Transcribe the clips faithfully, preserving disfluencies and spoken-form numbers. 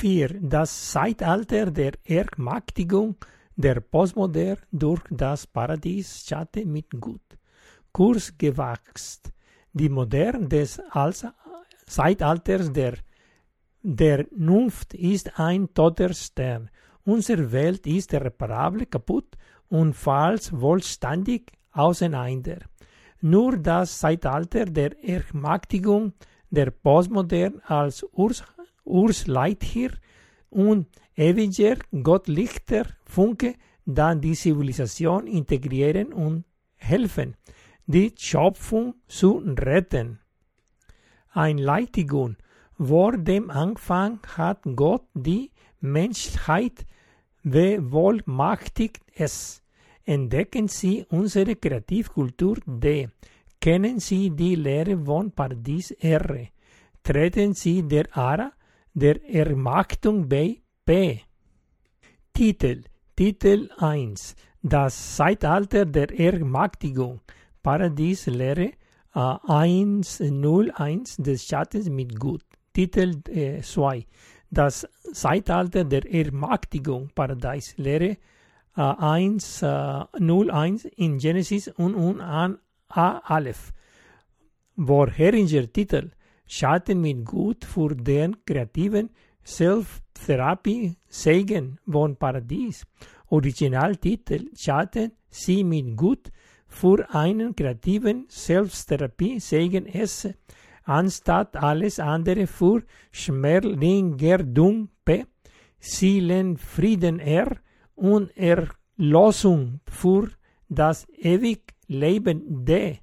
vier. Das Zeitalter der Ermächtigung der Postmoderne durch das Paradies schatte mit Gut. Kurz gewachst. Die Moderne des als Zeitalters der, der Vernunft ist ein toter Stern. Unsere Welt ist irreparabel kaputt und falls vollständig auseinander. Nur das Zeitalter der Ermächtigung der Postmoderne als Urs, Ursleither und ewiger Gottlichter Funke, dann die Zivilisation integrieren und helfen, die Schöpfung zu retten. Einleitung. Vor dem Anfang hat Gott die Menschheit bevollmachtigt es. Entdecken Sie unsere Kreativkultur D. Kennen Sie die Lehre von PaRaDiSe R. Treten Sie der Ara der Ermachtung bei P. Titel Titel eins Das Zeitalter der Ermachtigung PaRaDiSe Lehre hundertundeins des Schattens mit Gut. Titel zwei äh, Das Zeitalter der Ermächtigung PaRaDiSe Lehre hundertundeins in Genesis und und an A. Aleph. Vorheriger Titel Schatten mit Gut für den kreativen Selbsttherapie Segen von PaRaDiSe. Originaltitel Schatten Sie mit Gut für einen kreativen Selbsttherapie Segen S. Anstatt alles andere für Schmerlingerdung P, Seelenfrieden R und Erlösung für das ewig Leben D.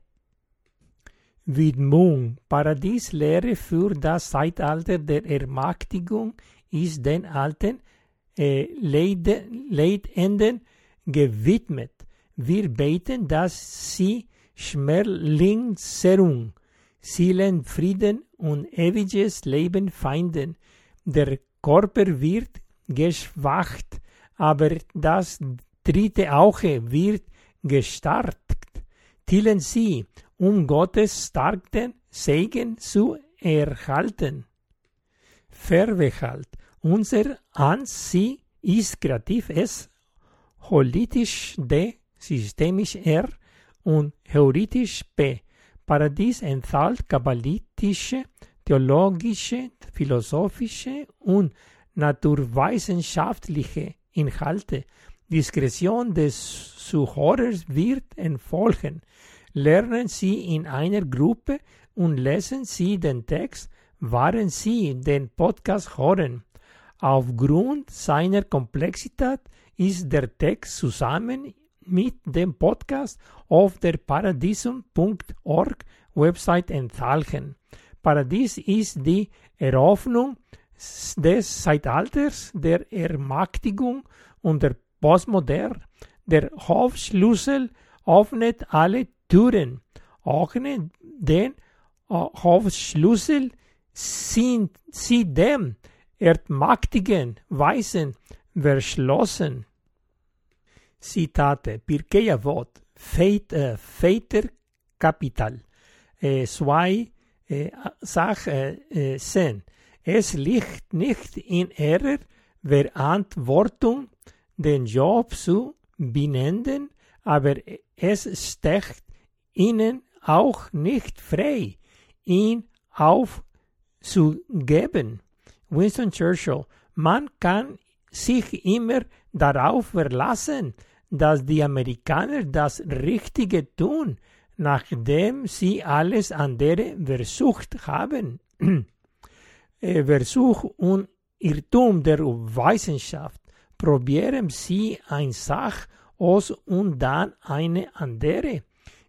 Widmung. PaRaDiSe Lehre für das Zeitalter der Ermächtigung ist den alten äh, Leid, Leidenden gewidmet. Wir beten, dass sie Schmerlingserung, Seelenfrieden und ewiges Leben feinden. Der Körper wird geschwacht, aber das dritte Auge wird gestärkt. Tillen Sie, um Gottes starken Segen zu erhalten. Verwehalt. Unser Anzieh ist kreativ S, holitisch D, systemisch R und heuritisch P. PaRaDiSe enthält kabbalistische, theologische, philosophische und naturwissenschaftliche Inhalte. Diskretion des Zuhörers wird entfolgen. Lernen Sie in einer Gruppe und lesen Sie den Text, während Sie den Podcast hören. Aufgrund seiner Komplexität ist der Text zusammen mit dem Podcast auf der paradisum punkt org Website enthalten. PaRaDiSe ist die Eröffnung des Zeitalters der Ermächtigung und der Postmoderne. Der Hauptschlüssel öffnet alle Türen. Ohne den Hauptschlüssel sind sie dem ermächtigen Weisen verschlossen. Zitate, Pirkei Avot, Väter Kapital, zwei, Sach, zehn. Es liegt nicht in ihrer Verantwortung, den Job zu benenden, aber es steht ihnen auch nicht frei, ihn aufzugeben. Winston Churchill, man kann sich immer darauf verlassen, dass die Amerikaner das Richtige tun, nachdem sie alles andere versucht haben. Versuch und Irrtum der Wissenschaft. Probieren Sie eine Sache aus und dann eine andere,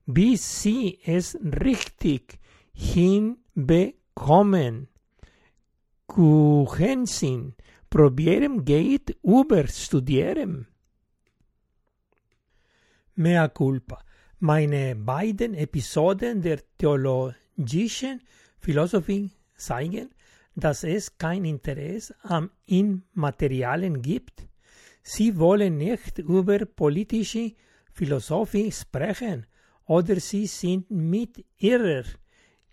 bis Sie es richtig hinbekommen. Kuchensinn. Probieren geht über Studieren. Mea culpa. Meine beiden Episoden der theologischen Philosophie zeigen, dass es kein Interesse am Immaterialen gibt. Sie wollen nicht über politische Philosophie sprechen oder sie sind mit ihrer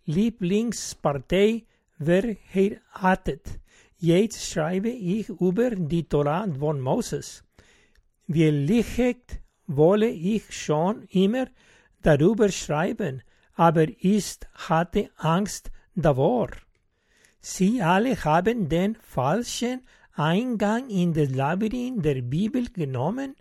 Lieblingspartei verheiratet. Jetzt schreibe ich über die Torah von Moses. Wie leicht wolle ich schon immer darüber schreiben, aber ich hatte Angst davor. Sie alle haben den falschen Eingang in das Labyrinth der Bibel genommen.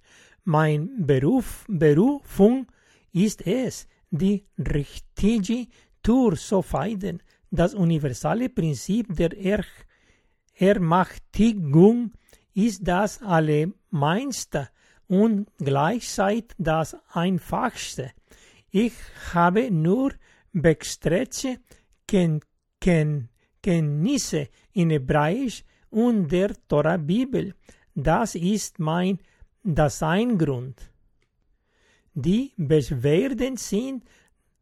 Mein Beruf, Berufung ist es, die richtige Tour zu finden, das universelle Prinzip der er Ermächtigung ist das Allermeinste und gleichzeitig das Einfachste. Ich habe nur Begstretze Ken Ken Kenntnisse in Hebräisch und der Torah-Bibel. Das ist mein Daseingrund. Die Beschwerden sind,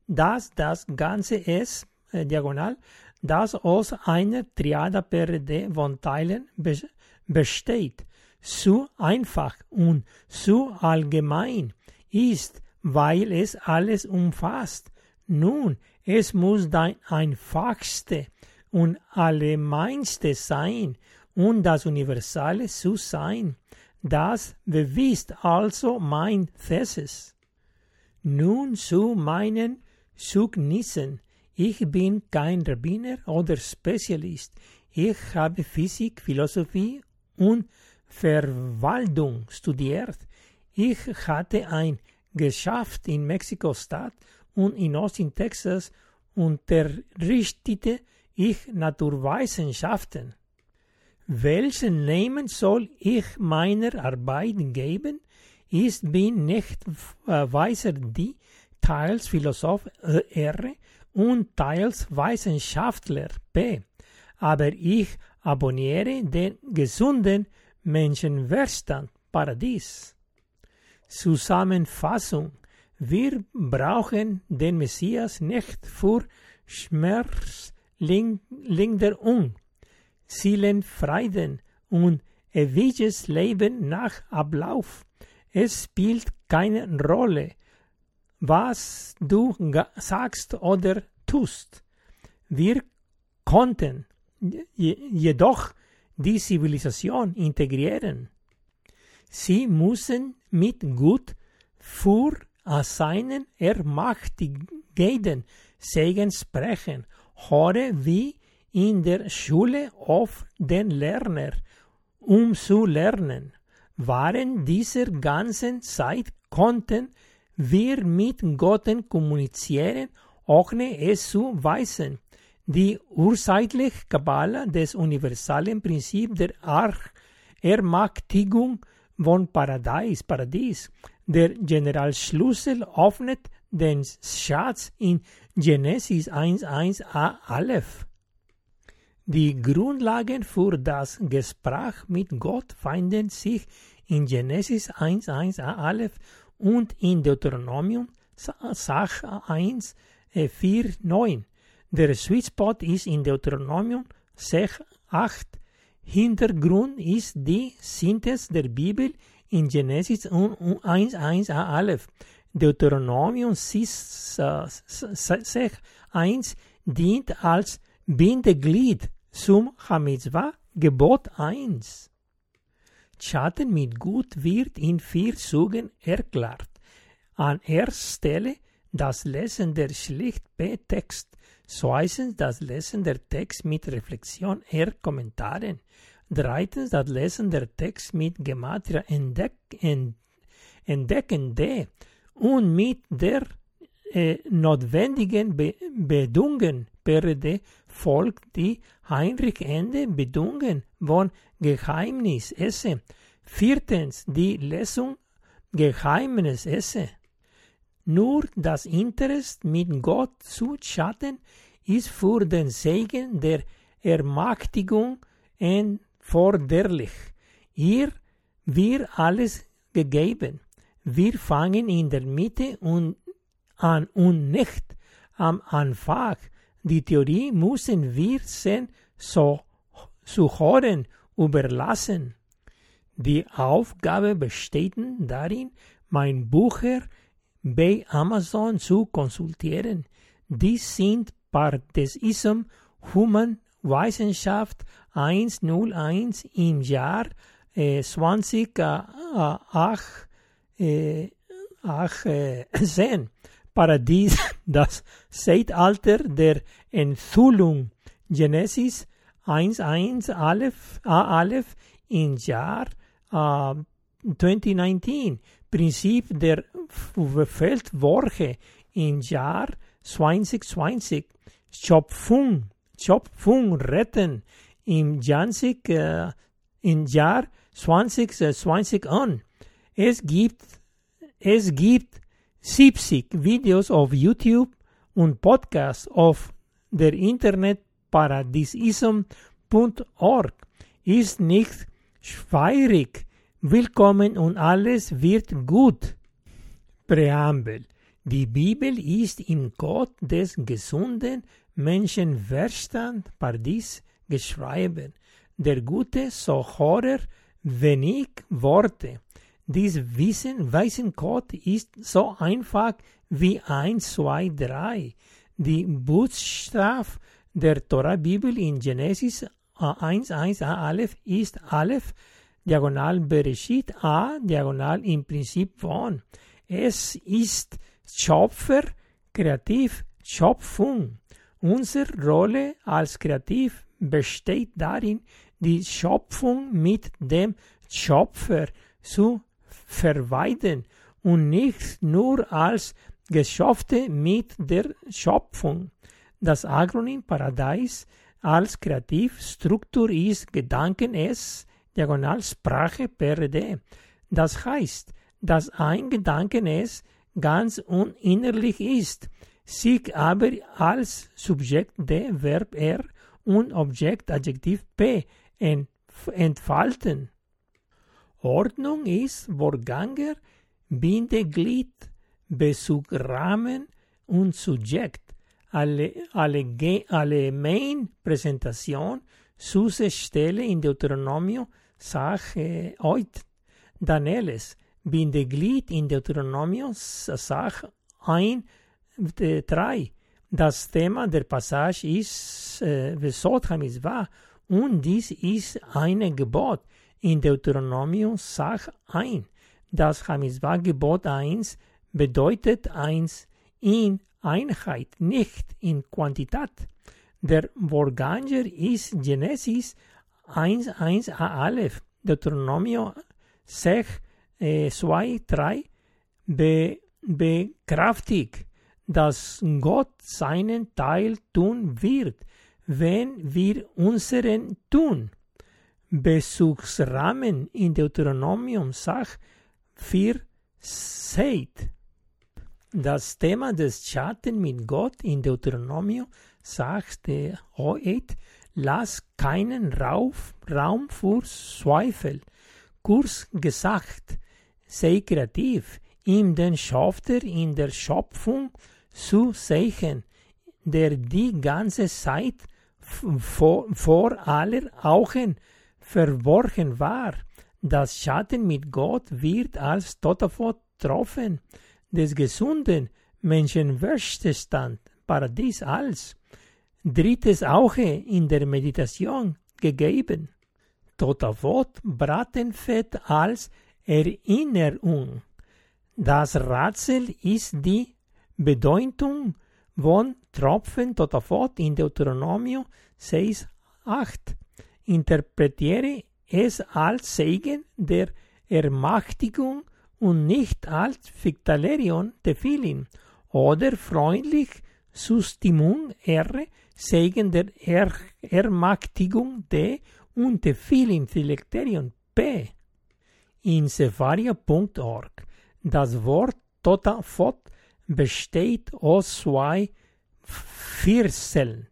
dass das Ganze es, äh, diagonal, das aus einer Triade PaRaDiSe von Teilen be besteht. Zu einfach und zu allgemein ist, weil es alles umfasst. Nun, es muss dein Einfachste und Allgemeinste sein und das Universale zu sein. Das beweist also mein Thesis. Nun zu meinen Zugnissen. Ich bin kein Rabbiner oder Spezialist. Ich habe Physik, Philosophie und Verwaltung studiert. Ich hatte ein Geschäft in Mexiko-Stadt und in Austin, Texas, unterrichtete ich Naturwissenschaften. Welchen Namen soll ich meiner Arbeit geben? Ich bin nicht weiser, die teils Philosoph R und teils Wissenschaftler P. Aber ich abonniere den gesunden Menschenverstand PaRaDiSe. Zusammenfassung: Wir brauchen den Messias nicht für Schmerzlinderung, Seelenfrieden und ewiges Leben nach Ablauf. Es spielt keine Rolle, was du sagst oder tust. Wir konnten jedoch die Zivilisation integrieren. Sie müssen mit Gut für seinen ermächtigenden Segen sprechen. Höre wie in der Schule auf den Lerner, um zu lernen. Während dieser ganzen Zeit konnten wir mit Gott kommunizieren, ohne es zu wissen. Die urzeitliche Kabbala des universalen Prinzips der Ermächtigung von PaRaDiSe, PaRaDiSe. Der Generalschlüssel öffnet den Schatz in Genesis eins eins a Aleph. Die Grundlagen für das Gespräch mit Gott finden sich in Genesis eins eins a Aleph und in Deuteronomium Sach eins vier neun. Der Sweet Spot ist in Deuteronomium sechs acht. Hintergrund ist die Synthese der Bibel in Genesis eins eins a Aleph. Deuteronomium sechs eins dient als Bindeglied zum Hamitzvah Gebot eins. Schatten mit Gut wird in vier Zügen erklärt. An erster Stelle das Lesen der Schlicht-P-Text, zweitens das Lesen der Text mit Reflexion R-Kommentaren, drittens das Lesen der Text mit Gematria Entdeck, Ent, Entdeckende und mit der äh, notwendigen Be Bedungen PaRaDiSe folgt die Heinrich-Ende Bedungen von Geheimnisse. Viertens die Lesung Geheimnisse. Nur das Interesse mit Gott zu schatten ist für den Segen der Ermächtigung erforderlich. Ihr wird alles gegeben. Wir fangen in der Mitte und an und nicht am Anfang. Die Theorie müssen wir sehen, so zu hören überlassen. Die Aufgabe besteht darin, mein Bücher bei Amazon zu konsultieren. Dies sind PaRaDiSism, Humanwissenschaft, eins null eins im Jahr äh, zweitausendachtzehn. PaRaDiSe, das Zeitalter der Enthüllung, Genesis eins eins Aleph, Aleph im Jahr äh, zweitausendneunzehn, Prinzip der Feldwoche im Jahr zweitausendzwanzig, Schöpfung, Schöpfung retten im zwanzig, äh, im Jahr zweitausendzwanzig an. Es gibt, es gibt siebzig Videos auf YouTube und Podcasts auf der Internet PaRaDiSism punkt org. Ist nicht schwierig. Willkommen und alles wird gut. Präambel. Die Bibel ist im Gott des gesunden Menschenverstand PaRaDiSe geschrieben. Der Gute, so höre wenig Worte. Dies Wissen, weisen Gott ist so einfach wie eins, zwei, drei. Die Botschaft der Torah-Bibel in Genesis eins eins Aleph ist Aleph, Diagonal Bereshit, A, Diagonal im Prinzip von. Es ist Schöpfer, Kreativ, Schöpfung. Unsere Rolle als Kreativ besteht darin, die Schöpfung mit dem Schöpfer zu verweiden und nicht nur als Geschöpfte mit der Schöpfung. Das Akronym PaRaDiSe als Kreativstruktur ist Gedanken S, Diagonal Sprache P R D. Das heißt, dass ein Gedanken S ganz uninnerlich ist, sich aber als Subjekt D, Verb R und Objekt Adjektiv P entfalten. Ordnung ist Vorganger, Bindeglied, Bezugrahmen und Subjekt. Alle, alle, allgemein Präsentation, Suse Stelle in Deuteronomium, Sache oit. Daneles, Bindeglied in Deuteronomium, Sache eins, drei. Das Thema der Passage ist Vesot HaMitzvah und dies ist ein Gebot. In Deuteronomium Sach eins. Das Hamizwa-Gebot eins bedeutet eins in Einheit, nicht in Quantität. Der Vorganger ist Genesis eins eins Aleph, Deuteronomium sechs, zwei, drei, be, bekraftigt, dass Gott seinen Teil tun wird, wenn wir unseren tun. Bezugsrahmen in Deuteronomium Sach vier Seit. Das Thema des Schatten mit Gott in Deuteronomium sagt Oet, lass keinen Raum für Zweifel. Kurz gesagt, sei kreativ, ihm den Schöpfer in der Schöpfung zu sehen, der die ganze Zeit vor, vor aller Augen verborgen war. Das Schatten mit Gott wird als Totafot getroffen. Des gesunden Menschenverstand, PaRaDiSe als drittes Auge in der Meditation gegeben. Totafot, Bratenfett als Erinnerung. Das Rätsel ist die Bedeutung von Tropfen Totafot in Deuteronomium sechs, acht. Interpretiere es als Segen der Ermächtigung und nicht als Fichtalerion Tefillin oder freundlich Sustimmung R, Segen der er Ermächtigung D und Tefillin Philekterion P. In sefaria punkt org. Das Wort Totafot besteht aus zwei Vierteln.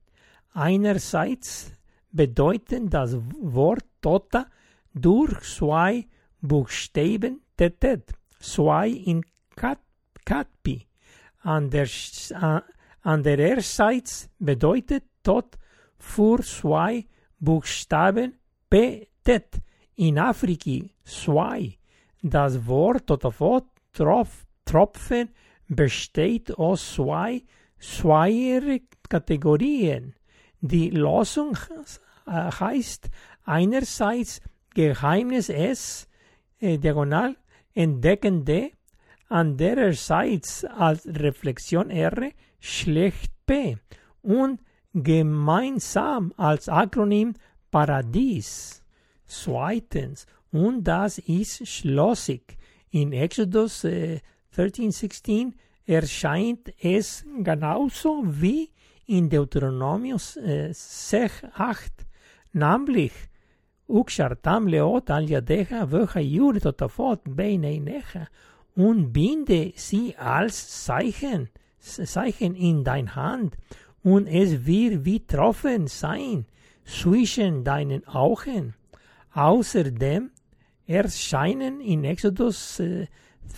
Einerseits bedeutet das Wort Tota durch zwei Buchstaben Tetet, zwei in Kat, Katpi. Ander, äh, andererseits bedeutet Tot für zwei Buchstaben P-Tet, in Afrika zwei. Das Wort Totafot, Tropf, Tropfen, besteht aus zwei, zwei Kategorien. Die Lösung äh, heißt einerseits Geheimnis S, äh, diagonal, entdecken D, andererseits als Reflexion R, schlecht P und gemeinsam als Akronym PaRaDiSe. Zweitens, und das ist schlüssig. In Exodus äh, dreizehn sechzehn erscheint es genauso wie in Deuteronomius äh, sechs acht, nämlich Ukshartam leot al yadecha vecha yurit otafot beineinecha und binde sie als Zeichen, Zeichen in dein Hand und es wird wie Tropfen sein zwischen deinen Augen. Außerdem erscheinen in Exodus äh,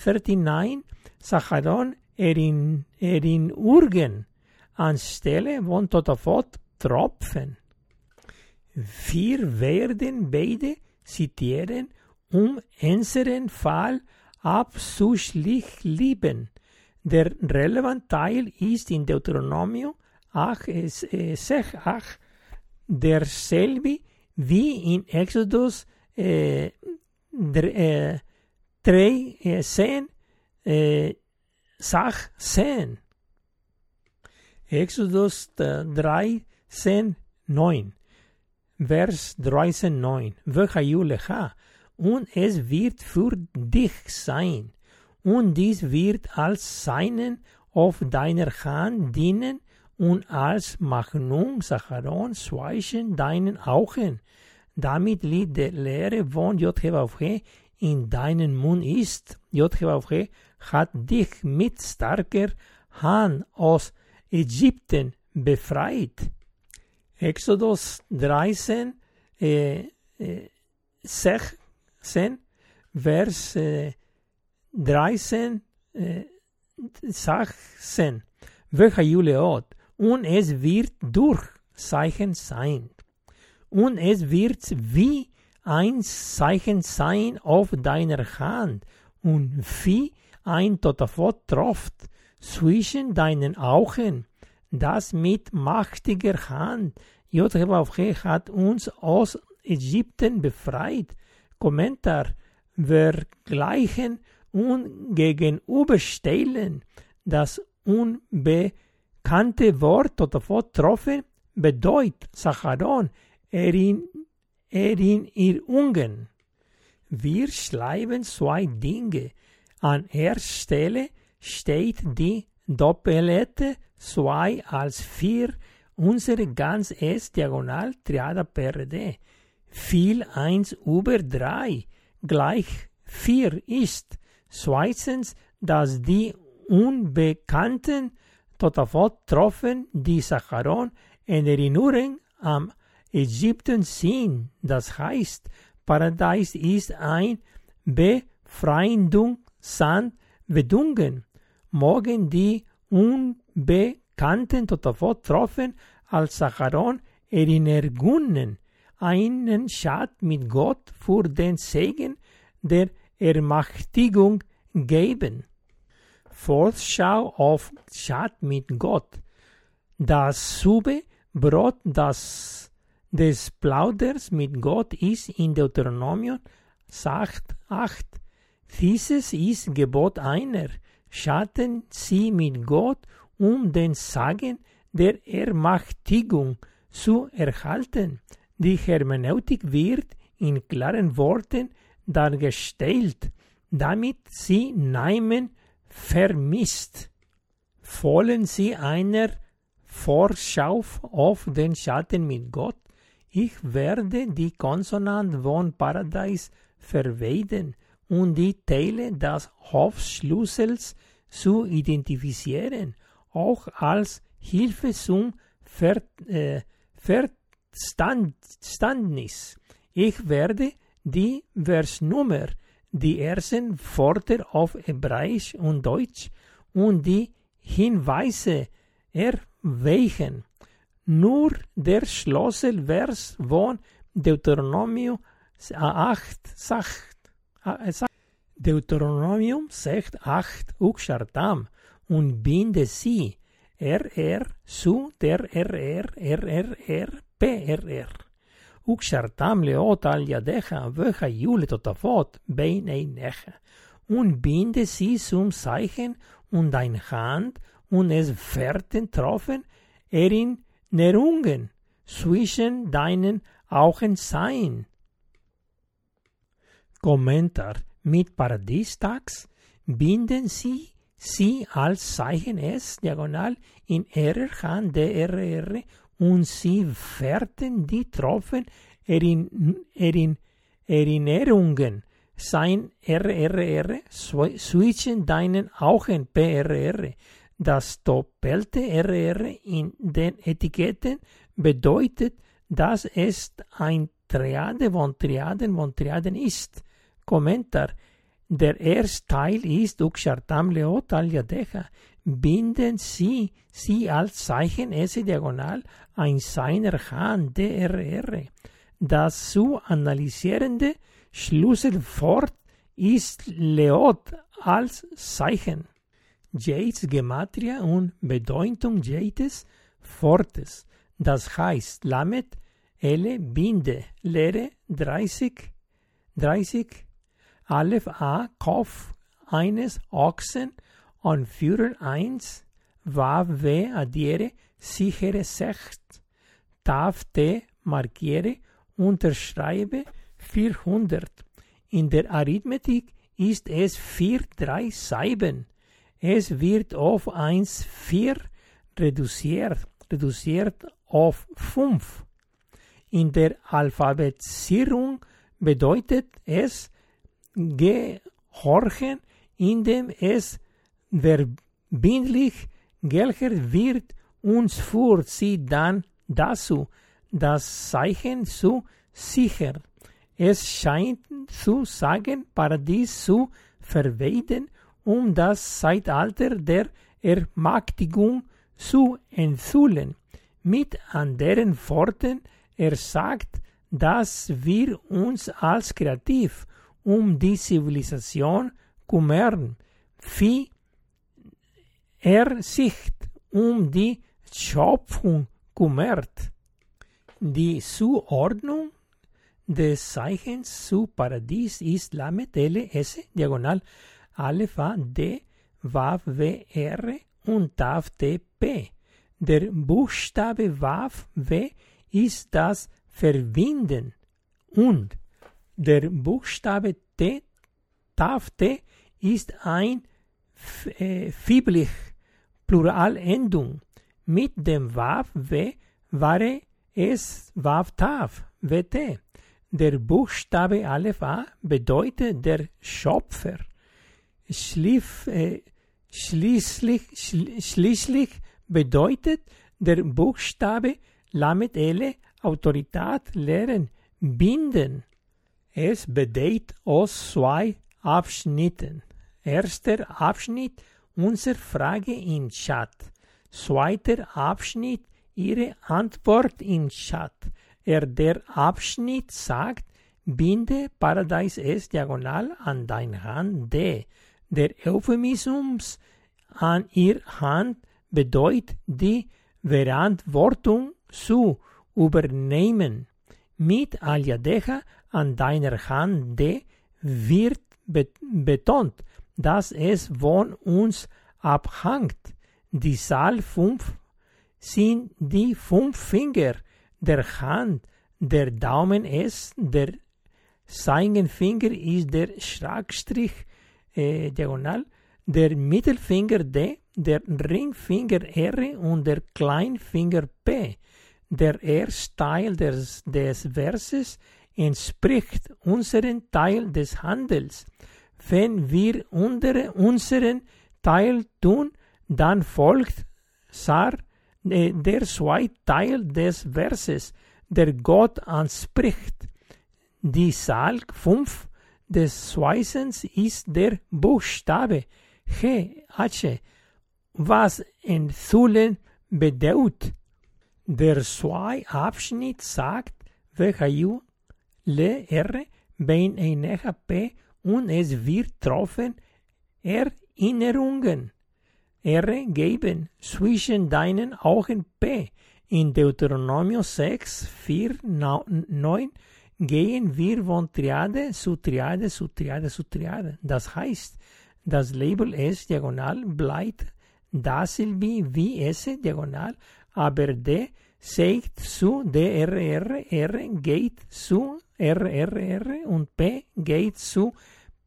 neunundvierzig Sacharon erin, erin Urgen anstelle von Totafot Tropfen. Wir werden beide zitieren, um unseren Fall absichtlich lieben. Der relevante Teil ist in Deuteronomium sechs acht derselbe wie in Exodus äh, drei, äh, zehn, äh, Sach zehn. Exodus dreizehn neun. Vers dreizehn neun. Vechayu lecha, und es wird für dich sein, und dies wird als Seinen auf deiner Hand dienen und als Machnung Sacharon zwischen deinen Augen, damit liegt der Lehre von J H V G in deinen Mund ist. J H V G hat dich mit starker Hand aus Ägypten befreit. Exodus dreizehn, äh, äh, sechzehn, Vers äh, dreizehn, äh, sechzehn. Vechayu leot, und es wird durch Zeichen sein. Und es wird wie ein Zeichen sein auf deiner Hand und wie ein Totafot tropft zwischen deinen Augen. Das mit mächtiger Hand, J H V G hat uns aus Ägypten befreit. Kommentar, vergleichen und gegenüberstellen. Das unbekannte Wort Totafot Tropfen bedeutet Sacharon erin, erin Irrungen. Wir schreiben zwei Dinge. An erster Stelle steht die Doppelette zwei als vier, unsere ganz S diagonal Triada PaRaDiSe. Viel eins über drei gleich vier ist. Zweitens, dass die unbekannten Totafot Tropfen, die Sacharon in Erinnerung am Ägypten sind. Das heißt, PaRaDiSe ist ein Befreiung san Bedungen. Mogen die unbekannten Totafot Tropfen als Sacharon Erinnerungen einen Schatz mit Gott für den Segen der Ermächtigung geben. Vorschau auf Schatz mit Gott. Das Sube Brot das, des Plauders mit Gott ist in Deuteronomium acht acht. Dieses ist Gebot einer. Schatten sie mit Gott, um den Sagen der Ermächtigung zu erhalten. Die Hermeneutik wird in klaren Worten dargestellt, damit sie Namen vermisst. Folgen Sie einer Vorschau auf den Schatten mit Gott. Ich werde die Konsonant von PaRaDiSe verwenden und die Teile des Hauptschlüssels zu identifizieren, auch als Hilfe zum Ver, äh, Verständnis. Ich werde die Versnummer, die ersten Wörter auf Hebräisch und Deutsch und die Hinweise erwägen. Nur der Schlüsselvers von Deuteronomium acht sagt, Deuteronomium sechs acht Ukshartam und binde sie R R zu der R R R R R P R R וקשרתם לאות על ידיך, והיו לטוטפות בין עיניך. Und binde sie zum Zeichen und dein Hand, und es werden Tropfen Erinnerungen zwischen deinen Augen sein. Kommentar: Mit PaRaDiSe-Tags binden sie sie als Zeichen S diagonal in ihrer Hand D R R, und sie werden die Tropfen erin, erin, Erinnerungen sein R R R switchen deinen Augen P R R. Das doppelte R R in den Etiketten bedeutet, dass es ein Triade von Triaden von Triaden ist. Kommentar: Der erste Teil ist Ukshartam Leot al Yadecha. Binden Sie sie als Zeichen S diagonal an seiner Hand D R R. Das zu analysierende Schlüsselwort ist Leot als Zeichen. Jades Gematria und Bedeutung Jades Fortes. Das heißt Lamet, L, Binde, Lehre, dreißig, dreißig, Aleph A, Kopf eines Ochsen, und Führer eins, Wav W, Addiere, sichere sechs, Taf T, markiere, unterschreibe, vierhundert. In der Arithmetik ist es vier drei sieben. Es wird auf eins Komma vier reduziert, reduziert auf fünf. In der Alphabetisierung bedeutet es gehorchen, indem es verbindlich gelehrt wird, und führt sie dann dazu, das Zeichen zu sichern. Es scheint zu sagen, PaRaDiSe zu verwenden, um das Zeitalter der Ermächtigung zu enthüllen. Mit anderen Worten, er sagt, dass wir uns als kreativ um die Zivilisation kümmern, wie er sich um die Schöpfung kümmert. Die Zuordnung des Zeichens zu PaRaDiSe ist Lamet L S diagonal Aleph A D Vav W R und Taf T P. Der Buchstabe Vav W ist das Verbinden, und der Buchstabe T Taf T ist ein äh, weiblich Pluralendung. Mit dem Vav W wäre es Vav Taf W T. Der Buchstabe Aleph A bedeutet der Schöpfer. Schlief, äh, schließlich, schl- schließlich bedeutet der Buchstabe Lamet L Autorität, Lehren, Binden. Es besteht aus zwei Abschnitten. Erster Abschnitt: unsere Frage im Chat. Zweiter Abschnitt: Ihre Antwort im Chat. Er, der Abschnitt sagt, binde PaRaDiSe S diagonal an dein Hand D. Der Euphemismus an ihr Hand bedeutet, die Verantwortung zu übernehmen. Mit al Yadecha an deiner Hand D wird betont, dass es von uns abhängt. Die Zahl fünf sind die fünf Finger der Hand, der Daumen ist, der Zeigefinger ist der Schrägstrich äh, diagonal, der Mittelfinger D, der Ringfinger R und der Kleinfinger P. Der erste Teil des, des Verses entspricht unserem Teil des Handels. Wenn wir unter unseren Teil tun, dann folgt Sar der zweite Teil des Verses, der Gott anspricht. Die Zahl fünf des Zweisens ist der Buchstabe G, H, was enthüllen bedeutet. Der zweite Abschnitt sagt, Vechayu, Le, R, Bein, Einecha, P, und es wird Tropfen Erinnerungen R geben zwischen deinen Augen P. In Deuteronomium sechs, vier, neun gehen wir von Triade zu Triade zu Triade zu Triade. Das heißt, das Label S diagonal bleibt dasselbe wie S diagonal, aber D sagt zu D R R, R geht zu R R R und P geht zu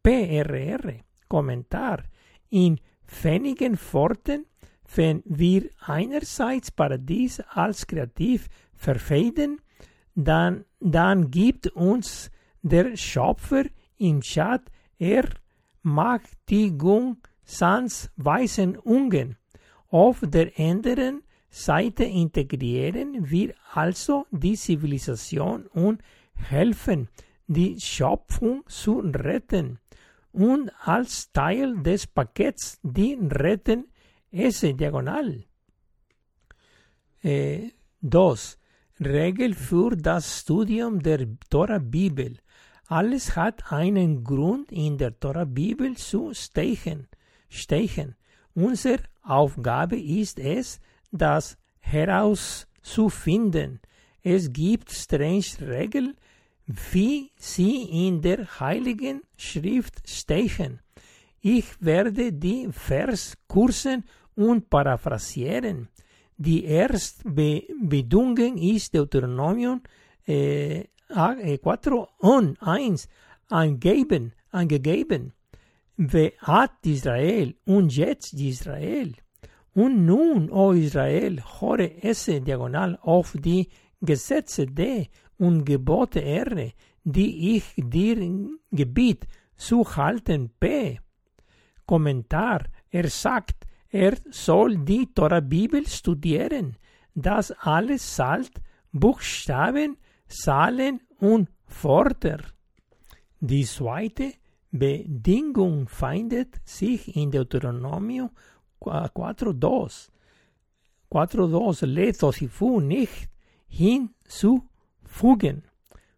P R R. Kommentar. In wenigen Worten, wenn wir einerseits PaRaDiSe als kreativ verfeiden, dann, dann gibt uns der Schöpfer im Chat Ermächtigung sans weißen Ungen. Auf der anderen Seite integrieren wir also die Zivilisation und helfen, die Schöpfung zu retten. Und als Teil des Pakets die retten S diagonal. Äh, dos. Regel für das Studium der Tora-Bibel. Alles hat einen Grund, in der Tora-Bibel zu stechen. stechen. Unsere Aufgabe ist es, das herauszufinden. Es gibt strenge Regeln, wie sie in der Heiligen Schrift stechen. Ich werde die Vers kursen und paraphrasieren. Die erste Bedingung ist Deuteronomium äh, vier und eins angeben, angegeben. Beat Israel und jetzt Israel. Und nun, o Israel, höre esse diagonal auf die Gesetze D und Gebote R, die ich dir gebiet, zu halten P. Kommentar. Er sagt, er soll die Tora-Bibel studieren. Das alles zahlt Buchstaben, Zahlen und Wörter. Die zweite Bedingung findet sich in Deuteronomium vier Komma zwei. vier Komma zwei Letochifu nicht hinzufügen.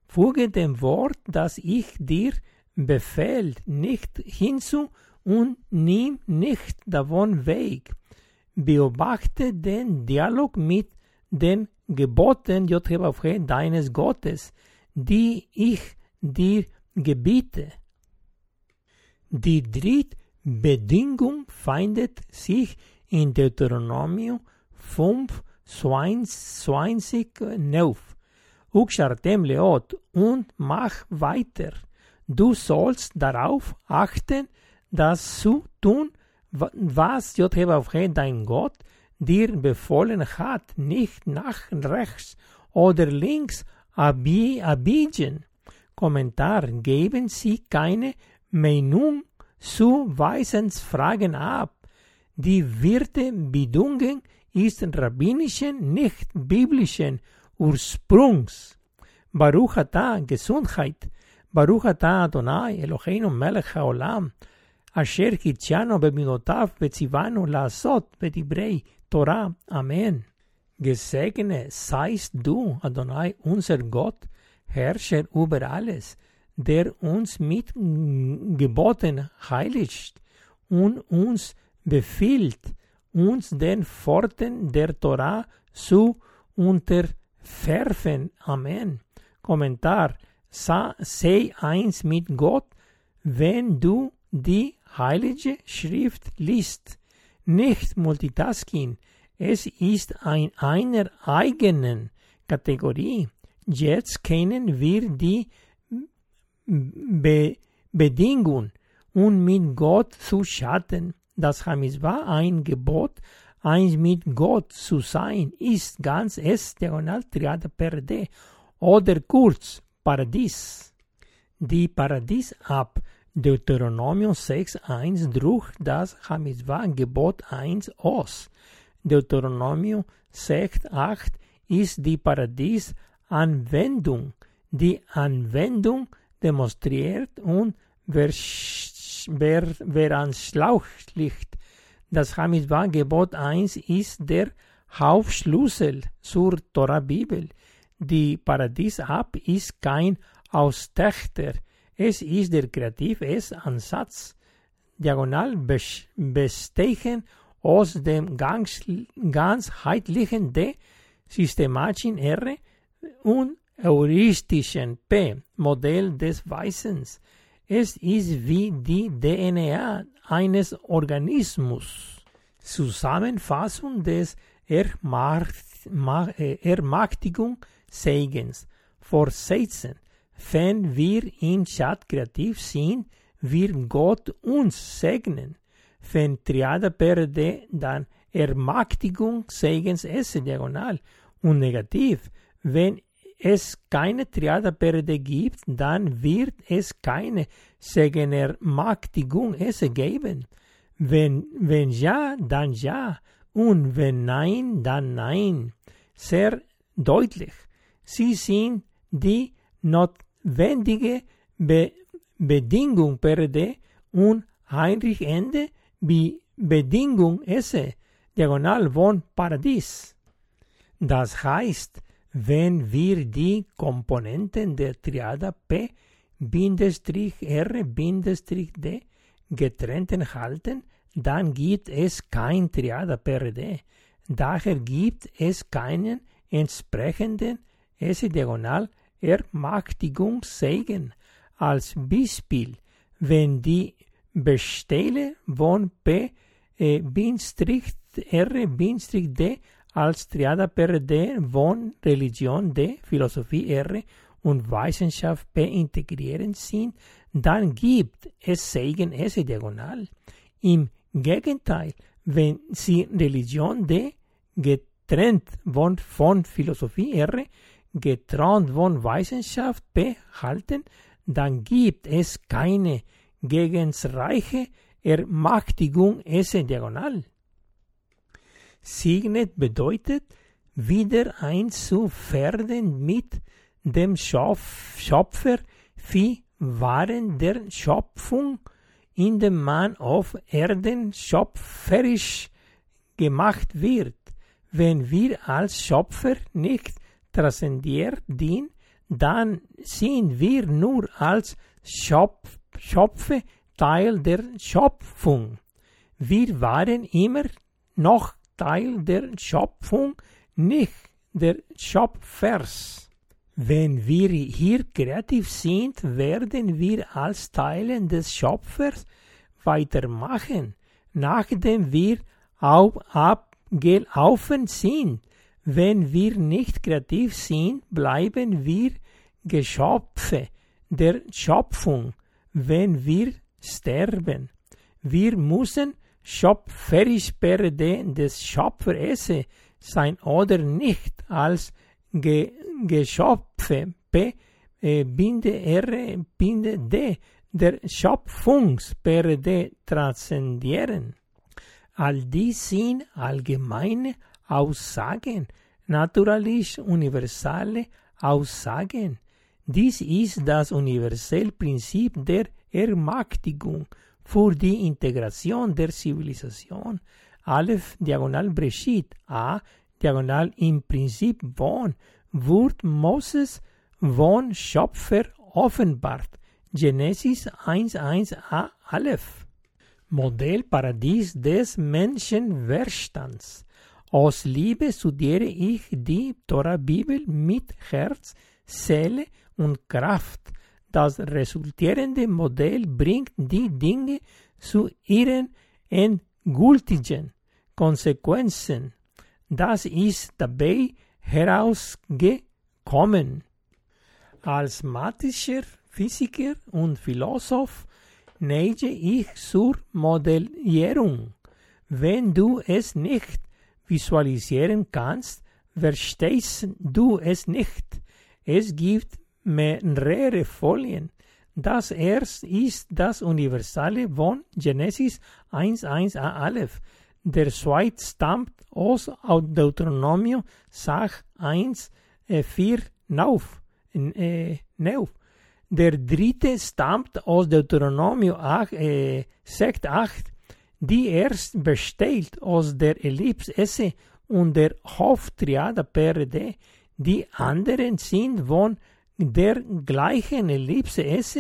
Füge dem Wort, das ich dir befehl, nicht hinzu und nimm nicht davon weg. Beobachte den Dialog mit den Geboten deines Gottes, die ich dir gebiete. Die dritte Bedingung findet sich in Deuteronomium fünf, zweiundzwanzig, neun. Uxartem leot und mach weiter. Du sollst darauf achten, das zu tun, was J H W F G dein Gott dir befohlen hat, nicht nach rechts oder links abbiegen. Kommentar. Geben Sie keine Meinung zu Weisensfragen ab. Die vierte Bedingung ist rabbinischen, nicht biblischen Ursprungs. Baruch Atah, Gesundheit. Baruch Atah Adonai, Eloheinu Melech HaOlam. Asher Kitschano Beminotav Bezivanu Lasot Betibrei Torah. Amen. Gesegnet seist du, Adonai, unser Gott, Herrscher über alles, der uns mit Geboten heiligt und uns befiehlt, uns den Pforten der Torah zu unterwerfen. Amen. Kommentar. Sei eins mit Gott, wenn du die Heilige Schrift liest, nicht multitasking, es ist in einer eigenen Kategorie. Jetzt kennen wir die Be- Bedingung, um mit Gott zu schatten. Das Hamizbah, ein Gebot, eins mit Gott zu sein, ist ganz S diagonal Triade per D oder kurz PaRaDiSe. Die PaRaDiSe ab Deuteronomium sechs Komma eins drucht das Hamizbah Gebot eins aus. Deuteronomium sechs Komma acht ist die PaRaDiSe Anwendung. Die Anwendung demonstriert und veranschaulicht. Das Hamizbah Gebot eins ist der Hauptschlüssel zur Tora-Bibel. Die PaRaDiSe ab ist kein Austechter. Es ist der Kreativ-S-Ansatz, diagonal bestehen aus dem ganzheitlichen D, systematischen R und heuristischen P, Modell des Wissens. Es ist wie die D N A eines Organismus. Zusammenfassung des Ermächtigungssegens. Vorsätzen. Wenn wir in Chat kreativ sind, wird Gott uns segnen. Wenn Triada PaRaDiSe, dann Ermächtigung segens S diagonal und negativ. Wenn es keine Triada PaRaDiSe gibt, dann wird es keine Segenermächtigung S geben. Wenn, wenn ja, dann ja und wenn nein, dann nein. Sehr deutlich. Sie sind die notwendige Be- Bedingung PaRaDiSe und Heinrich Ende wie Bedingung S diagonal von PaRaDiSe. Das heißt, wenn wir die Komponenten der Triada P-R-D getrennten halten, dann gibt es kein Triada PaRaDiSe. Daher gibt es keinen entsprechenden S-Diagonal-Ermächtigungssegen. Als Beispiel, wenn die Bestelle von P-R-D als Triada PaRaDiSe von Religion D, Philosophie R und Wissenschaft P integrieren sind, dann gibt es Segen S diagonal. Im Gegenteil, wenn sie Religion D getrennt von, von Philosophie R, getrennt von Wissenschaft P halten, dann gibt es keine gegensreiche Ermächtigung S diagonal. Signet bedeutet, wieder eins zu werden mit dem Schöpfer wie Waren der Schöpfung, indem man auf Erden schöpferisch gemacht wird. Wenn wir als Schöpfer nicht transzendiert dienen, dann sind wir nur als Schöpf- Schöpfe Teil der Schöpfung. Wir waren immer noch Teil der Schöpfung, nicht der Schöpfers. Wenn wir hier kreativ sind, werden wir als Teile des Schöpfers weitermachen, nachdem wir auf, abgelaufen sind. Wenn wir nicht kreativ sind, bleiben wir Geschöpfe der Schöpfung, wenn wir sterben. Wir müssen schöpferisch PaRaDiSe des Schöpfer S sein oder nicht als Ge- Geschöpfe P äh, Binde R Binde D der Schöpfungs PaRaDiSe transzendieren. All dies sind allgemeine Aussagen, natürlich universale Aussagen. Dies ist das universelle Prinzip der Ermächtigung für die Integration der Zivilisation. Aleph diagonal Breshit A diagonal im Prinzip von wird Moses von Schöpfer offenbart. Genesis eins Komma eins A Aleph. Modell PaRaDiSe des Menschenverstands. Aus Liebe studiere ich die Torah-Bibel mit Herz, Seele und Kraft. Das resultierende Modell bringt die Dinge zu ihren endgültigen Konsequenzen. Das ist dabei herausgekommen. Als mathematischer Physiker und Philosoph neige ich zur Modellierung. Wenn du es nicht visualisieren kannst, verstehst du es nicht. Es gibt mehrere Folien. Das erste ist das Universale von Genesis eins Komma eins a Aleph. Der zweite stammt aus Deuteronomium Sach eins Komma vier Neuf. Der dritte stammt aus Deuteronomium sechs Komma acht. Die erste besteht aus der Ellipse S und der Haupttriada PaRaDiSe. Die anderen sind von der gleichen Ellipse S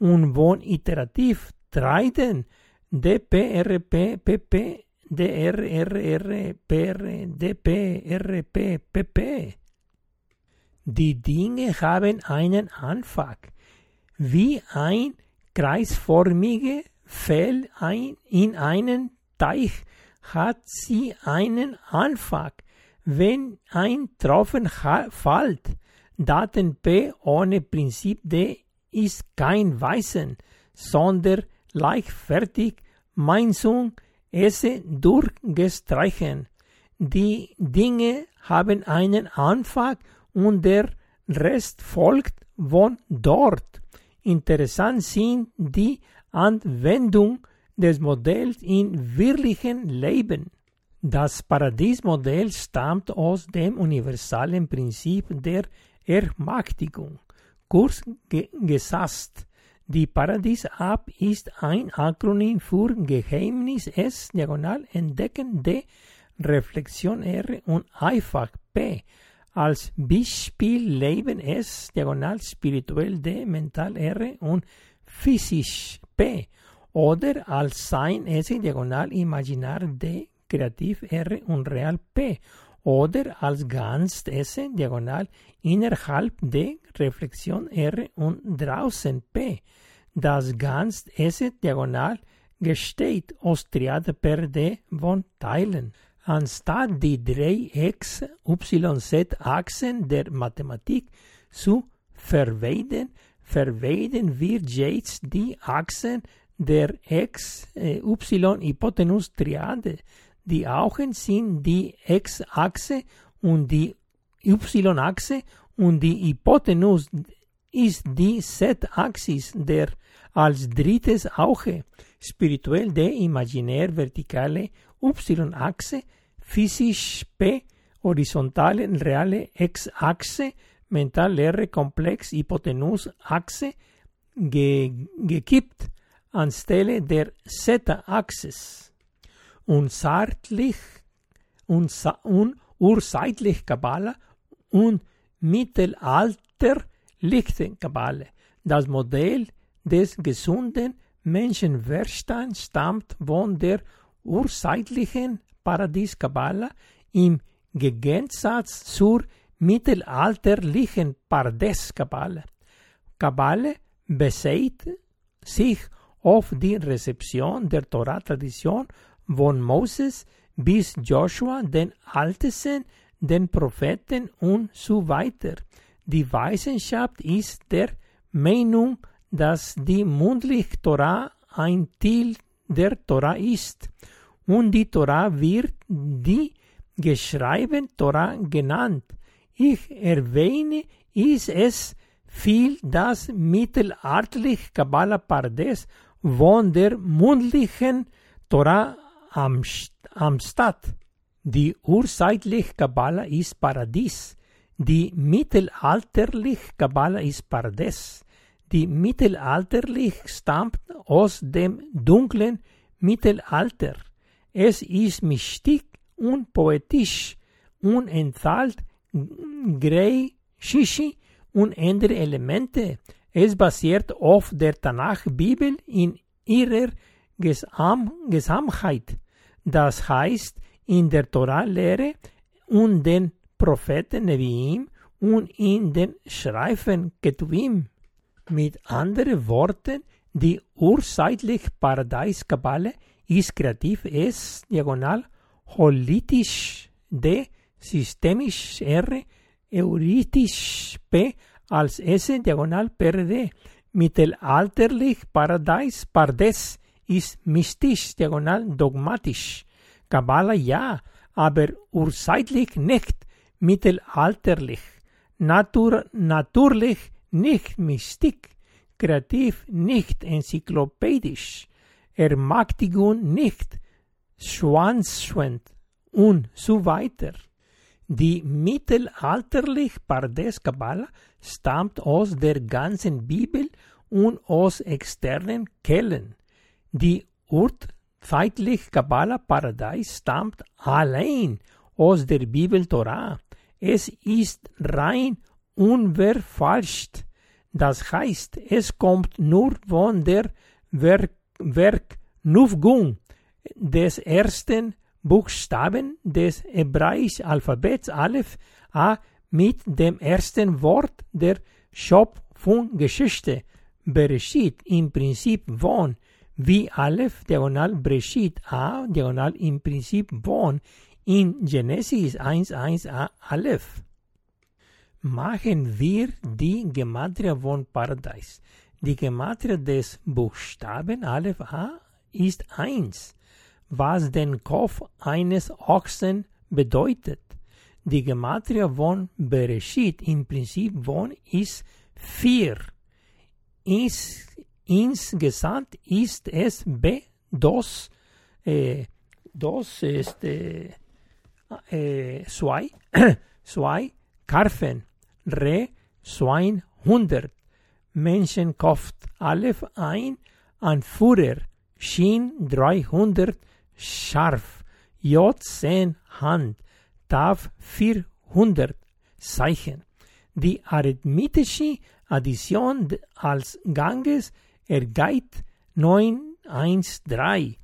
und von iterativ Treiben D P R P P P DR, RR, PR, DP, RP, PP. Die Dinge haben einen Anfang, wie ein kreisförmige Fell ein, in einen Teich hat sie einen Anfang, wenn ein Tropfen fällt. Daten P ohne Prinzip D ist kein Weisen, sondern leichtfertig Meinung esse durchgestreichen. Die Dinge haben einen Anfang und der Rest folgt von dort. Interessant sind die Anwendung des Modells im wirklichen Leben. Das PaRaDiSe-Modell stammt aus dem universalen Prinzip der Ermächtigung. Kurz ge gesagt, die PaRaDiSe-App ist ein Akronym für Geheimnis S, Diagonal, Entdecken D, Reflexion R und einfach P. Als Beispiel Leben S, Diagonal, Spirituell D, Mental R und Physisch P. Oder als Sein S, Diagonal, Imaginar D, Kreativ R und Real P. Oder als Ganz S, Diagonal, Innerhalb D, Reflexion R und Draußen P. Das Ganz S, Diagonal, gesteht aus Triade per D von Teilen. Anstatt die drei X, Y, Z-Achsen der Mathematik zu verwenden, verwenden wir jetzt die Achsen der X-Y-Hypotenus-Triade. Die Augen sind die X-Achse und die Y-Achse und die Hypotenus ist die Z-Achse der als drittes Auge, spirituell D, imaginär, vertikale Y-Achse, physisch P, horizontale, reale X-Achse, mental R, komplex, Hypotenus-Achse, ge gekippt anstelle der Z-Achse. Unzeitlich, urzeitlich Kabbala und mittelalterliche Kabbala. Das Modell des gesunden Menschenverstands stammt von der urzeitlichen PaRaDiSe-Kabbala im Gegensatz zur mittelalterlichen PaRaDiSe-Kabbala. Kabbala bezieht sich auf die Rezeption der Torah-Tradition von Moses bis Joshua, den Ältesten, den Propheten und so weiter. Die Wissenschaft ist der Meinung, dass die mündliche Torah ein Teil der Torah ist und die Torah wird die geschriebene Torah genannt. Ich erwähne, ist es viel das mittelalterliche Kabbala PaRaDiSe von der mündlichen Torah Am, am Stadt. Die urzeitliche Kabbala ist PaRaDiSe. Die mittelalterliche Kabbala ist PaRaDiSe. Die mittelalterliche stammt aus dem dunklen Mittelalter. Es ist mystik und poetisch und enthält griechische und andere Elemente. Es basiert auf der Tanach-Bibel in ihrer Gesamtheit, das heißt in der Torah-Lehre und den Propheten Neviim und in den Schreiben Ketuvim. Mit anderen Worten, die urzeitliche PaRaDiSe-Kabbala ist kreativ S, diagonal, holitisch D, systemisch R, euristisch P, als S, diagonal, per D. Mittelalterlich PaRaDiSe, PaRaDiSe ist mystisch, diagonal, dogmatisch. Kabbala ja, aber urzeitlich nicht, mittelalterlich. Natur, natürlich nicht mystik, kreativ nicht, enzyklopädisch. Ermächtigung nicht, schwanzschwend und so weiter. Die mittelalterliche PaRaDiSe Kabbala stammt aus der ganzen Bibel und aus externen Quellen. Die urzeitliche Kabbala PaRaDiSe stammt allein aus der Bibel Torah. Es ist rein unverfälscht. Das heißt, es kommt nur von der Ver Verknüpfung des ersten Buchstaben des hebräischen Alphabets Aleph A mit dem ersten Wort der Schöpfungsgeschichte Bereshit, im Prinzip von, wie Aleph diagonal Bereshit A diagonal im Prinzip von in Genesis eins Komma eins A Aleph. Machen wir die Gematria von PaRaDiSe. Die Gematria des Buchstaben Aleph A ist eins, was den Kopf eines Ochsen bedeutet. Die Gematria von Bereshit im Prinzip von ist vier. Ins, insgesamt ist es B, dos, äh, dos ist äh, äh, zwei, zwei Karfen, Re, zweihundert. Menschenkopf Aleph ein, Anführer, Shin dreihundert, Scharf, Jod zehn Hand, Tav vierhundert Zeichen. Die arithmetische Addition als Ganges ergibt neun Komma eins drei,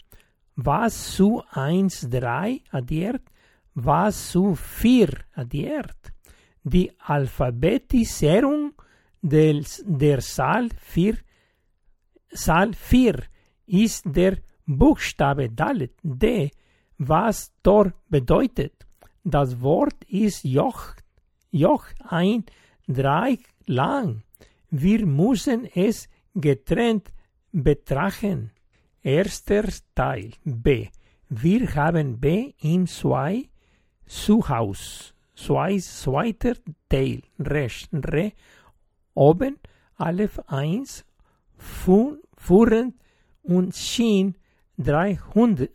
was zu eins Komma drei addiert, was zu vier addiert. Die Alphabetisierung des, der Zahl vier, Zahl vier ist der Buchstabe Dalet, D, was Tor bedeutet. Das Wort ist Joch, Joch ein, drei lang. Wir müssen es getrennt betrachten. Erster Teil B. Wir haben B im zwei Zuhaus. Zwei, zweiter Teil rechts, re, oben, Aleph eins, Fuhren und Shin dreihundert,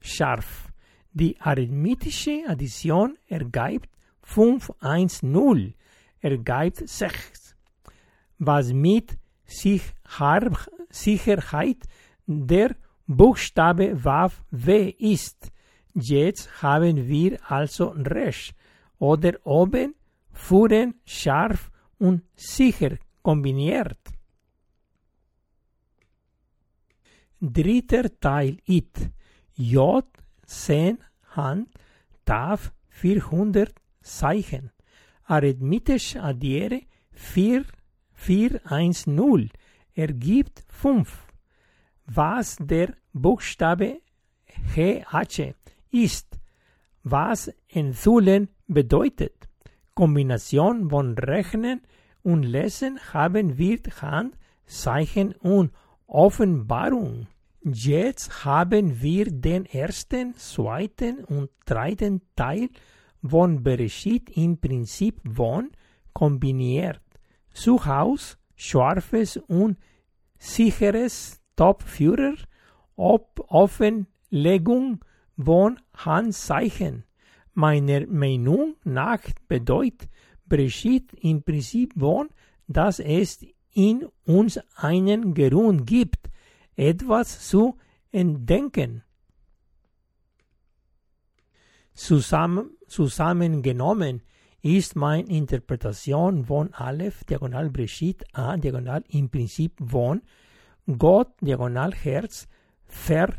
scharf. Die arithmetische Addition ergibt fünf, eins, null, ergibt sechs, was mit Sicherheit der Buchstabe Waf W ist. Jetzt haben wir also rechts oder oben, Fuhren, scharf und sicher kombiniert. Dritter Teil It. J, zehn Hand, Tav, vierhundert Zeichen. Arithmetisch addiere vier, vier, eins, null, ergibt fünf, was der Buchstabe G H ist, was Enthüllen bedeutet. Kombination von Rechnen und Lesen haben wir Hand, Zeichen und Offenbarung. Jetzt haben wir den ersten, zweiten und dritten Teil von Bereshit im Prinzip von kombiniert. Zuhaus, scharfes und sicheres Topführer, ob Offenlegung von Handzeichen. Meiner Meinung nach bedeutet Bereshit im Prinzip von, dass es in uns einen Grund gibt, etwas zu entdecken. Zusammen, zusammengenommen ist meine Interpretation von Aleph, diagonal Bereshit, A, diagonal im Prinzip von, Gott, diagonal Herz, Ver,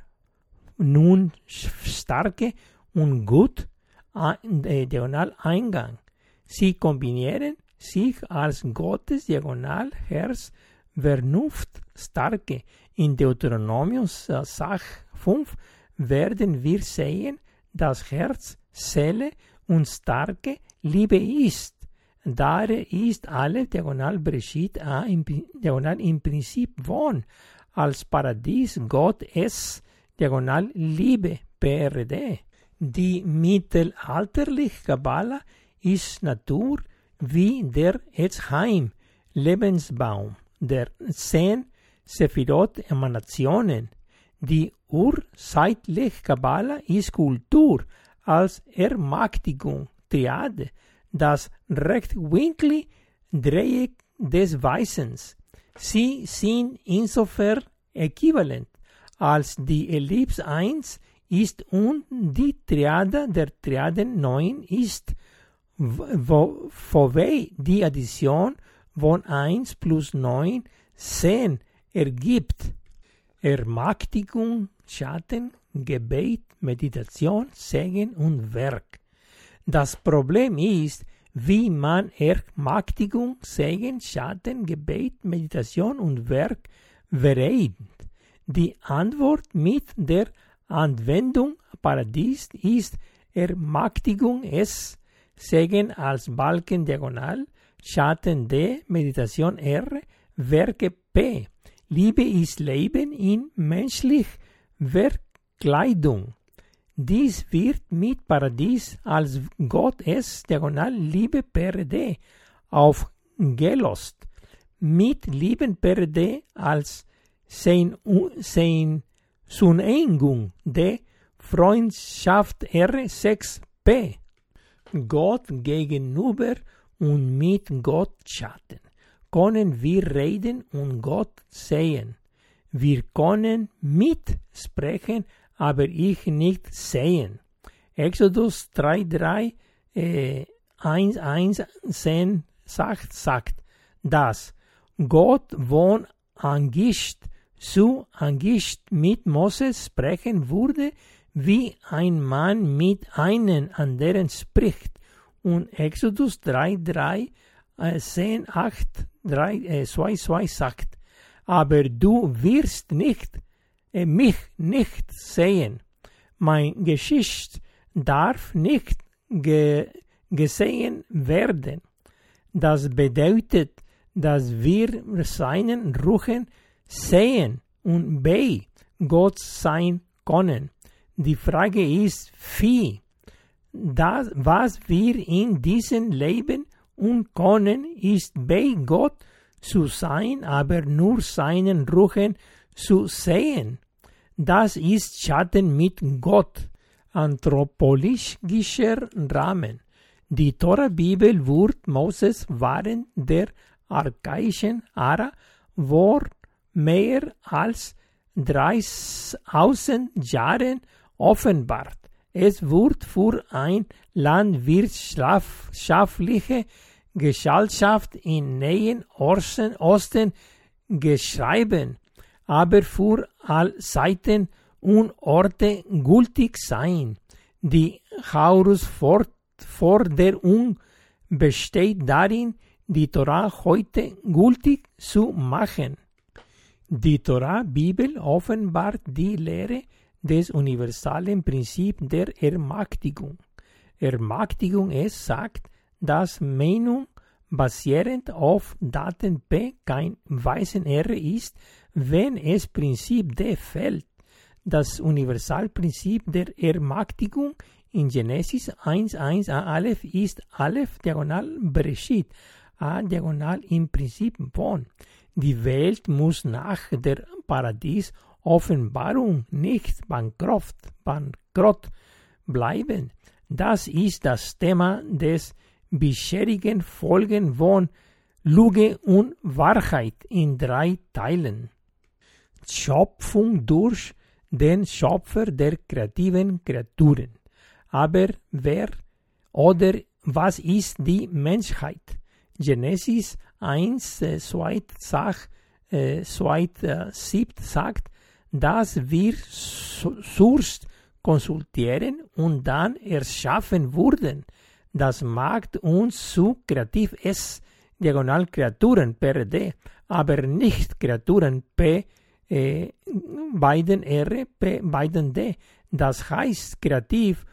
nun starke und gut, diagonal Eingang. Sie kombinieren sich als Gottes diagonal Herz Vernunft starke. In Deuteronomium Sach fünf werden wir sehen, dass Herz, Seele und starke Liebe ist. Daher ist alle diagonal Bereshit A im, diagonal im Prinzip von als PaRaDiSe Gott S diagonal Liebe P R D. Die mittelalterliche Kabbala ist Natur wie der Etzheim, Lebensbaum, der zehn Sephirot-Emanationen. Die urzeitliche Kabbala ist Kultur als Ermächtigung, Triade, das rechtwinklige Dreieck des Wissens. Sie sind insofern äquivalent, als die Ellipse eins ist und die Triade der Triaden neun ist, wobei die Addition von eins plus neun zehn ergibt. Ermächtigung, Schatten, Gebet, Meditation, Segen und Werk. Das Problem ist, wie man Ermächtigung, Segen, Schatten, Gebet, Meditation und Werk vereint. Die Antwort mit der Anwendung PaRaDiSe ist Ermächtigung S, Segen als Balken diagonal, Schatten D, Meditation R, Werke P. Liebe ist Leben in menschlich Verkleidung. Dies wird mit PaRaDiSe als Gott S diagonal Liebe PaRaDiSe aufgelost. Mit Lieben PaRaDiSe als sein, sein Zuneigung der Freundschaft R sechs P. Gott gegenüber und mit Gott Schatten können wir reden und Gott sehen. Wir können mitsprechen, aber ich nicht sehen. Exodus drei Komma drei, äh, eins Komma eins zehn sagt, sagt, dass Gott von Angst zu Angst mit Moses sprechen wurde, wie ein Mann mit einem anderen spricht. Und Exodus drei Komma drei, äh, zehn Komma acht, drei, äh, zwei Komma zwei sagt, aber du wirst nicht, äh, mich nicht sehen. Mein Geschichte darf nicht ge- gesehen werden. Das bedeutet, dass wir seinen Ruchen sehen und bei Gott sein können. Die Frage ist, wie das, was wir in diesem Leben und können, ist bei Gott zu sein, aber nur seinen Ruchen zu sehen. Das ist Schatten mit Gott, anthropologischer Rahmen. Die Tora-Bibel wird Moses während der archaischen Ära, wo mehr als dreitausend Jahren offenbart. Es wird für eine landwirtschaftliche Gesellschaft im Nahen Osten geschrieben, aber für alle Zeiten und Orte gültig sein. Die Herausforderung besteht darin, die Torah heute gültig zu machen. Die Torah-Bibel offenbart die Lehre des universalen Prinzips der Ermächtigung. Ermächtigung es sagt, dass Meinung basierend auf Daten P kein weißen R ist, wenn es Prinzip D fehlt. Das Universalprinzip der Ermächtigung in Genesis eins Komma eins a Aleph ist Aleph diagonal Bereshit, a diagonal im Prinzip von. Die Welt muss nach der PaRaDiSe Offenbarung nicht bankrott, bankrott bleiben. Das ist das Thema des bisherigen Folgen von Lüge und Wahrheit in drei Teilen. Schöpfung durch den Schöpfer der kreativen Kreaturen. Aber wer oder was ist die Menschheit? Genesis eins Komma zwei sagt, äh, sagt, dass wir zuerst konsultieren und dann erschaffen wurden. Das macht uns zu kreativ S, diagonal Kreaturen PaRaDiSe, aber nicht Kreaturen P, äh, beiden R, P, beiden D. Das heißt kreativ,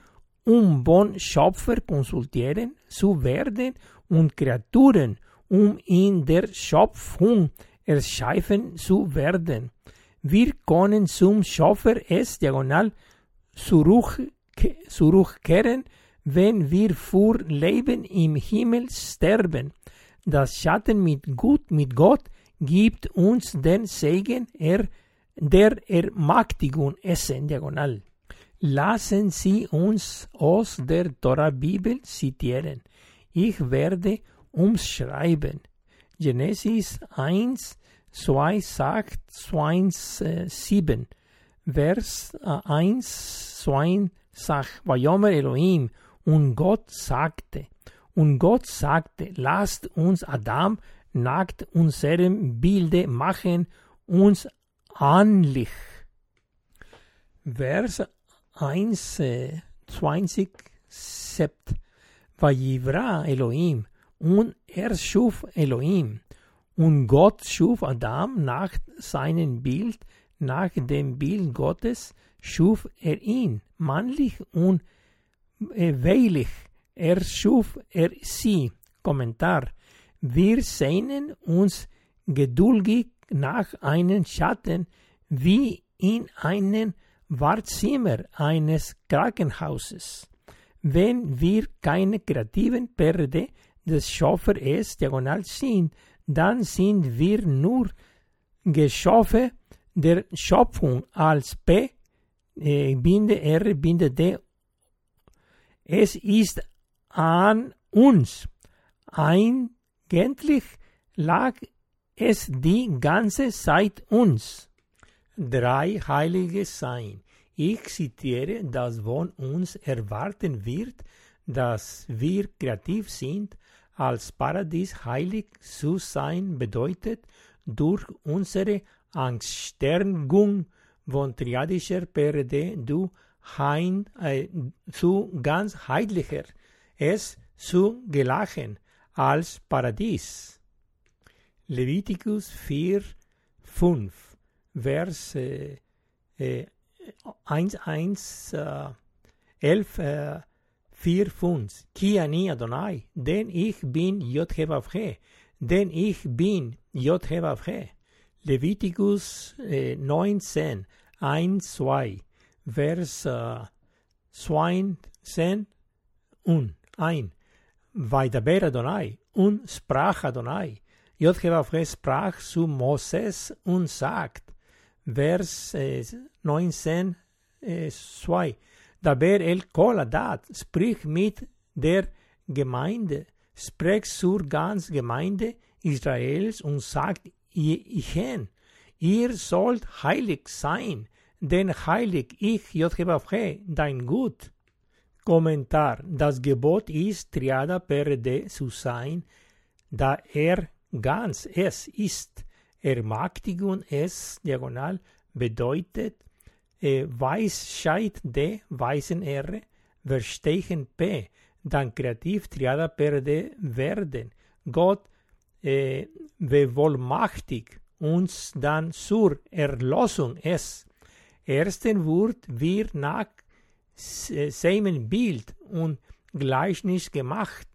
um von Schöpfer konsultieren zu werden und Kreaturen, um in der Schöpfung erschaffen zu werden. Wir können zum Schöpfer S, diagonal zurück, zurückkehren, wenn wir für Leben im Himmel sterben. Das Schatten mit, Gut, mit Gott gibt uns den Segen er, der Ermächtigung essen, diagonal. Lassen Sie uns aus der Torah-Bibel zitieren. Ich werde umschreiben. Genesis eins Komma zwei sagt zwei Komma sieben. Vers eins Komma zwei sagt, Vayomer Elohim, und Gott sagte, und Gott sagte, lasst uns Adam nach unserem Bilde machen, uns ähnlich. Vers eins, zwanzig sagt, Vayivra Elohim, und er schuf Elohim, und Gott schuf Adam nach seinem Bild, nach dem Bild Gottes schuf er ihn, männlich und weiblich, er schuf er sie. Kommentar: Wir sehnen uns geduldig nach einem Schatten, wie in einem Wartezimmer eines Krankenhauses. Wenn wir keine kreativen Pferde des Schöpfers diagonal sind, dann sind wir nur Geschöpfe der Schöpfung als P, äh, Binde R, Binde D. Es ist an uns. Eigentlich lag es die ganze Zeit uns. Drei Heilige Sein. Ich zitiere, dass von uns erwarten wird, dass wir kreativ sind. Als PaRaDiSe heilig zu sein bedeutet, durch unsere Anstrengung von triadischer Perde du hein, äh, zu ganzheitlicher es zu gelangen als PaRaDiSe. Leviticus vier, fünf, Vers äh, äh, eins, eins, äh, elf, äh, vier, fünf. Ki ani Adonai, denn ich bin Jod-He-Vav-He, denn ich bin Jod-He-Vav-He. Leviticus äh, neunzehn, eins, zwei, Vers äh, zwanzig und eins. Vaidaber Adonai, und sprach Adonai, Jod-He-Vav-He sprach zu Moses und sagt, Vers äh, neunzehn, zwei, äh, Daber el kol adat, sprich mit der Gemeinde, sprich zur ganzen Gemeinde Israels und sagt ihnen, ihr sollt heilig sein, denn heilig ich, Jod-He-Vav-He, dein Gott. Kommentar: Das Gebot ist, Triada Perde zu sein, da er ganz es ist. Ermächtigung es, diagonal, bedeutet, Weisheit D, Weisen R, Verstehen P, dann kreativ Triada Perde werden. Gott äh, bevollmachtigt uns dann zur Erlösung es. Ersten Wort wird nach seinem Bild und Gleichnis gemacht,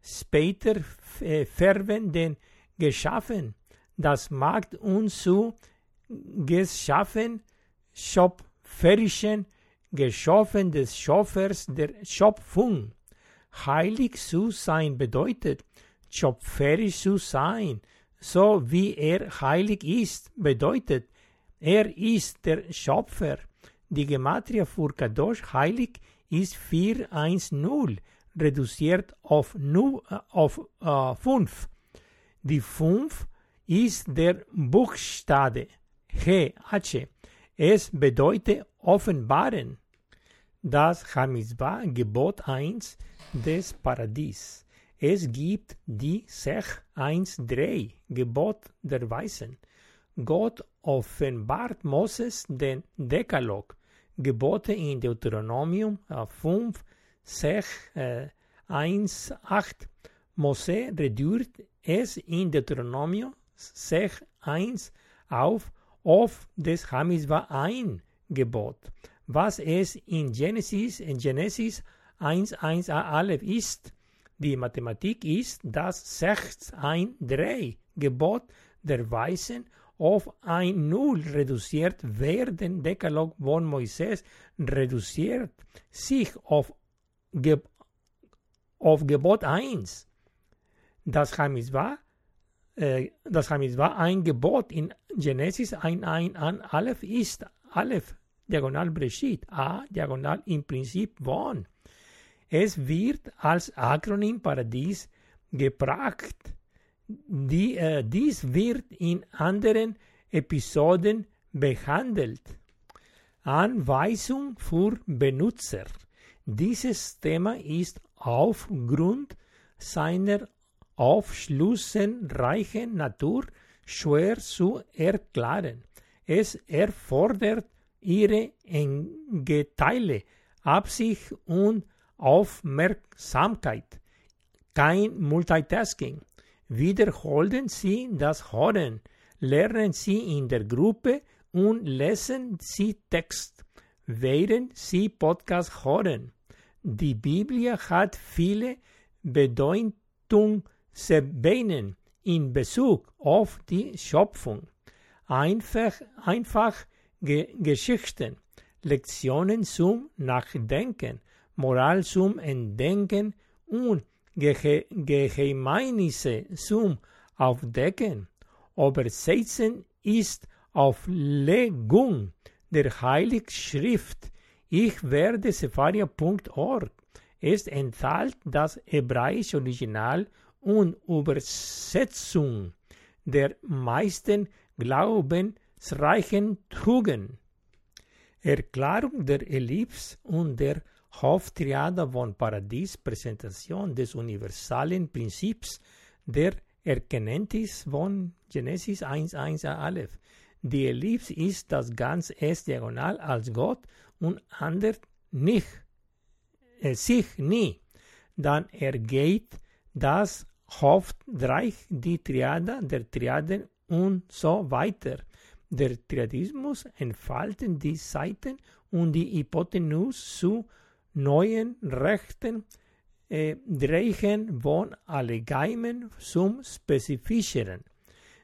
später äh, verwenden geschaffen. Das macht uns zu geschaffen, schöpferischen Geschöpfen des Schöpfers der Schöpfung. Heilig zu sein bedeutet, schöpferisch zu sein, so wie er heilig ist, bedeutet, er ist der Schöpfer. Die Gematria für Kadosh heilig ist vier, eins, null, reduziert auf, null, auf äh, fünf. Die fünf ist der Buchstabe He, H. Es bedeutet offenbaren. Das Hamizbah Gebot eins des PaRaDiSe. Es gibt die sechs, eins, drei Gebot der Weisen. Gott offenbart Moses den Dekalog. Gebote in Deuteronomium fünf, sechs, eins, acht. Mose reduziert es in Deuteronomium sechs, eins auf auf des Hamizbah ein Gebot, was es in Genesis, in Genesis eins, eins Aleph ist. Die Mathematik ist, dass sechs, eins, drei Gebot der Weisen auf ein, null reduziert werden. Dekalog von Moises reduziert sich auf, Ge auf Gebot eins. Das Hamizbah Das Hamizbah ein Gebot in Genesis eins, eins an Aleph ist Aleph, diagonal Breshit, A, diagonal im Prinzip von. Es wird als Akronym PaRaDiSe gebracht. Die, äh, dies wird in anderen Episoden behandelt. Anweisung für Benutzer. Dieses Thema ist aufgrund seiner aufschlussreichen Natur schwer zu erklären. Es erfordert ihre Engeteile, Absicht und Aufmerksamkeit. Kein Multitasking. Wiederholen Sie das Hören, lernen Sie in der Gruppe und lesen Sie Text, während Sie Podcast hören. Die Bibel hat viele Bedeutungsebenen in Bezug auf die Schöpfung. Einfach, einfach Ge- Geschichten, Lektionen zum Nachdenken, Moral zum Entdenken und Ge- Geheimnisse zum Aufdecken. Übersetzen ist Auflegung der Heiligen Schrift. Ich werde sefaria punkt org. Es enthält das hebräische Original und Übersetzung der meisten glaubensreichen Trugen. Erklärung der Ellipse und der Haupttriade von PaRaDiSe, Präsentation des universalen Prinzips der Erkenntnis von Genesis eins Komma eins Aleph. Die Ellipse ist das Ganze S diagonal als Gott und ändert nicht, äh, sich nie. Dann ergeht das Hauptdreieck, die Triade der Triaden und so weiter. Der Triadismus entfaltet die Seiten und die Hypotenus zu neuen rechten äh, Dreiecke von Allgemeinen zum Spezifischeren.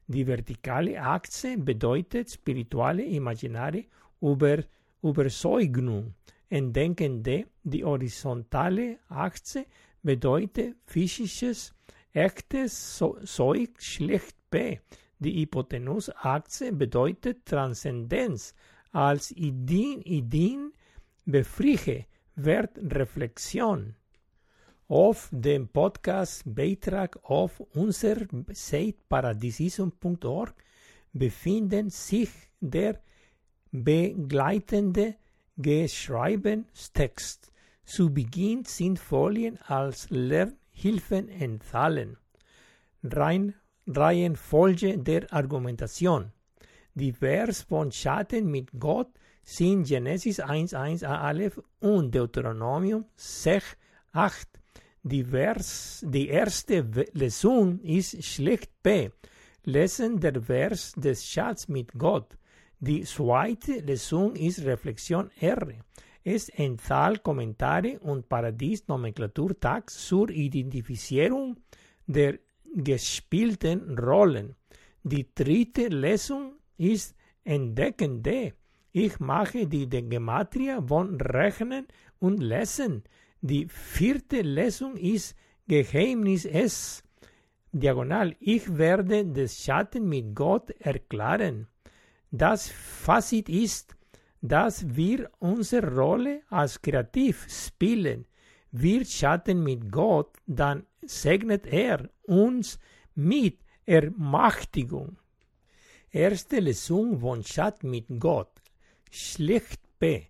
Die vertikale Achse bedeutet spirituelle, imaginäre Über- Überzeugung. Entdenkende, die horizontale Achse bedeutet physisches, echtes so- Zeug, schlecht P. Die Hypotenusachse bedeutet Transzendenz. Als Ideen, Ideen, befriedige, wird Reflexion. Auf dem Podcast-Beitrag auf unserer Seite paradisisum punkt org befinden sich der begleitende Geschreibenstext. Zu Beginn sind Folien als Lernhilfen enthalten. Rein, Reihenfolge der Argumentation. Die Vers von Schatten mit Gott sind Genesis eins Komma eins Aleph und Deuteronomium sechs Komma acht. Die, Vers, die erste Lesung ist schlecht P. Lesen der Vers des Schatzes mit Gott. Die zweite Lesung ist Reflexion R. Es enthält Kommentare und PaRaDiSe-Nomenklaturtag zur Identifizierung der gespielten Rollen. Die dritte Lesung ist Entdeckende. Ich mache die Gematria von Rechnen und Lesen. Die vierte Lesung ist Geheimnis S. Diagonal. Ich werde des Schatten mit Gott erklären. Das Fazit ist, dass wir unsere Rolle als kreativ spielen. Wir Schatten mit Gott, dann segnet er uns mit Ermachtigung. Erste Lesung von Schatten mit Gott. Schlecht P.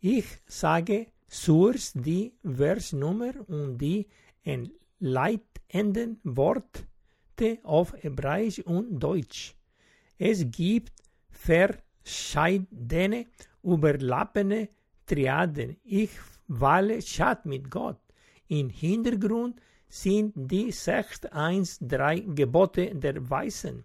Ich sage zuerst die Versnummer und die entleitenden Worte auf Hebräisch und Deutsch. Es gibt verschiedene überlappende Triaden. Ich wähle Schat mit Gott. Im Hintergrund sind die sechs eins drei Gebote der Weisen.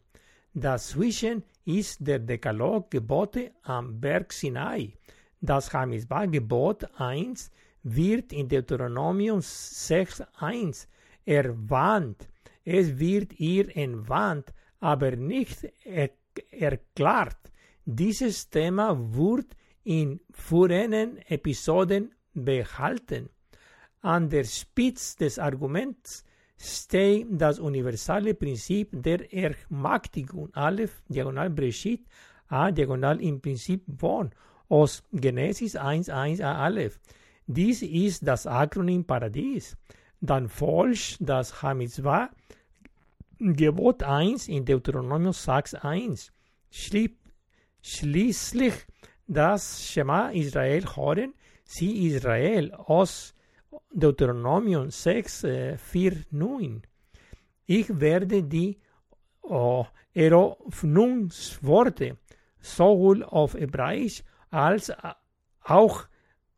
Dazwischen ist der Dekalog Gebote am Berg Sinai. Das Hamisba-Gebot eins wird in Deuteronomium sechs Komma eins erwähnt. Es wird ihr entwandt, aber nicht er- erklärt. Dieses Thema wird in früheren Episoden behalten. An der Spitze des Arguments steht das universelle Prinzip der Ermachtigung. Aleph, Diagonal Breshit, A, Diagonal im Prinzip von aus Genesis eins Komma eins a Aleph. Dies ist das Akronym PaRaDiSe. Dann folgt das Hamizwa Gebot eins in Deuteronomium sechs Komma eins. Schli- Schließlich das Schema Israel hören, sie Israel aus Deuteronomium sechs Komma vier neun. Ich werde die oh, Eröffnungsworte sowohl auf Hebräisch als auch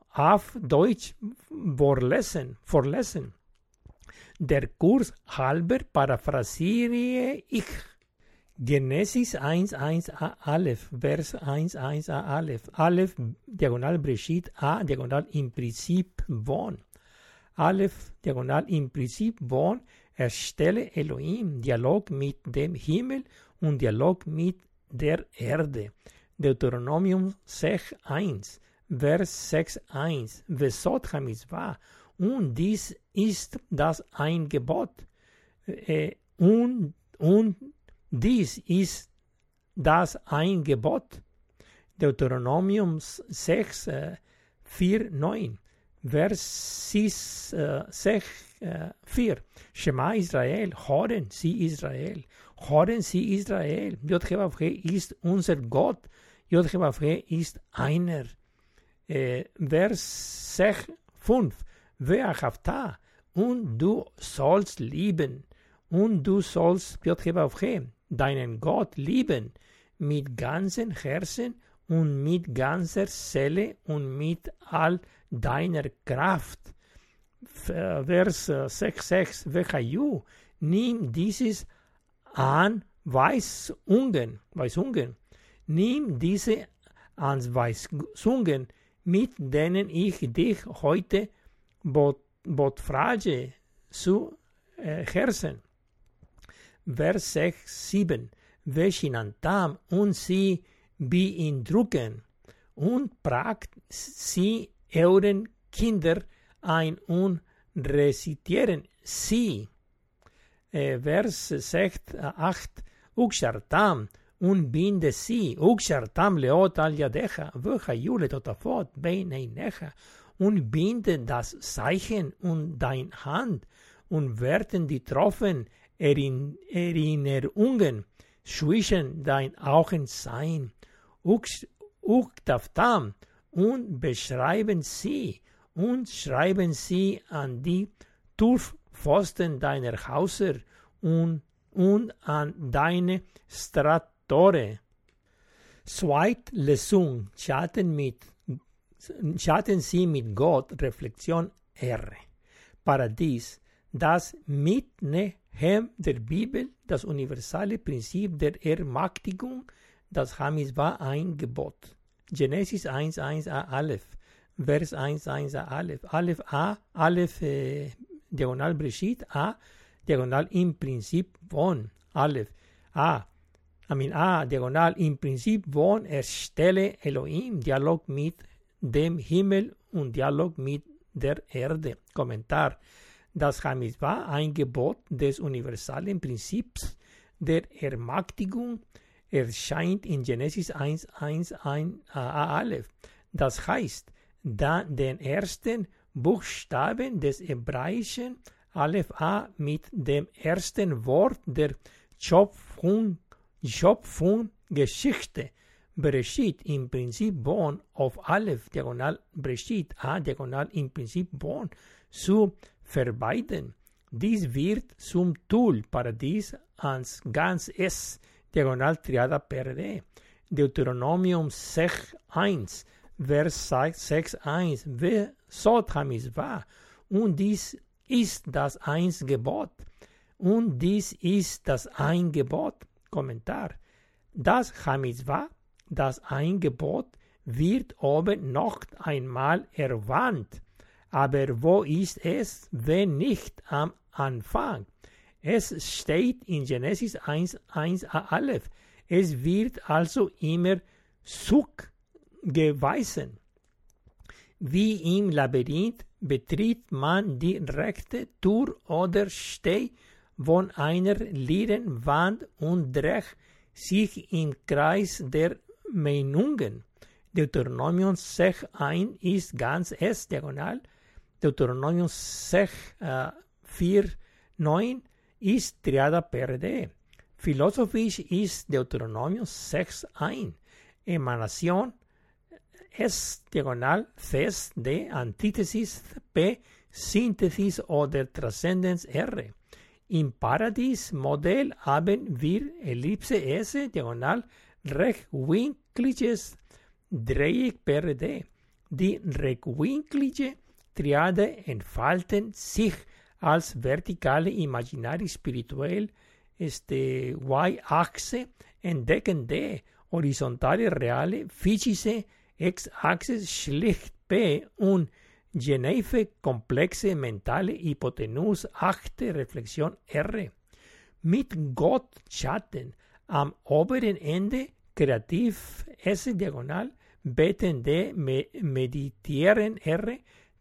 auf Deutsch vorlesen. vorlesen. Der Kurs halber paraphrasiere ich. Genesis eins eins a Aleph, Vers eins eins a Aleph, Aleph, Diagonal Breshit, a, Diagonal im Prinzip von. Aleph, Diagonal im Prinzip von, erstelle Elohim, Dialog mit dem Himmel und Dialog mit der Erde. Deuteronomium sechs eins, Vers sechs eins, Vesot Hamizvah, und dies ist das ein Gebot, äh, und, und dies ist das ein Gebot. Deuteronomium sechs, vier, neun, Vers sechs, vier. Shema Israel, hören Sie Israel, hören Sie Israel. J H W H ist unser Gott, J H W H ist einer. Äh, Vers sechs, fünf. Ve'ahavta, und du sollst lieben, und du sollst J H W H deinen Gott lieben, mit ganzem Herzen und mit ganzer Seele und mit all deiner Kraft. Vers sechs sechs, Vechayu, nimm dieses an Weisungen, Weisungen, nimm diese an Weisungen, mit denen ich dich heute bot, botfrage zu äh, Herzen. Vers sechs sieben, Veshinantam, und sie beeindrucken, und pragt sie euren Kinder ein und rezitieren sie. Äh, Vers sechs acht, Ukshartam, und binde sie, Ukshartam leot al yadecha, v'chayu letotafot bein einecha, und binde das Zeichen und dein Hand, und werden die Tropfen Erin, Erinnerungen zwischen dein Augen sein. Uktaftam, und beschreiben sie, und schreiben sie an die Turfpfosten deiner Häuser und, und an deine Stadttore. Zweite Lesung, Schatten mit Schatten sie mit Gott, Reflexion R. PaRaDiSe, das mit Nehem der Bibel, das universelle Prinzip der Ermächtigung, das Hamizvah ein Gebot. Genesis eins eins a Aleph, Vers eins eins a Aleph, Aleph a, Aleph eh, Diagonal Breshit a, Diagonal im Prinzip von, Aleph a, Amin a, Diagonal im Prinzip von, erstelle Elohim, Dialog mit dem Himmel und Dialog mit der Erde. Kommentar. Das Hamizvah, ein Gebot des universalen Prinzips der Ermächtigung, erscheint in Genesis eins eins eins a Aleph. Das heißt, da den ersten Buchstaben des Hebräischen Aleph a mit dem ersten Wort der Schöpfung, Schöpfung Geschichte, Breshit im Prinzip von, auf Aleph, Diagonal Breshit a, Diagonal im Prinzip von, zu verbreiten. Dies wird zum Tool PaRaDiSe ans ganz S, Diagonal Triada PaRaDe. Deuteronomium sechs eins, Vers sechs eins, Vesot Hamizvah, und dies ist das eins Gebot, und dies ist das ein Gebot. Kommentar. Das Hamizvah, das Eingebot, wird oben noch einmal erwähnt. Aber wo ist es, wenn nicht am Anfang? Es steht in Genesis eins eins a Aleph. Es wird also immer zurückgewiesen. Wie im Labyrinth betritt man die rechte Tür oder Steh von einer leeren Wand und dreht sich im Kreis der Meinungen. Deuteronomium sechs eins ist ganz S, Diagonal. Deuteronomium sechs vier neun ist Triada PaRaDe. Philosophisch ist Deuteronomium sechs eins. Emanación S, Diagonal, Fest D, Antithesis P, Synthesis oder Transzendenz R. Im PaRaDiSe Modell haben wir Ellipse S, Diagonal, rechtwinkliges Dreieck PaRaDiSe. Die rechtwinklige Triade entfalten sich als vertikale imaginär-spirituell ist die Y-Achse, entdeckende horizontale reale physische X-Achse schlicht P und geneve komplexe mentale Hypotenus achte Reflexion R. Mit Gott Schatten am oberen Ende kreativ S diagonal beten D meditieren R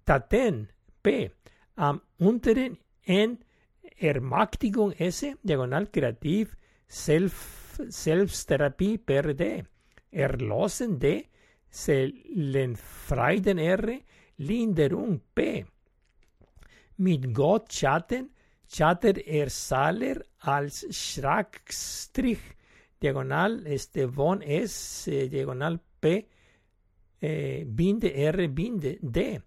taten P am unteren Ende Ermächtigung S diagonal kreativ Self, Selbsttherapie PaRaDiSe Erlösen D Seelenfreuden R Linderung P mit Gott Schatten Schatter Ersaler als Schrägstrich diagonal Esteban S diagonal P äh, Binde R Binde D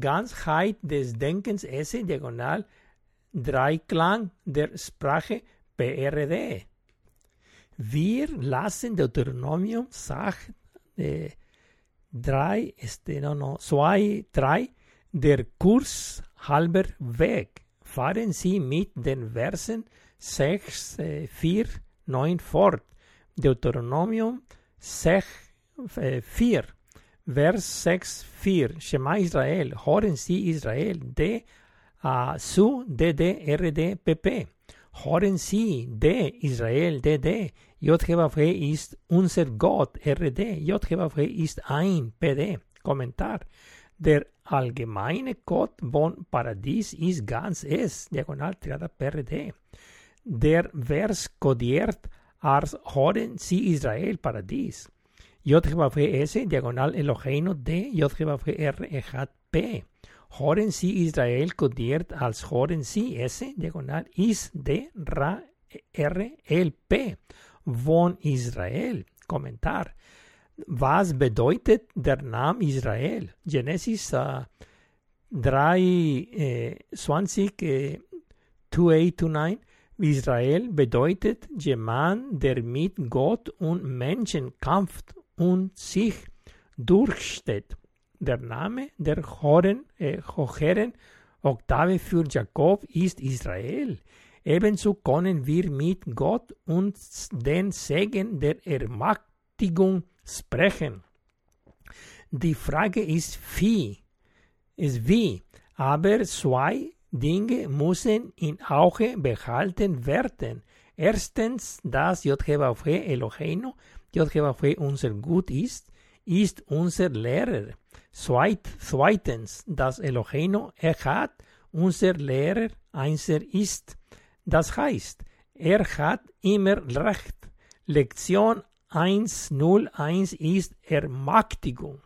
Ganzheit des Denkens S diagonal Dreiklang der Sprache PaRaDiSe. Wir lassen Deuteronomium sagt äh, drei, este, no, no, zwei, drei, der Kurs halber Weg. Fahren Sie mit den Versen sechs, äh, vier, neun fort. Deuteronomium sechs, äh, vier, Vers sechs, vier. Schema Israel, hören Sie Israel, D, A, Su, D, D, R, D, P, P. Hören Sie, D, Israel, D, D. J H W H ist unser Gott, R D. J H W H ist ein, P D. Kommentar. Der allgemeine Gott von PaRaDiSe ist ganz S, diagonal triada PaRaDiSe. Der Vers kodiert als Hören Sie Israel PaRaDiSe. J H W H S, diagonal Eloheinu D, J H W H R, Echat P. Hören Sie Israel kodiert als Hören Sie S, diagonal Is, D, Ra, R, L, P. Von Israel. Kommentar. Was bedeutet der Name Israel? Genesis uh, drei, zwanzig, zwei bis neun. Israel bedeutet jemand, der mit Gott und Menschen kämpft und sich durchsteht. Der Name der hohen, äh, hohen Oktave für Jakob ist Israel. Ebenso können wir mit Gott und den Segen der Ermächtigung sprechen. Die Frage ist wie, ist wie, aber zwei Dinge müssen in Auge behalten werden. Erstens, dass J H W H Eloheinu, J H W H unser Gut ist, ist unser Lehrer. Zweit, zweitens, dass Eloheinu Echad unser Lehrer einser ist. Das heißt, er hat immer recht. Lektion hunderteins ist Ermächtigung.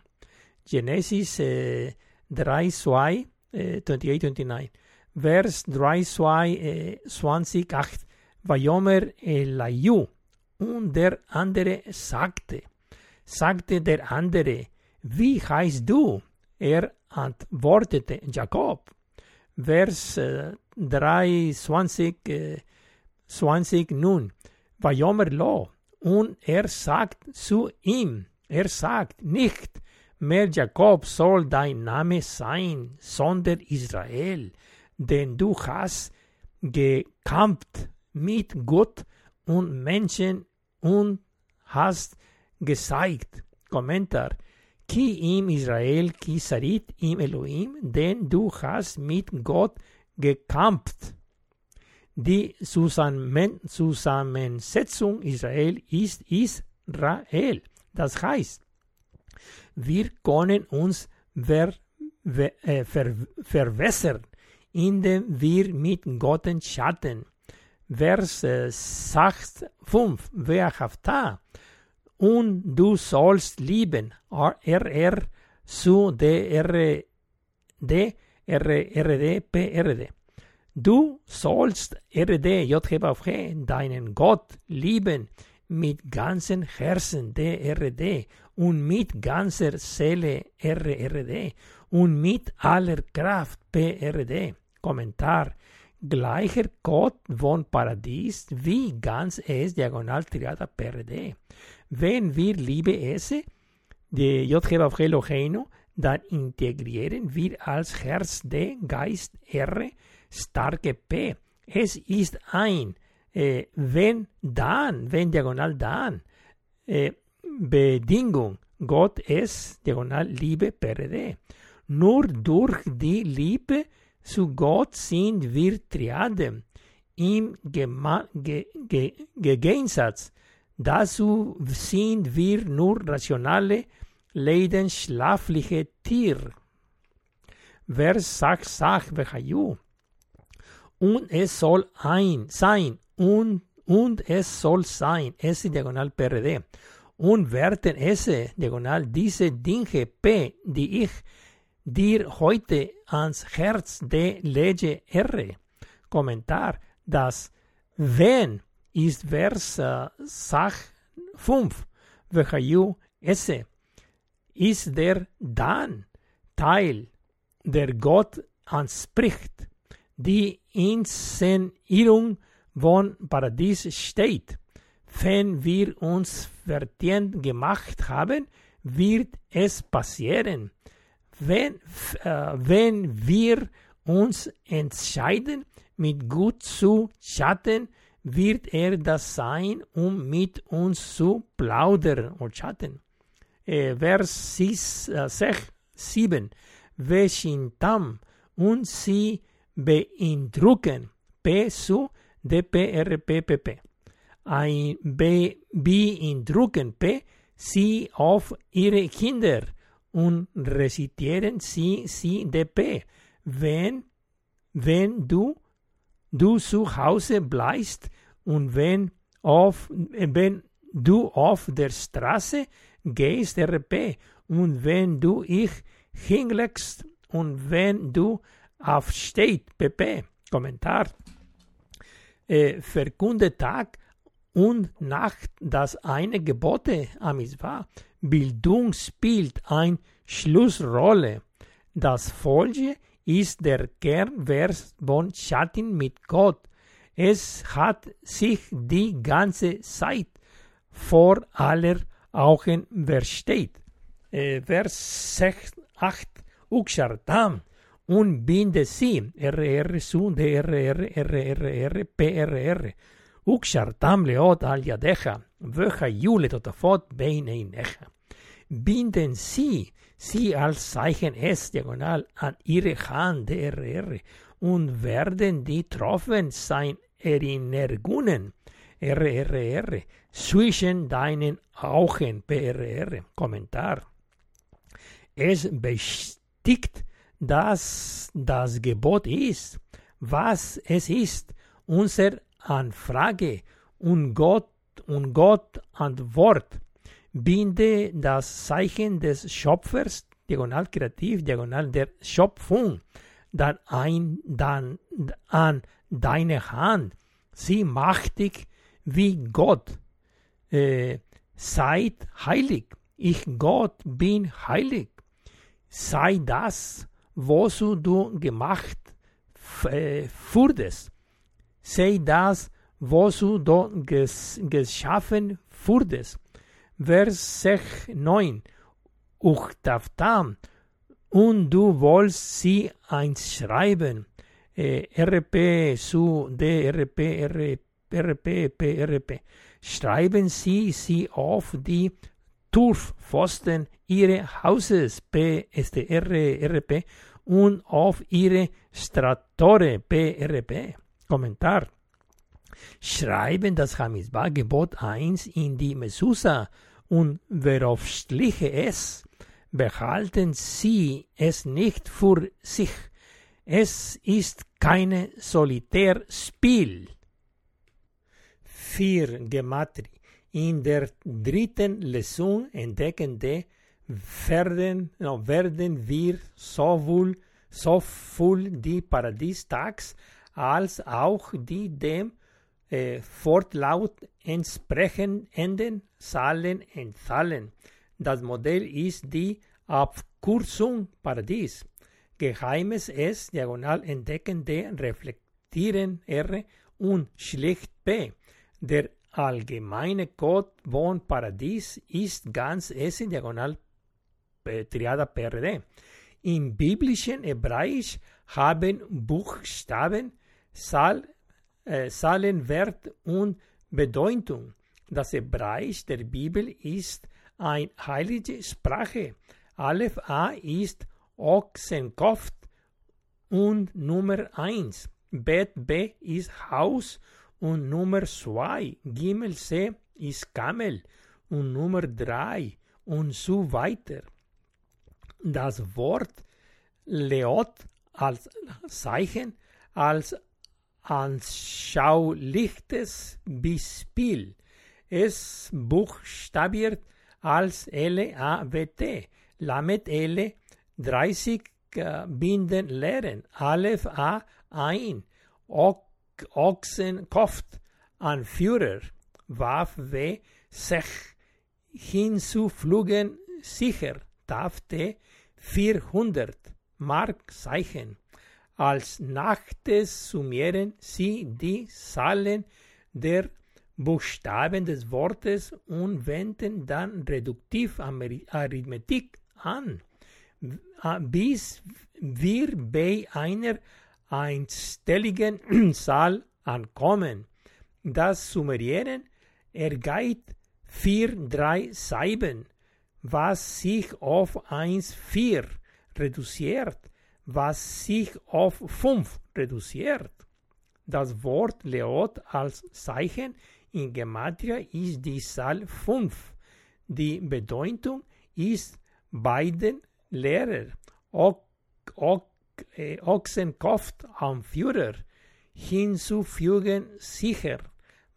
Genesis äh, drei, zwei, äh, achtundzwanzig, neunundzwanzig. Vers drei, zwei, äh, zwanzig, acht. Vayomer Elihu. Und der andere sagte. Sagte der andere, wie heißt du? Er antwortete, Jakob. Vers äh, drei, zwanzig, zwanzig, nun, Vayomer Lo, und er sagt zu ihm, er sagt nicht, mehr Jakob soll dein Name sein, sondern Israel, denn du hast gekämpft mit Gott und Menschen und hast gezeigt. Kommentar. Ki im Israel, ki sarit im Elohim, denn du hast mit Gott gekämpft. Die Zusammen- Zusammensetzung Israel ist Israel. Das heißt, wir können uns ver- ver- ver- ver- verwässern, indem wir mit Gottes Schatten. Vers äh, sechs, fünf, Ve'ahavta. Und du sollst lieben. R R zu D R D. R R D, P R D. Du sollst R D, J H W H, deinen Gott lieben mit ganzem Herzen, D R D, und mit ganzer Seele, R R D, und mit aller Kraft, P R D. Kommentar. Gleicher Gott von PaRaDiSe wie ganz S, diagonal triada PaRaDiSe. Wenn wir Liebe S, De J G auf Eloheno, dann integrieren wir als Herz D, Geist R, starke P. Es ist ein, äh, wenn, dann, wenn, diagonal, dann, äh, Bedingung, Gott ist, diagonal, Liebe, PaRaDiSe. Nur durch die Liebe zu Gott sind wir Triaden, im Gema- Ge- Ge- Ge- Gegensatz. Dazu sind wir nur rationale, leidenschlafliche Tiere. Wer sagt, sagt, Behayu. Und es soll ein sein. Und, und es soll sein. Es ist diagonal PaRaDiSe. Und werden es diagonal diese Dinge P, die ich dir heute ans Herz de lege R. Kommentar. Das Wenn ist Vers äh, Sach fünf, Vechayu esse, ist der Dann Teil, der Gott anspricht, die Inszenierung von PaRaDiSe steht. Wenn wir uns verdient gemacht haben, wird es passieren. Wenn, äh, wenn wir uns entscheiden, mit Gott zu chatten, wird er das sein, um mit uns zu plaudern und chatten. Äh, Vers sechs, sieben. Veshintam und sie beeindrucken. P zu D P R P P P. Ein be, beeindrucken P sie auf ihre Kinder und rezitieren sie sie D P. Wenn, wenn du du zu Hause bleibst und wenn, auf, wenn du auf der Straße gehst, R P, und wenn du ich hinlegst und wenn du aufsteht, P P, Kommentar, äh, verkunde Tag und Nacht, das eine Gebote Amiswa. Bildung spielt eine Schlussrolle. Das Folge ist der Kernvers von Schatten mit Gott. Es hat sich die ganze Zeit vor aller Augen versteht. Äh, Vers sechs, acht. Ukshartam und binde sie. R R Sund, R R, R R R, P R R. Ukshartam leot al yadecha. Vecha jule totafot beine inecha. Binden sie, sie als Zeichen S, diagonal, an ihre Hand, R R, und werden die Tropfen sein Erinnerungen, R R R, zwischen deinen Augen, P R R, Kommentar. Es bestickt, dass das Gebot ist, was es ist, unsere Anfrage, und Gott, und Gott antwortet. Binde das Zeichen des Schöpfers, diagonal kreativ, diagonal der Schöpfung, dann ein, dann an deine Hand. Sie machtig wie Gott. Äh, seid heilig. Ich Gott bin heilig. Sei das, wozu du gemacht wurdest. Sei das, wozu du ges- geschaffen wurdest. Vers sechs, neun. Uchtaftam. Und du wollst sie einschreiben. Äh, R P zu D R P, R P, P R P. Schreiben sie sie auf die Turfpfosten ihres Hauses, P, R, R P, und auf ihre Stratore, P R P. Kommentar. Schreiben das Hamisba-Gebot eins in die Mesusa und veröffentliche es, behalten sie es nicht für sich. Es ist kein Solitärspiel. vier. Gematri. In der dritten Lesung entdecken de, werden, no, werden wir sowohl, sowohl die PaRaDiSe-Tags als auch die dem Äh, fortlaut entsprechenden Zahlen entzahlen. Das Modell ist die Abkürzung PaRaDiSe. Geheimes S, diagonal entdecken D, reflektieren R und schlicht P. Der allgemeine Code von PaRaDiSe ist ganz S, diagonal Triada PaRaDe. Im biblischen Hebräisch haben Buchstaben, Zahl, äh, Zahlenwert und Bedeutung. Das Hebräisch der Bibel ist eine heilige Sprache. Aleph A ist Ochsenkopf und Nummer eins. Bet B ist Haus und Nummer zwei. Gimel C ist Kamel und Nummer drei und so weiter. Das Wort Leot als Zeichen, als anschauliches Beispiel. Es buchstabiert als L A W T, Lamet L, dreißig äh, Binden leeren, Aleph A ein, Ochsenkopf, Anführer, Waf W, Sech, hinzufügen, sicher, Taf T, vierhundert, Markzeichen. Als Nachtes summieren sie die Zahlen der Buchstaben des Wortes und wenden dann reduktiv Arithmetik an, bis wir bei einer einstelligen Zahl ankommen. Das Summerieren ergibt vier, drei, sieben, was sich auf eins, vier reduziert, was sich auf fünf reduziert. Das Wort Leot als Zeichen in Gematria ist die Zahl fünf. Die Bedeutung ist beiden Lehrer, Ochsenkopf, Anführer, hinzufügen, sicher,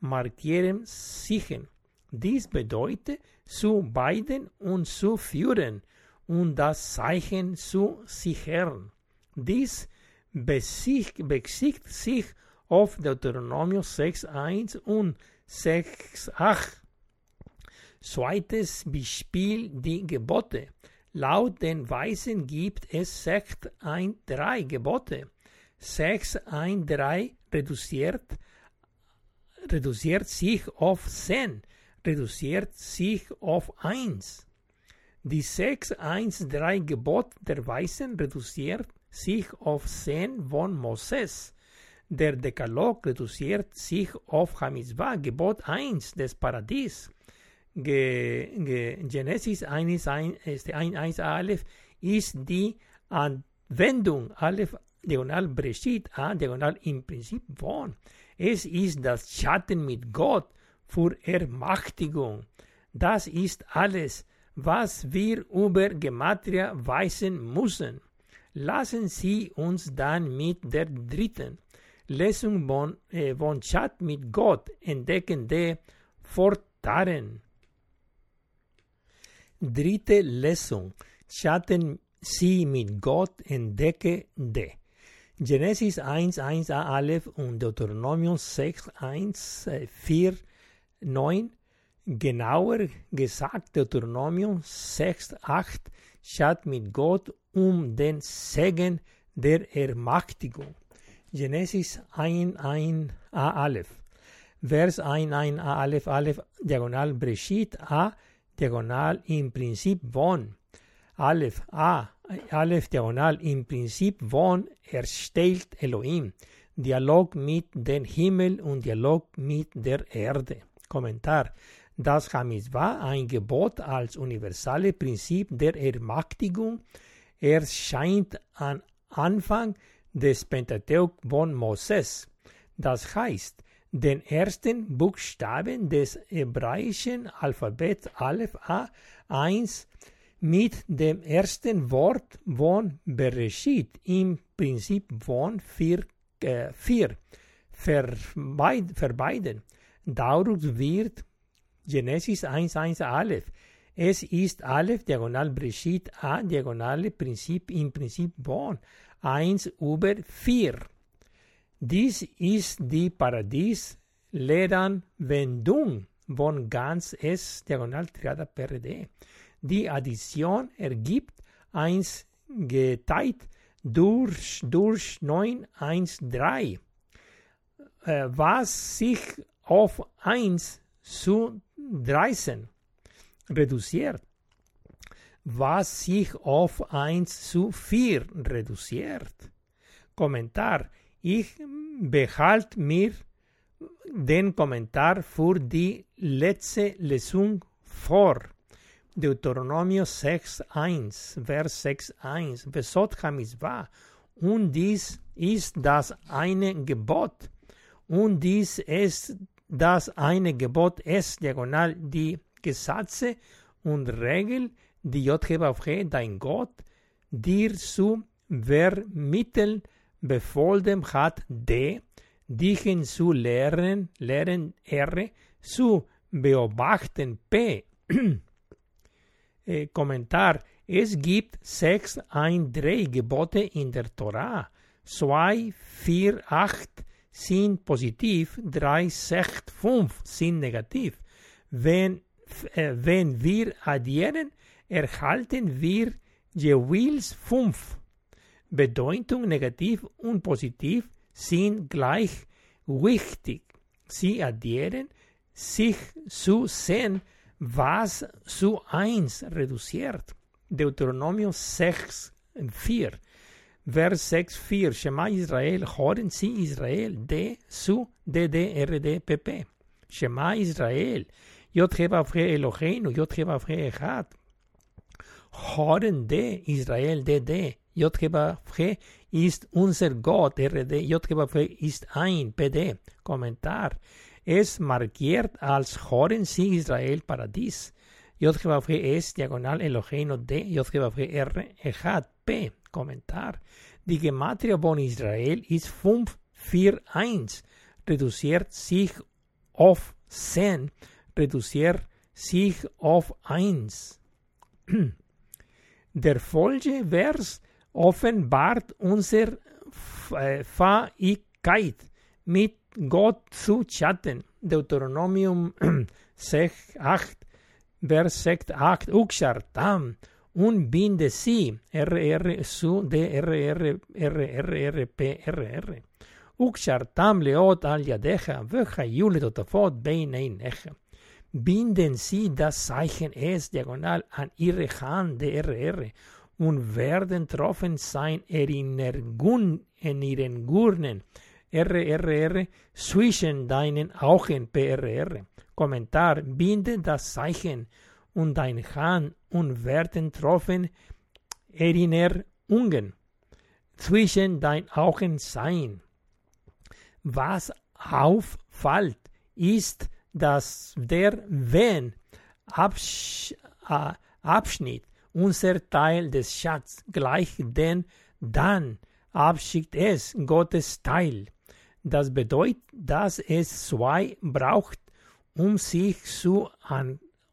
markieren, sichern. Dies bedeutet zu beiden und zu führen und das Zeichen zu sichern. Dies bezieht sich auf Deuteronomium sechs Komma eins und sechs Komma acht. Zweites Beispiel die Gebote. Laut den Weisen gibt es sechs Komma eins drei Gebote. sechs Komma eins drei reduziert, reduziert sich auf zehn, reduziert sich auf eins. Die sechs Komma eins drei Gebot der Weisen reduziert sich auf zehn von Moses. Der Dekalog reduziert sich auf Hamizbah, Gebot eins des Paradies. Ge, ge, Genesis eins Komma eins Aleph ist die Anwendung Aleph diagonal Breshit, A diagonal im Prinzip von. Es ist das Schatten mit Gott für Ermächtigung. Das ist alles, was wir über Gematria wissen müssen. Lassen Sie uns dann mit der dritten Lesung von, äh, von Chat mit Gott entdeckende Fortaren. Dritte Lesung. Chatten Sie mit Gott entdeckende. Genesis eins Komma eins a Aleph und Deuteronomium sechs Komma eins vier neun. Genauer gesagt Deuteronomium sechs Komma acht. Chat mit Gott um den Segen der Ermächtigung. Genesis eins Komma eins a Aleph. Vers eins Komma eins a Aleph Aleph diagonal Breshit a diagonal im Prinzip von Aleph a Aleph diagonal im Prinzip von erstellt Elohim. Dialog mit dem Himmel und Dialog mit der Erde. Kommentar. Das Hamizbah, ein Gebot als universales Prinzip der Ermächtigung, erscheint am Anfang des Pentateuch von Moses. Das heißt, den ersten Buchstaben des hebräischen Alphabets Aleph A eins mit dem ersten Wort von Bereshit im Prinzip von vier, äh, vier vermeiden. Dadurch wird Genesis eins Komma eins Aleph. Es ist Aleph diagonal Breshit A diagonale Prinzip im Prinzip von eins über vier. Dies ist die PaRaDiSe Lehranwendung von ganz S diagonal Triada PaRaDe. Die Addition ergibt eins geteilt durch, durch neun Komma eins drei, äh, was sich auf eins zu dreizehn reduziert. was sich auf eins zu vier reduziert. Kommentar: Ich behalte mir den Kommentar für die letzte Lesung vor. Deuteronomio sechs eins, Vers sechs eins. Besot Hamizvah. Und dies ist das eine Gebot. Und dies ist das eine Gebot, es diagonal die Gesetze und Regeln, die J H W H, dein Gott, dir zu vermitteln, befohlen hat, D, dich zu lehren, lehren, R, zu beobachten, P. äh, Kommentar: Es gibt sechs, ein, drei Gebote in der Torah. Zwei, vier, acht sind positiv, drei, sechs, fünf sind negativ. Wenn, äh, wenn wir addieren, erhalten wir jeweils fünf. Bedeutung negativ und positiv sind gleich wichtig. Sie addieren sich zu sehen, was zu eins reduziert. Deuteronomio sechs vier, Vers sechs vier. Schema Israel, hören Sie Israel, D zu D D R D P P. Schema Israel, J H W H Eloheinu, J H W H Echad. Hören D Israel, D D. J H W H ist unser Gott, R D, J H W H ist ein, P D. Kommentar: Es markiert als Hören Sie Israel Paradies. J H W H ist diagonal Eloheinu D, J H W H R, Echad, P. Kommentar: Die Gematria von Israel ist fünf vier eins, reduziert sich auf zehn, reduziert sich auf eins. Der Folgevers offenbart unsere Fähigkeit, mit Gott zu chatten. Deuteronomium sechs acht, Vers sechs acht. Ukshartam, unbinde sie, R R zu D R R R R R P R R. Ukshartam leot al yadecha, vechayule totafot beineinecha. Binden Sie das Zeichen S diagonal an Ihre Hand, D R R, und werden treffen sein in Ihren Gurnen, R R R, zwischen deinen Augen, P R R. Kommentar: Binde das Zeichen und deine Hand und werden treffen Erinnerungen, zwischen deinen Augen sein. Was auffällt, ist, dass der Wenn-Abschnitt unser Teil des Schatzes gleich den Dann-Abschnitt ist Gottes Teil. Das bedeutet, dass es zwei braucht, um sich zu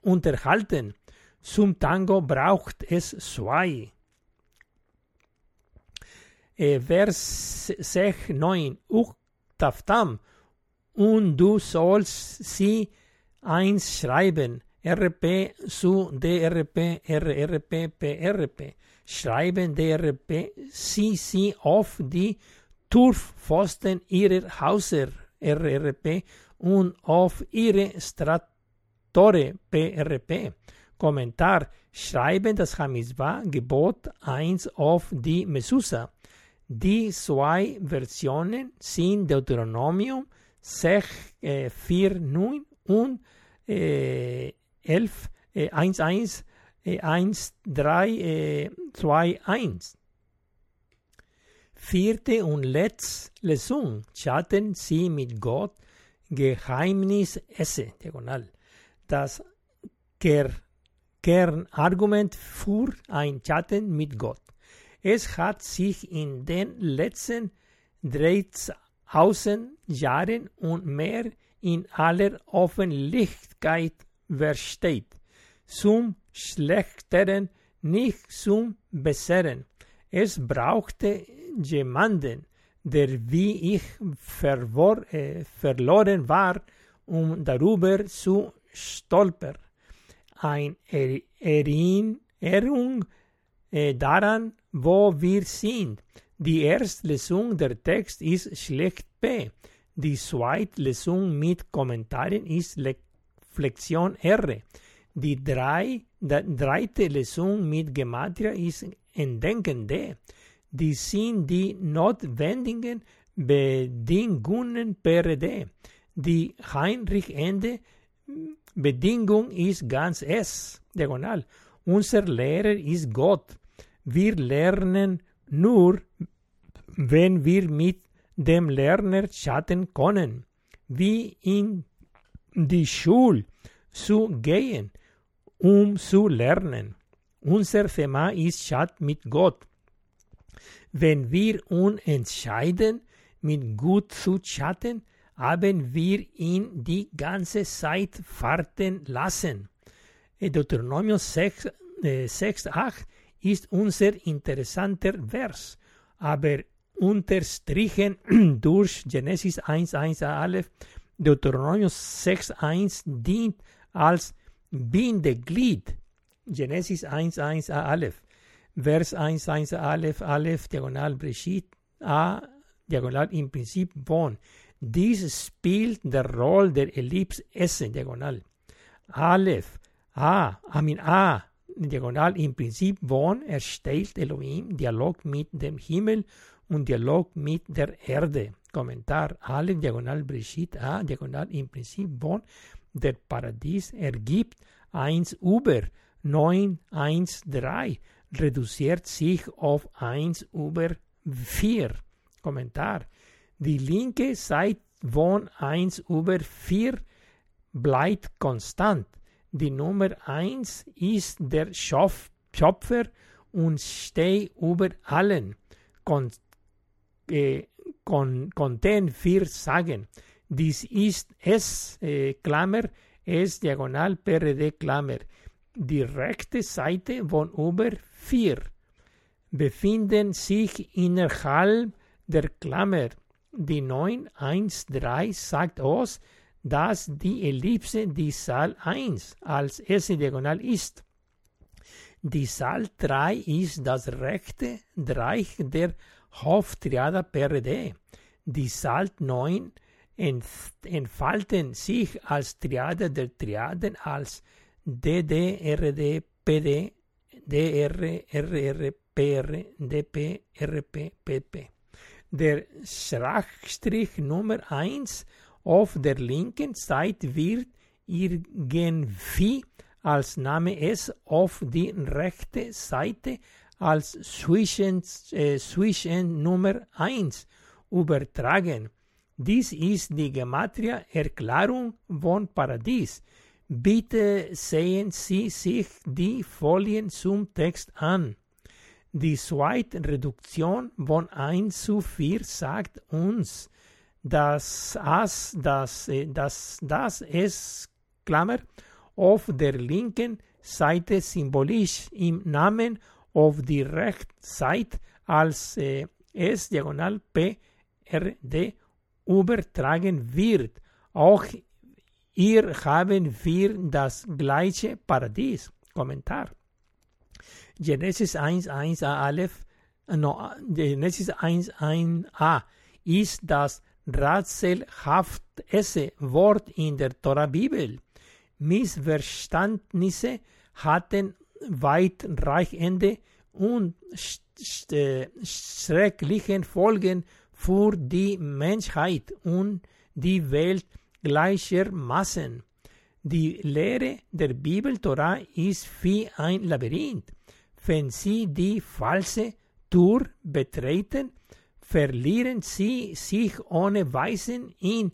unterhalten. Zum Tango braucht es zwei. Vers sechs neun. Uchtaftam. Und du sollst sie einschreiben. R P zu D R P, R R P, P R P. Schreiben D R P sie sie auf die Turfpfosten ihrer Häuser, R R P, und auf ihre Stadttore, P R P. Kommentar: Schreiben das Hamizvah Gebot eins auf die Mezuzah. Die zwei Versionen sind Deuteronomium sechs vier neun und elf eins eins eins drei zwei eins. Vierte und letzte Lesung. Chatten Sie mit Gott, Geheimnis esse, diagonal. Das Kernargument für ein Chatten mit Gott. Es hat sich in den letzten dreizehn Außen Jahren und mehr in aller Öffentlichkeit versteht. Zum Schlechteren, nicht zum Besseren. Es brauchte jemanden, der wie ich verwor, äh, verloren war, um darüber zu stolpern. Eine Erinnerung äh, daran, wo wir sind. Die erste Lesung der Text ist schlecht P. Die zweite Lesung mit Kommentaren ist Flexion R. Die drei, die dritte Lesung mit Gematria ist Entdenkende. Die sind die notwendigen Bedingungen PaRaDiSe. Die Heinrich-Ende Bedingung ist ganz S, diagonal. Unser Lehrer ist Gott. Wir lernen nur, wenn wir mit dem Lerner chatten können, wie in die Schule zu gehen, um zu lernen. Unser Thema ist Chat mit Gott. Wenn wir uns entscheiden, mit Gott zu chatten, haben wir ihn die ganze Zeit warten lassen. Deuteronomium sechs acht ist unser interessanter Vers, aber unterstrichen durch Genesis eins eins Aleph, Deuteronomium sechs eins dient als Bindeglied. Genesis eins eins Aleph, Vers eins eins Aleph, Aleph, Diagonal Breshit, A, Diagonal im Prinzip Bon. Dies spielt der Rolle der Ellipse S, Diagonal. Aleph, A, Amin A, Diagonal im Prinzip Bon, erstellt Elohim Dialog mit dem Himmel und Dialog mit der Erde. Kommentar Aleph, Diagonal Breshit, A, Diagonal im Prinzip Bon, der PaRaDiSe ergibt eins über neun eins drei, reduziert sich auf eins über vier. Kommentar. Die linke Seite von eins über vier bleibt konstant. Die Nummer eins ist der Schöpfer und steht über allen. Kon- äh, kon- konnten wir sagen. Dies ist S, äh, Klammer, S, Diagonal, PaRaDiSe, Klammer. Die rechte Seite von über vier befinden sich innerhalb der Klammer. Die neun eins drei sagt aus, dass die Ellipse die Zahl eins als erste Diagonal ist. Die Zahl drei ist das rechte Dreieck der Haupttriade PaRaDiSe. Die Zahl neun entfalten sich als Triade der Triaden als D D, R D, PD, DR, RR, PR, DP, RP, PP. Der Schrägstrich Nummer eins auf der linken Seite wird irgendwie als Name S auf die rechte Seite als Zwischen, äh, Zwischen Nummer eins übertragen. Dies ist die Gematria-Erklärung von PaRaDiSe. Bitte sehen Sie sich die Folien zum Text an. Die zweite Reduktion von eins zu vier sagt uns, dass das, das, das, das es, Klammer, auf der linken Seite symbolisch im Namen auf die rechten Seite als äh, S, Diagonal, P, R, D, übertragen wird. Auch hier haben wir das gleiche PaRaDiSe. Kommentar. Genesis eins eins a Aleph, no, Genesis eins eins a ist das rätselhafteste Wort in der Torah-Bibel. Missverständnisse hatten weitreichende und schreckliche Folgen für die Menschheit und die Welt gleichermaßen. Die Lehre der Bibel Torah ist wie ein Labyrinth. Wenn Sie die falsche Tür betreten, verlieren Sie sich ohne Weisen in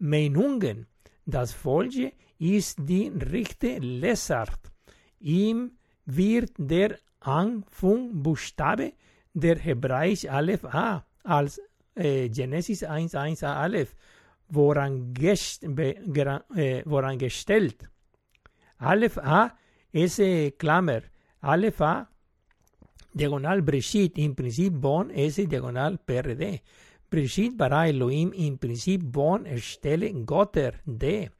Meinungen. Das Folge ist die richtige Lesart. Ihm wird der Anfangsbuchstabe der Hebräisch Aleph A als äh, Genesis eins eins a Aleph Woran, gest, be, gra, äh, woran gestellt. Aleph A, S, Klammer, Aleph A, Diagonal Breshit, im Prinzip Bon, S, Diagonal PaRaDiSe. Breshit, bara Elohim, im Prinzip Bon, erstelle Gotter, D.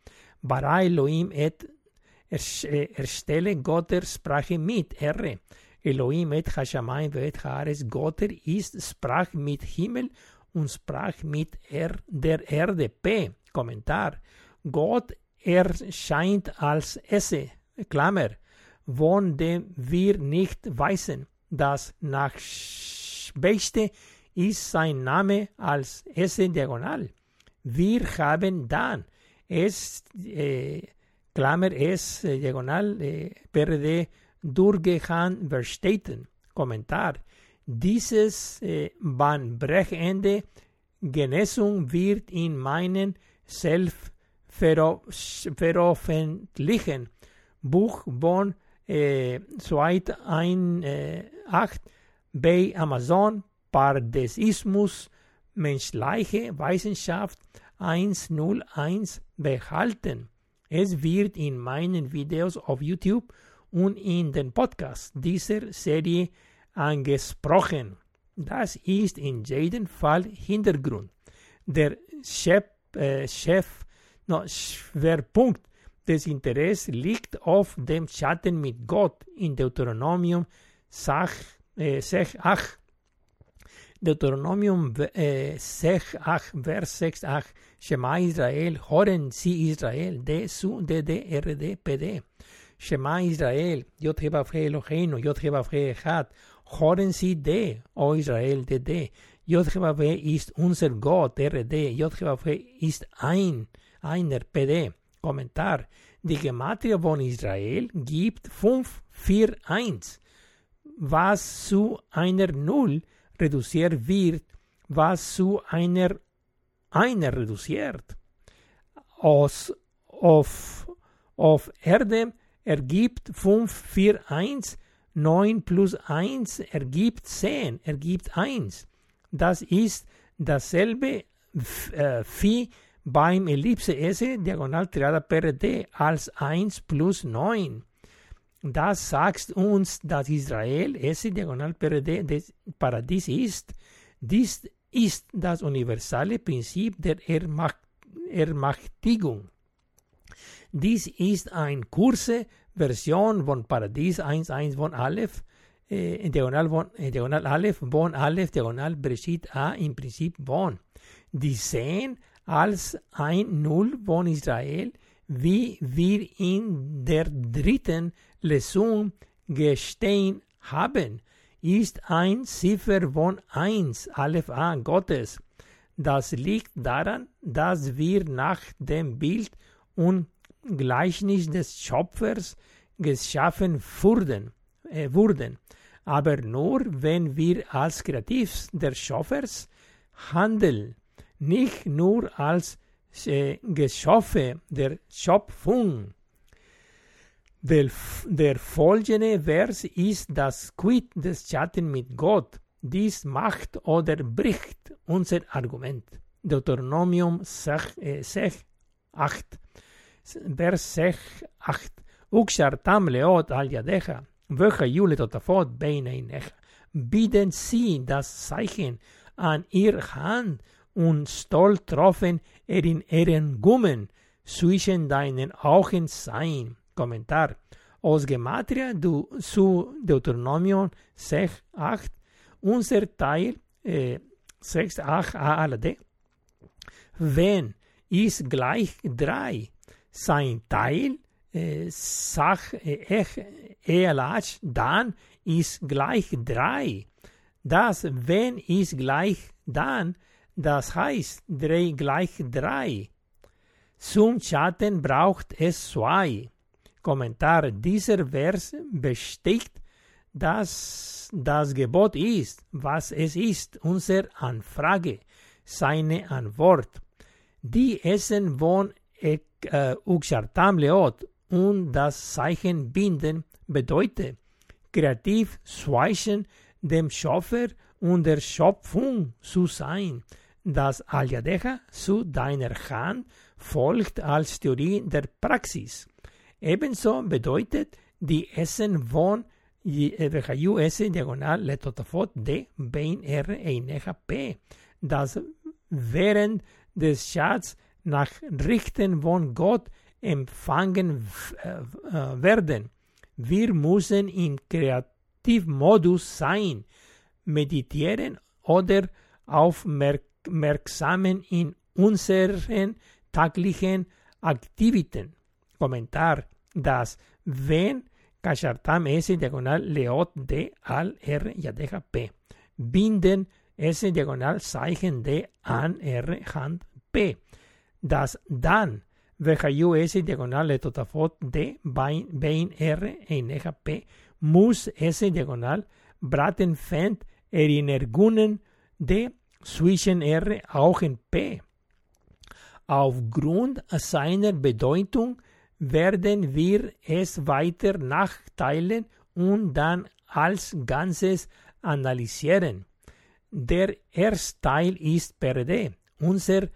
Bara Elohim, et, erstelle Gotter, Sprache mit, R. Elohim, et, Hashamayim, et, Haares, Gotter, ist, Sprach mit Himmel, und sprach mit er, der Erde, P. Kommentar. Gott erscheint als S, Klammer, von dem wir nicht wissen, das Nachbeste ist sein Name als S diagonal. Wir haben dann S, äh, Klammer S diagonal, äh, PaRaDiSe durchgehend verstanden. Kommentar. Dieses äh, bahnbrechende Genesung wird in meinen selbstveröffentlichten Buch von äh, zweitausendacht bei Amazon PaRaDiSismus menschliche Wissenschaft hundertundeins behalten. Es wird in meinen Videos auf YouTube und in den Podcasts dieser Serie angesprochen. Das ist in jedem Fall Hintergrund. Der Chef, äh, Chef, no, Schwerpunkt des Interesses liegt auf dem Schatten mit Gott in Deuteronomium sechs acht. Deuteronomium äh, sechs acht, Vers sechs acht, Schema Israel, Horen Sie Israel, D, Su, D, D, R, D, P, D. Schema Israel, Jod Hebafre Eloheinu, Jod Hebafre Echad, Horen Sie D, O Israel, D, D. Jod Hebafre ist unser Gott, R, D. Jod Hebafre ist ein, einer, P, D. Kommentar. Die Gematria von Israel gibt fünf vier eins, was zu einer Null reduziert wird, was zu einer einer reduziert. Aus, auf, auf Erde ergibt fünf vier eins, neun plus eins ergibt zehn, ergibt eins. Das ist dasselbe äh, wie beim Ellipse S, Diagonal Triada PaRaDiSe als eins plus neun. Das sagt uns, dass Israel S diagonal PaRaDiSe ist. Dies ist das universale Prinzip der Ermächtigung. Dies ist eine kurze Version von PaRaDiSe eins Punkt eins von Aleph, äh, diagonal, von, äh, diagonal Aleph, von Aleph, diagonal Bereshit A im Prinzip von. Die sehen als ein Null von Israel, wie wir in der dritten Lesung gestehen haben, ist ein Ziffer von eins, Aleph A Gottes. Das liegt daran, dass wir nach dem Bild und Gleichnis des Schöpfers geschaffen wurden, äh, wurden. Aber nur, wenn wir als Kreativ des Schöpfers handeln, nicht nur als Geschöpfe der Schöpfung. Der, der folgende Vers ist das Quid des Schatten mit Gott. Dies macht oder bricht unser Argument. Deuteronomium sechs acht, Vers sechs acht. Ukshartam leot al yadecha, vecha yule totafot beineinecha. Bieten Sie das Zeichen an Ihr Hand und stolz troffen er in ihren Gummen zwischen deinen Augen sein. Kommentar. Aus Gematria du, zu Deuteronomium sechs acht, unser Teil äh, sechs acht A L D. Wenn ist gleich drei, sein Teil äh, sag äh, E L H, dann ist gleich drei. Das wenn ist gleich dann, das heißt drei gleich drei. Zum Schatten braucht es zwei. Kommentar. Dieser Vers bestätigt, dass das Gebot ist, was es ist. Unsere Anfrage, seine Antwort. Die Essen von Ukshartam Leot und das Zeichen binden bedeutet kreativ zwischen dem Schöpfer und der Schöpfung zu sein. Das Al-Yadecha zu deiner Hand folgt als Theorie der Praxis. Ebenso bedeutet die Essen von Vhus diagonal letotafot D bein R einecha P. Das während des Schatzes nach Richten von Gott empfangen werden. Wir müssen im Kreativmodus sein, meditieren oder aufmerksamen in unseren täglichen Aktivitäten. Kommentar. das ven kashartam s en diagonal leot d al r yadeja p. Binden s en diagonal zeichen d an r hand p. Das dann verhayu s en diagonal letotafot d bein r eineja p. Muss s en diagonal braten fent erinergunen d zwischen r auch in p. Aufgrund seiner Bedeutung werden wir es weiter nachteilen und dann als Ganzes analysieren. Der erste Teil ist PaRaDiSe. Unsere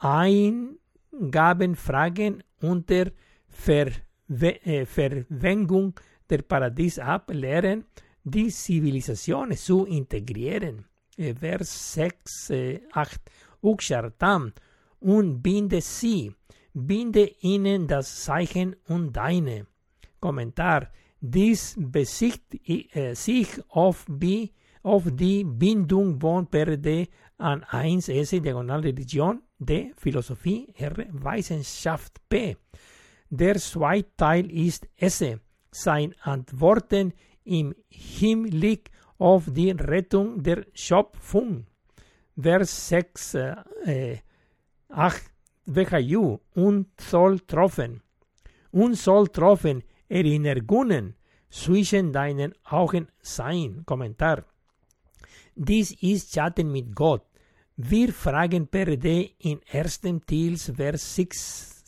Eingabenfragen unter Verwe- äh, Verwendung der PaRaDiSe-App lehren, die Zivilisation zu integrieren. Vers sechs, äh, acht. Ukshartam und binde sie. Binde ihnen das Zeichen und deine. Kommentar. Dies bezieht äh, sich auf die, auf die Bindung von PaRaDiSe an eins S diagonal Religion, D Philosophie, R Wissenschaft, P. Der zweite Teil ist S. Sein Antworten im Hinblick auf die Rettung der Schöpfung. Vers sechs, äh, acht. Vehayu und soll treffen, und soll treffen, erinergunen, zwischen deinen Augen sein. Kommentar. Dies ist Chatten mit Gott. Wir fragen PaRaDiSe in erstem Teils Vers sechs,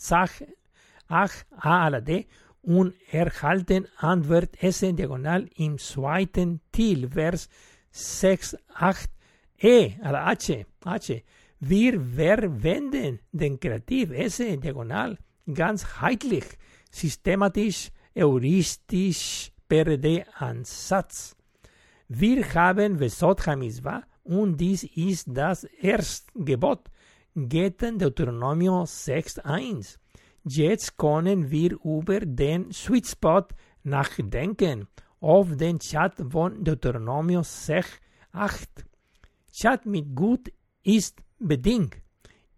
acht a ala d und erhalten Antwort s en diagonal im zweiten Teil Vers sechs, acht e ala h. h. Wir verwenden den Kreativ S en diagonal ganzheitlich, systematisch, heuristisch PaRaDiSe-Ansatz. Wir haben Vesot HaMizvah und dies ist das erste Gebot, Getten Deuteronomium sechs eins. Jetzt können wir über den Sweet Spot nachdenken, auf den Chat von Deuteronomium sechs acht. Chat mit Gut ist bedingt,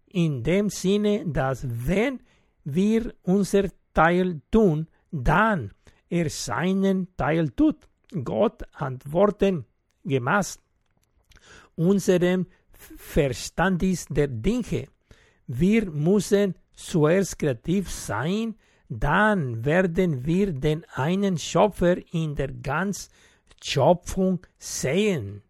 in dem Sinne, dass wenn wir unser Teil tun, dann er seinen Teil tut. Gott antworten gemäß unserem Verstandis der Dinge. Wir müssen zuerst kreativ sein, dann werden wir den einen Schöpfer in der ganzen Schöpfung sehen.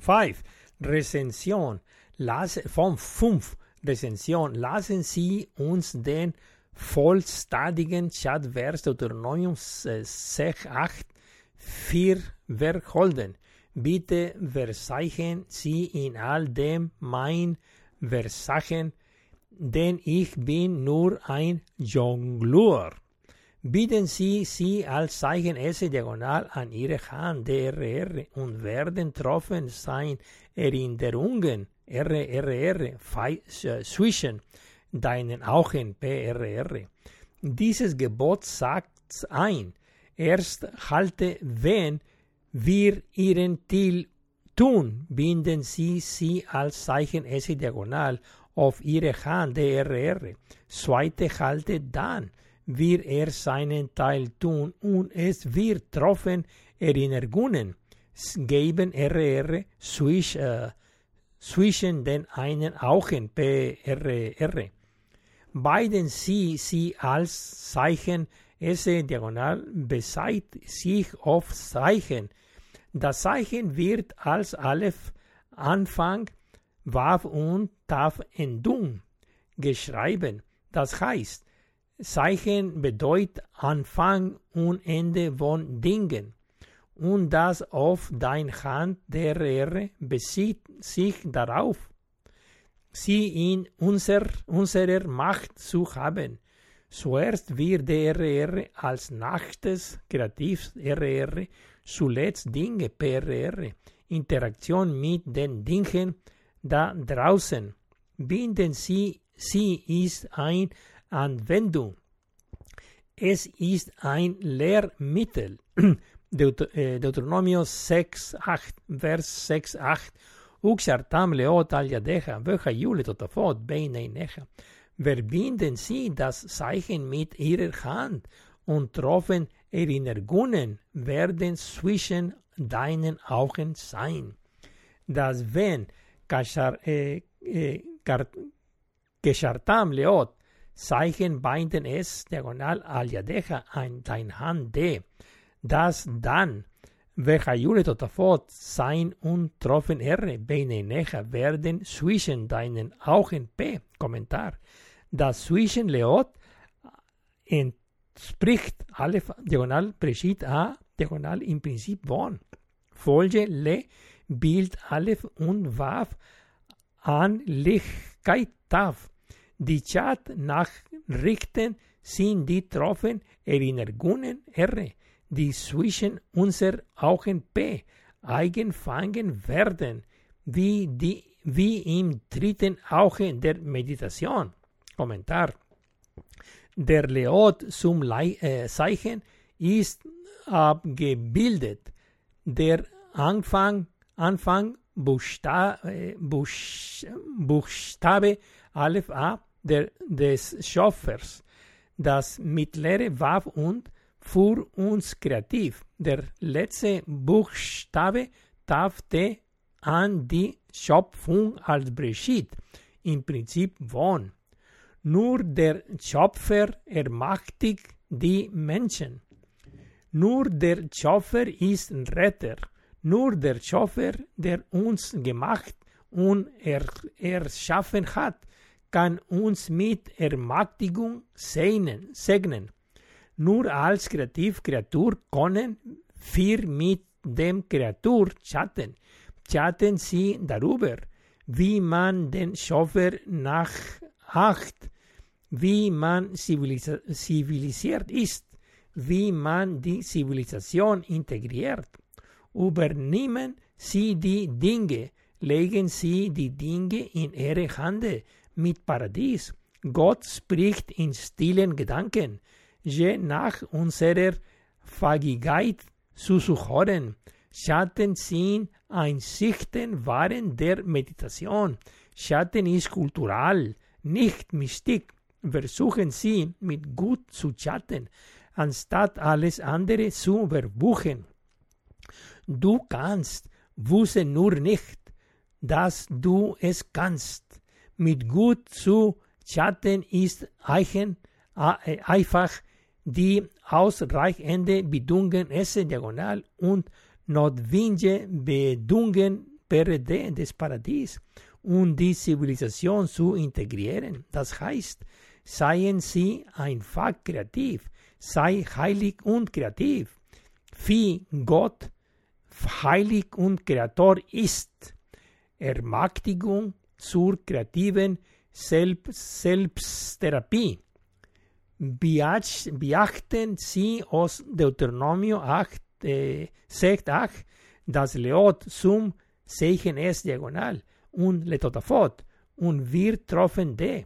fünf. Rezension. Lass, von fünf. Rezension. Lassen Sie uns den vollständigen Chatvers Deuteronomium sechs acht vier verholden. Bitte verzeihen Sie in all dem mein Versagen, denn ich bin nur ein Jongleur. Bieten Sie sie als Zeichen S diagonal an ihre Hand, D R R, und werden getroffen sein Erinnerungen, R R R, zwischen deinen Augen, P R R. Dieses Gebot sagt ein, erst halte, wenn wir ihren Teil tun, binden Sie sie als Zeichen S diagonal auf ihre Hand, D R R. Zweite halte dann, wir er seinen Teil tun und es wird treffen Erinnerungen geben R R swish, äh, zwischen den einen Augen P R R. Beiden sie sie als Zeichen S diagonal beseit sich auf Zeichen. Das Zeichen wird als Aleph Anfang Wav und Tav Endung geschrieben. Das heißt, Zeichen bedeutet Anfang und Ende von Dingen. Und das auf dein Hand der R bezieht sich darauf, sie in unser, unserer Macht zu haben. Zuerst wird der R als nachtes Kreativ R R, zuletzt Dinge P R R, Interaktion mit den Dingen da draußen. Binden sie, sie ist ein Anwendung. Es ist ein Lehrmittel. Deut- äh, Deuteronomium sechs acht, Vers sechs acht. Ukshartam leot al yadecha, vehayu letotafot bein einecha. verbinden sie das Zeichen mit ihrer Hand und troffen Erinnerungen werden zwischen deinen Augen sein. Das wenn Kashartam Leot Zeichen binden es diagonal al Yadecha an dein Hand de, das dann Vechayule totafot sein und troffen R beinenecha werden zwischen deinen Augen P. Kommentar. Das zwischen Leot entspricht Aleph diagonal Preshit A diagonal im Prinzip Bon. Folge Le Bild Aleph und Waf an Lichkeit Taf. Die Chat-Nachrichten sind die Troffen Erinnerungen R, die zwischen unser Augen P eingefangen werden, wie, die, wie im dritten Auge der Meditation. Kommentar. Der Leot zum Le- äh, Zeichen ist abgebildet. Der Anfang, Anfang Buchsta- äh, Buch- Buchstabe Aleph A der, des Schöpfers, das mittlere Waf und für uns kreativ. Der letzte Buchstabe taufte an die Schöpfung als Breshit, im Prinzip Won. Nur der Schöpfer ermächtigt die Menschen. Nur der Schöpfer ist Retter. Nur der Schöpfer, der uns gemacht und er, erschaffen hat, kann uns mit Ermächtigung segnen. Nur als Kreativkreatur können wir mit dem Kreatur chatten. Chatten sie darüber, wie man den Schöpfer nachacht, wie man zivilis- zivilisiert ist, wie man die Zivilisation integriert. Übernehmen sie die Dinge, legen sie die Dinge in ihre Hände mit PaRaDiSe. Gott spricht in stillen Gedanken, je nach unserer Fähigkeit zuzuhören. Schatten sind Einsichten waren der Meditation. Schatten ist kultural, nicht Mystik. Versuchen Sie, mit Gott zu chatten, anstatt alles andere zu verbuchen. Du kannst, wusste nur nicht, dass du es kannst. Mit Gott zu chatten ist einfach die ausreichende Bedingungen essen diagonal und notwendige Bedingungen PaRaDiSe des Paradies, um die Zivilisation zu integrieren. Das heißt, seien sie einfach kreativ, sei heilig und kreativ, wie Gott heilig und Kreator ist. Ermächtigung zur kreativen Selbst- Selbsttherapie. Beachten Sie aus Deuteronomio acht, äh, sechs, acht, das Leot zum Zeichen S diagonal und Letotafot und wir troffen D.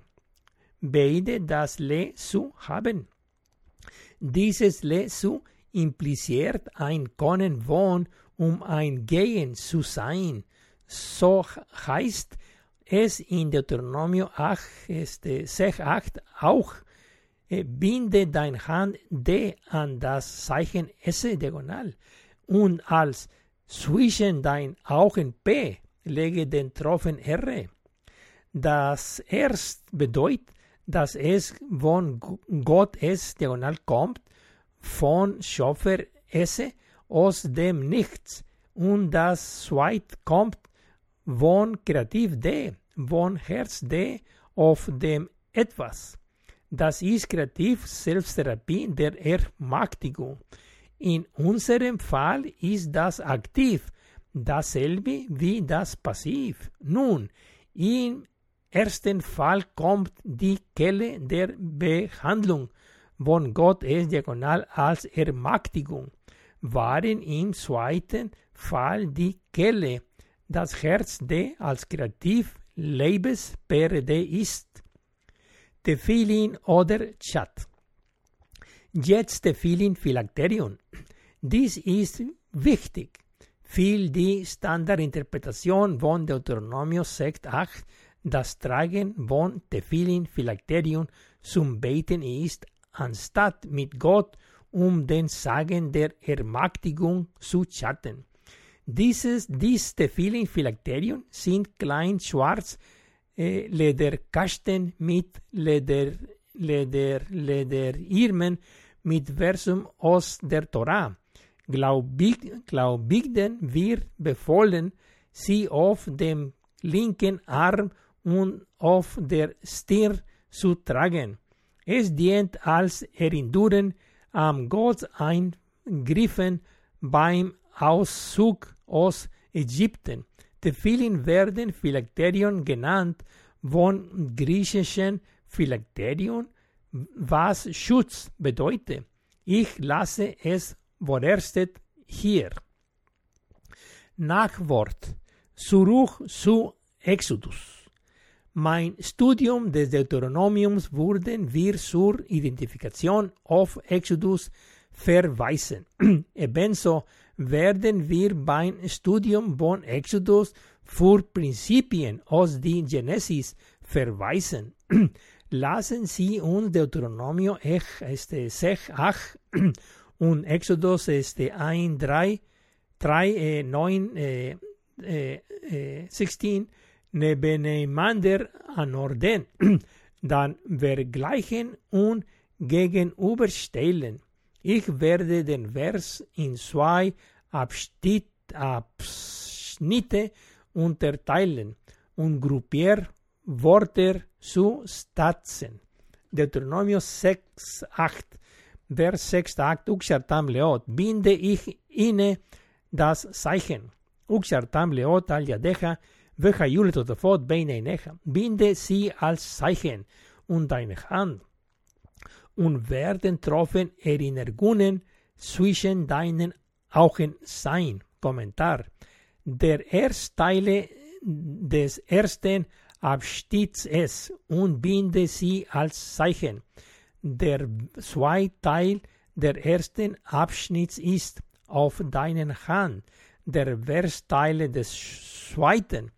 Beide das Le zu haben. Dieses Le zu impliziert ein Können von, um ein Gehen zu sein. So heißt es in Deuteronomio sechs acht auch, binde dein Hand D an das Zeichen S diagonal und als zwischen dein Augen P lege den Tropfen R. Das erst bedeutet, dass es von Gott S diagonal kommt, von Schöpfer S aus dem Nichts und das zweite kommt von Kreativ D, von Herz D auf dem Etwas. Das ist kreativ Selbsttherapie der Ermächtigung. In unserem Fall ist das aktiv, dasselbe wie das passiv. Nun, im ersten Fall kommt die Quelle der Behandlung von Gott es diagonal als Ermächtigung, waren im zweiten Fall die Quelle, das Herz D als kreativ Leibes PaRaDiSe ist. Tefillin oder Chat. Jetzt Tefillin Phylakterion. Dies ist wichtig. Viel die Standardinterpretation von Deuteronomio sechs acht, Das Tragen von Tefillin Philakterion zum Beten ist, anstatt mit Gott um den Sagen der Ermächtigung zu chatten. Dieses, dies Tefillin Philakterion sind klein schwarz äh, Lederkasten mit Leder, Leder, Lederirmen mit Versum aus der Torah. Glaubig, Glaubigden wird befohlen, sie auf dem linken Arm und auf der Stirn zu tragen. Es dient als Erinnerung am Gotteingriffen beim Auszug aus Ägypten. Tefillin werden Philakterion genannt, von griechischen Philakterion, was Schutz bedeutet. Ich lasse es worerstet hier. Nachwort. Zurück zu Exodus. Mein Studium des Deuteronomiums wurden wir zur Identifikation auf Exodus verweisen. Ebenso werden wir beim Studium von Exodus für Prinzipien aus der Genesis verweisen. Lassen Sie uns Deuteronomium sechs acht und Exodus eins drei, drei neun sechzehn nebeneinander anordnen, dann vergleichen und gegenüberstellen. Ich werde den Vers in zwei Abschnitte unterteilen und gruppiere Wörter zu Sätzen. Deuteronomium sechs acht, Vers sechs acht, Uxartam Leot, binde ich inne das Zeichen. Uxartam Leot al Yadecha, vecha Juletot afot beineinecha, binde sie als Zeichen und deine Hand. Und werden Tropfen Erinnerungen zwischen deinen Augen sein. Kommentar. Der erste Teil des ersten Abschnitts es und binde sie als Zeichen. Der zweite Teil der ersten Abschnitts ist auf deinen Hand. Der Versteil des zweiten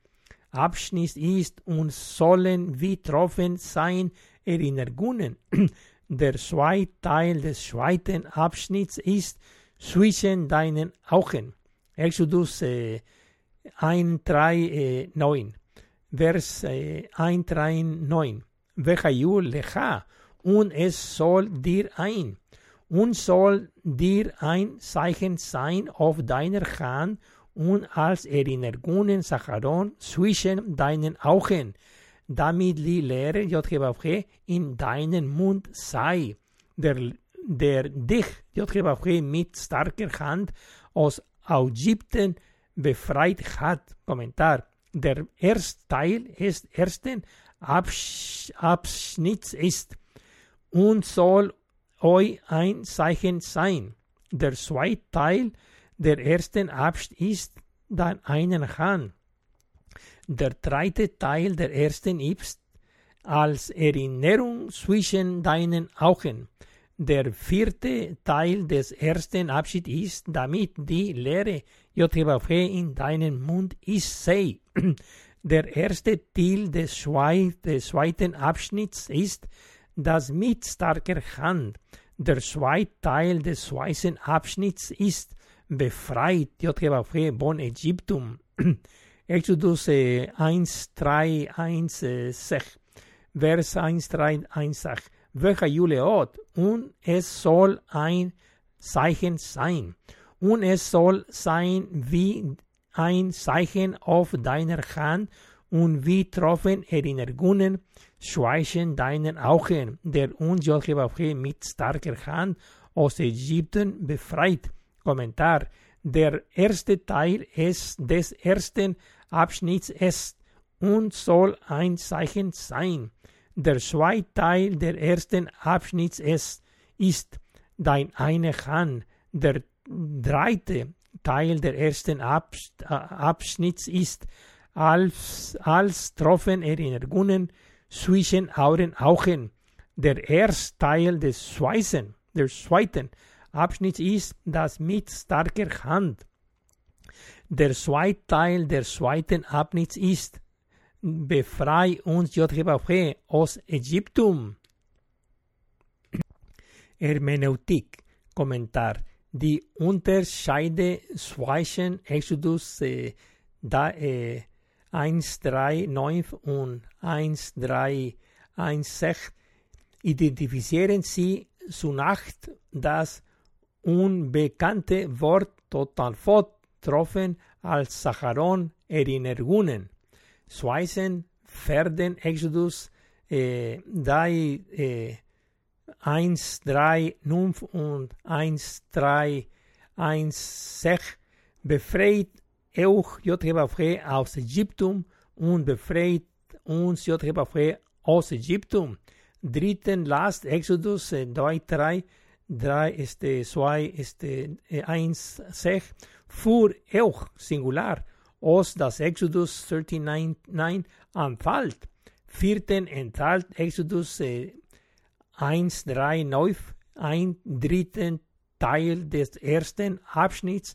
Abschnitts ist und sollen wie Tropfen sein Erinnerungen. Der zweite Teil des zweiten Abschnitts ist zwischen deinen Augen. Exodus äh, eins drei neun, Vers äh, eins drei neun. Vechayu lecha, und es soll dir ein, und soll dir ein Zeichen sein auf deiner Hand und als Erinnerungen Sacharon zwischen deinen Augen, damit die Lehre J G B F G in deinen Mund sei, der, der dich J G B F G mit starker Hand aus Ägypten befreit hat. Kommentar. Der erste Teil des ersten Abschnitts ist und soll euch ein Zeichen sein. Der zweite Teil der ersten Abschnitt ist dann einen Hand. Der dritte Teil der ersten ist als Erinnerung zwischen deinen Augen. Der vierte Teil des ersten Abschnitts ist, damit die Lehre J G B F G in deinem Mund ist, sei. Der erste Teil des zweiten Abschnitts ist das mit starker Hand. Der zweite Teil des zweiten Abschnitts ist befreit J G B F G von Ägypten. Exodus eh, eins drei eins sechs, Vers eins drei eins sechs. Vecha Juleot, und es soll ein Zeichen sein, und es soll sein wie ein Zeichen auf deiner Hand und wie Tropfen Erinnerungen zwischen deinen Augen, der uns J G B F G mit starker Hand aus Ägypten befreit. Kommentar. Der erste Teil ist des ersten Abschnitts ist und soll ein Zeichen sein. Der zweite Teil der ersten Abschnitts ist, ist dein eine Hand. Der dritte Teil der ersten Abschnitts ist als, als Tropfen Erinnerungen zwischen euren Augen. Der erste Teil des zweiten, der zweiten Abschnitt ist das mit starker Hand. Der zweite Teil der zweiten Abschnitt ist befrei uns J H W H aus Ägypten. Hermeneutik, Kommentar. Die Unterscheide zwischen Exodus äh, da, äh, eins Komma drei neun und eins Komma drei eins sechs identifizieren sie zunacht das unbekannte Wort Totalfot troffen als Sacharon Erinnerungen. Zweitens werden Exodus äh, drei, äh, eins Komma drei neun und eins Komma drei eins sechs befreit auch J H W H aus Ägypten und befreit uns J H W H aus Ägypten. Dritten Last Exodus zwei drei drei zwei eins sechs für auch Singular aus das Exodus neununddreißig neun anfällt. Vierten enthält Exodus äh, eins Komma drei neun ein dritten Teil des ersten Abschnitts,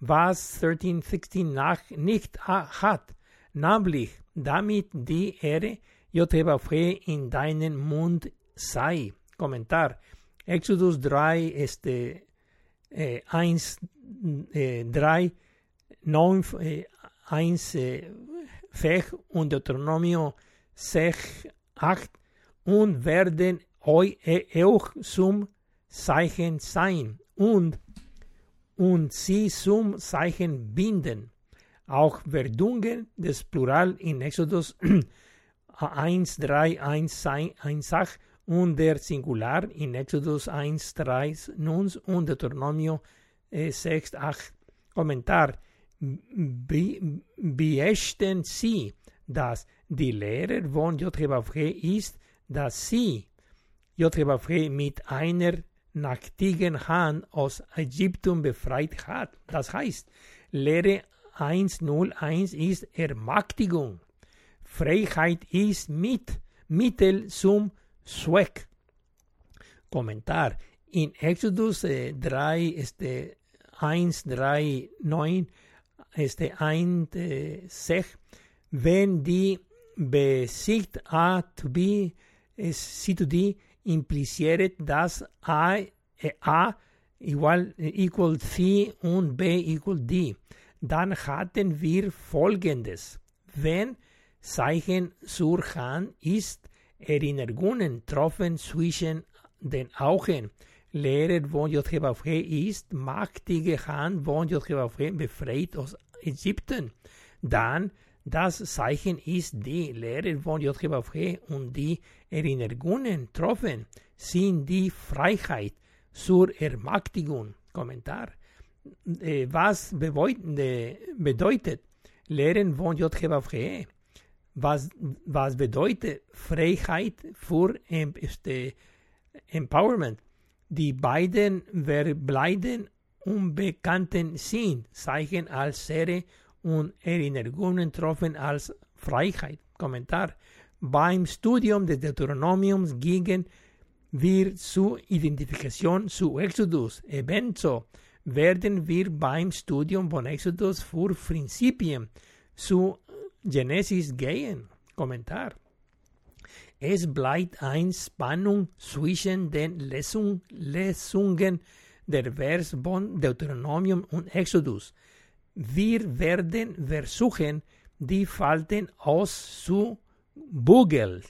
was dreizehn sechzehn nach nicht hat, nämlich damit die Ehre J H W H in deinen Mund sei. Kommentar. Exodus drei ist äh, eins Komma drei neun eins sechs und Deuteronomio sechs acht und werden auch zum Zeichen sein und, und sie zum Zeichen binden. Auch Verdungen des Plural in Exodus eins Komma drei eins sechs und der Singular in Exodus eins Komma drei neun und Deuteronomio sechs Komma acht. Kommentar. Beichten sie, dass die Lehre von J H W H ist, dass sie J H W H mit einer nacktigen Hand aus Ägypten befreit hat. Das heißt, Lehre eins null eins ist Ermächtigung. Freiheit ist mit Mittel zum Zweck. Kommentar. In Exodus äh, drei eins drei neun eins sechs, wenn die Besicht A to B C to D impliziert, dass A, A equal, equal C und B equal D. Dann hatten wir folgendes. Wenn Zeichen zur Hand ist, Erinnerungen treffen zwischen den Augen. Lehrer von J H W H ist, mächtige Hand von J H W H befreit aus Ägypten. Dann das Zeichen ist die Lehre von J H W H und die Erinnerungen treffen sind die Freiheit zur Ermächtigung. Kommentar. Was bedeutet Lehren von J H W H? Was, was bedeutet Freiheit für Empowerment? Die beiden verbleibenden Unbekannten sind Zeichen als Serie und Erinnerungen treffen als Freiheit. Kommentar. Beim Studium des Deuteronomiums gingen wir zur Identifikation zu Exodus. Ebenso werden wir beim Studium von Exodus für Prinzipien zu Genesis gehen. Kommentar. Es bleibt eine Spannung zwischen den Lesung, Lesungen der Vers von Deuteronomium und Exodus. Wir werden versuchen, die Falten auszubugeln.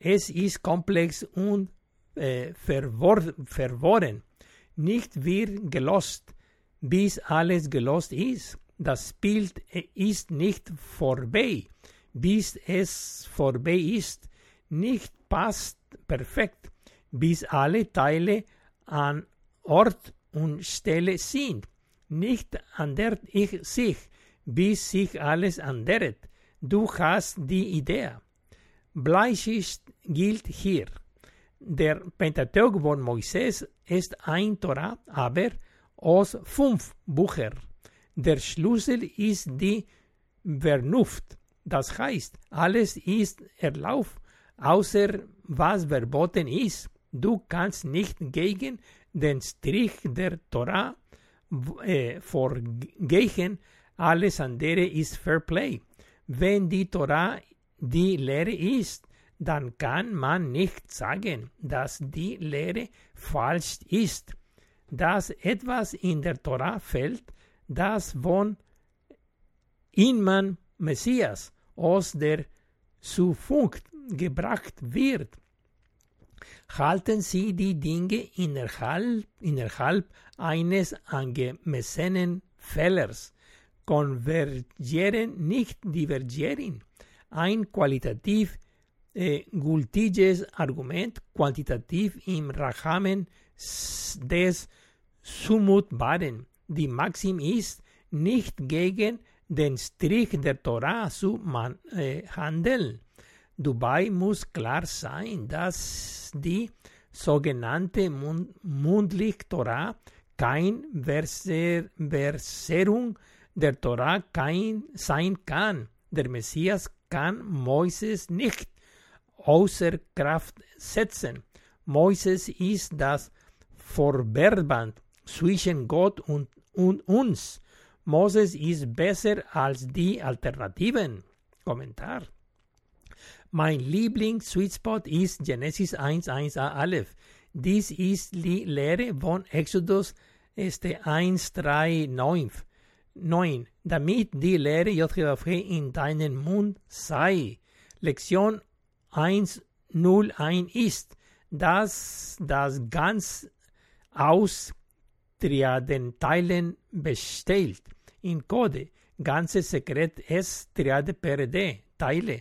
Es ist komplex und äh, verwor- verworren. Nicht wird gelöst, bis alles gelöst ist. Das Spiel ist nicht vorbei, bis es vorbei ist. Nicht passt perfekt, bis alle Teile an Ort und Stelle sind. Nicht ändert sich, bis sich alles ändert. Du hast die Idee. Bleistift gilt hier. Der Pentateuch von Moses ist ein Torah, aber aus fünf Büchern. Der Schlüssel ist die Vernunft. Das heißt, alles ist erlaubt, außer was verboten ist. Du kannst nicht gegen den Strich der Torah vorgehen, alles andere ist Fair Play. Wenn die Torah die Lehre ist, dann kann man nicht sagen, dass die Lehre falsch ist. Dass etwas in der Tora fällt, das von Imam Messias aus der Zukunft gebracht wird. Halten Sie die Dinge innerhalb, innerhalb eines angemessenen Fehlers. Konvergieren, nicht divergieren. Ein qualitativ äh, gültiges Argument, quantitativ im Rahmen des Zumutbaren. Die Maxim ist, nicht gegen den Strich der Torah zu man, äh, handeln. Dabei muss klar sein, dass die sogenannte Mund- mundliche Torah keine Verser- Versehrung der Torah kein sein kann. Der Messias kann Moses nicht außer Kraft setzen. Moses ist das Verband zwischen Gott und, und uns. Moses ist besser als die Alternativen. Kommentar. Mein Lieblings-Sweetspot ist Genesis eins eins a Aleph. Dies ist die Lehre von Exodus eins drei neun, damit die Lehre J G V in deinen Mund sei. Lektion eins null eins ist, dass das Ganze aus Triadenteilen besteht. In Code, ganze Sekret S Triade PaRaDiSe, Teile.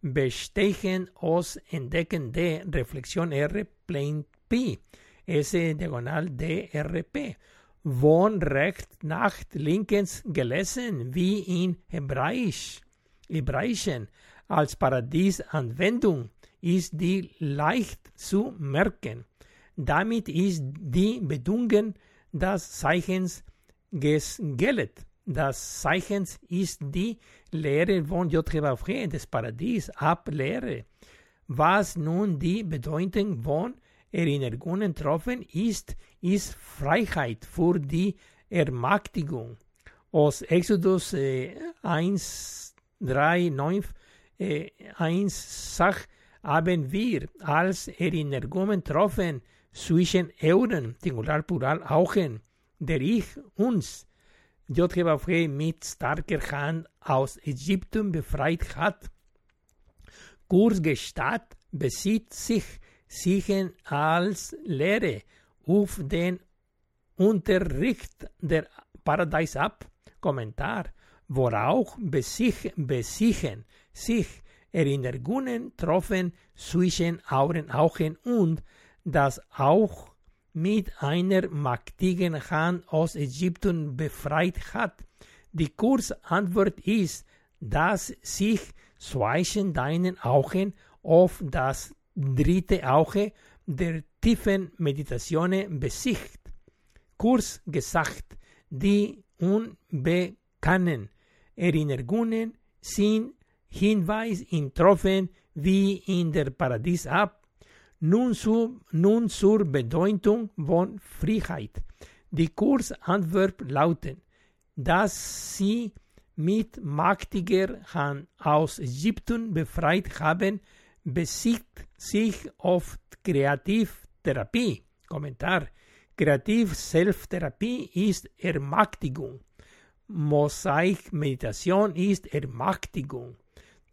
Bestechen aus Entdecken D, Reflexion R, Plain P, S, Diagonal D, R, P. Von rechts nach linkens gelesen, wie in Hebräisch. Hebräischen. Als PaRaDiSe-Anwendung ist die leicht zu merken. Damit ist die Bedingung des Zeichens gesegelt. Das Zeichen ist die Lehre von J G V des PaRaDiSe ab Lehre. Was nun die Bedeutung von Erinnerungen treffen ist, ist Freiheit für die Ermächtigung. Aus Exodus äh, eins drei neun eins äh, sagt, haben wir als Erinnerungen treffen zwischen Euren, Singular, Plural, Augen, der ich uns, J G V mit starker Hand aus Ägypten befreit hat. Kurz gesagt, bezieht sich sich als Lehre auf den Unterricht der PaRaDiSe ab. Kommentar. Worauf besichen sich Erinnerungen treffen zwischen euren Augen und das auch mit einer mächtigen Hand aus Ägypten befreit hat. Die Kurzantwort ist, dass sich zwischen deinen Augen auf das dritte Auge der tiefen Meditationen besicht. Kurz gesagt, die unbekannten Erinnerungen sind Hinweis im Treffen wie in der PaRaDiSe ab. Nun, zu, nun zur Bedeutung von Freiheit. Die Kurzantwort lauten, dass sie mit mächtiger Hand aus Ägypten befreit haben, besiegt sich oft Kreativtherapie. Kommentar. Kreativ-Selbsttherapie ist Ermächtigung. Mosaik-Meditation ist Ermächtigung.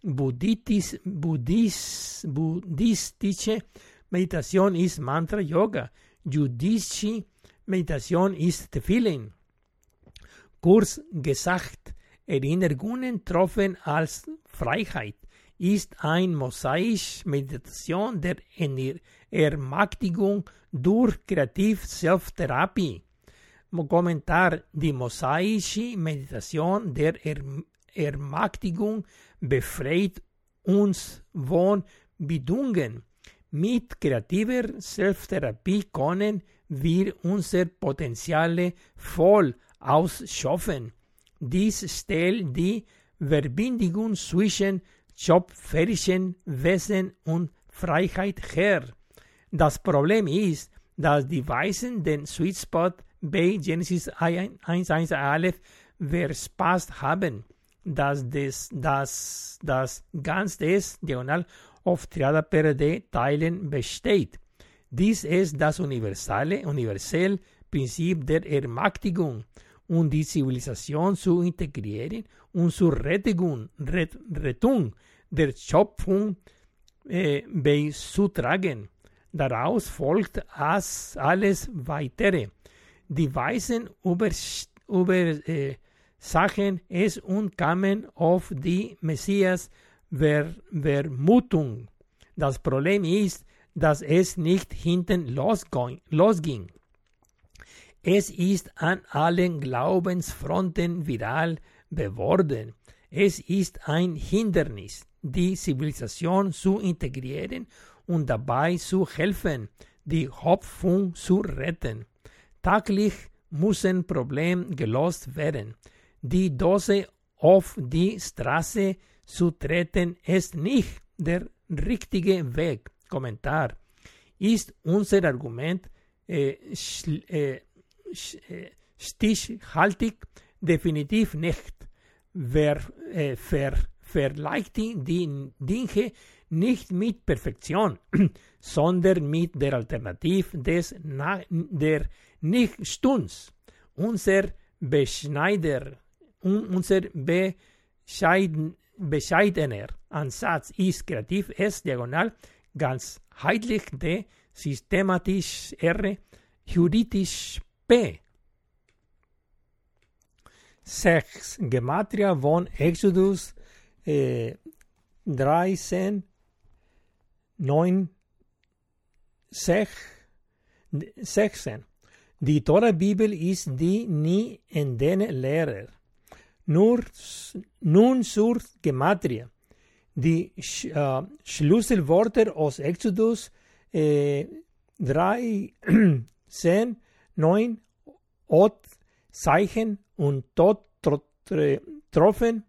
Buddhitis, Buddhis, buddhistische Meditation ist Mantra-Yoga. Jüdische Meditation ist Tefillin. Kurz gesagt, Erinnerungen treffen als Freiheit ist ein mosaische Meditation der Ermächtigung durch Kreativ-Selbsttherapie. Kommentar: Die mosaische Meditation der er- Ermächtigung befreit uns von Bedingungen. Mit kreativer Selbsttherapie können wir unser Potenzial voll ausschöpfen. Dies stellt die Verbindung zwischen schöpferischen Wesen und Freiheit her. Das Problem ist, dass die Weisen den Sweet Spot bei Genesis eins eins a Aleph verpasst haben. dass das, dass das ganz S diagonal auf Triada PaRaDiSe Teilen besteht. Dies ist das universelle, universelle Prinzip der Ermächtigung, um die Zivilisation zu integrieren und zur Rettung, Ret, Rettung der Schöpfung äh, beizutragen. Daraus folgt alles Weitere. Die Weisen über, über äh, Sachen es und kamen auf die Messias Ver, Vermutung. Das Problem ist, dass es nicht hinten losging. Es ist an allen Glaubensfronten viral geworden. Es ist ein Hindernis, die Zivilisation zu integrieren und dabei zu helfen, die Schöpfung zu retten. Täglich müssen Probleme gelöst werden. Die Dose auf die Straße zu treten ist nicht der richtige Weg. Kommentar. Ist unser Argument äh, schl, äh, sch, äh, stichhaltig? Definitiv nicht. Wer äh, ver, vergleicht die Dinge nicht mit Perfektion, sondern mit der Alternative des Na der Nichtstuns. Unser Beschneider, unser Bescheiden, bescheidener Ansatz ist kreativ S diagonal ganzheitlich D, systematisch R, juridisch P. sechs. Gematria von Exodus äh, dreizehn, neun, sechs, sechzehn. Die Tora-Bibel ist die nie endende Lehre. Nur, nun zur Gematria. Die Sch äh, Schlüsselwörter aus Exodus äh, dreizehn, neun, Ot, Zeichen und Tod troffen.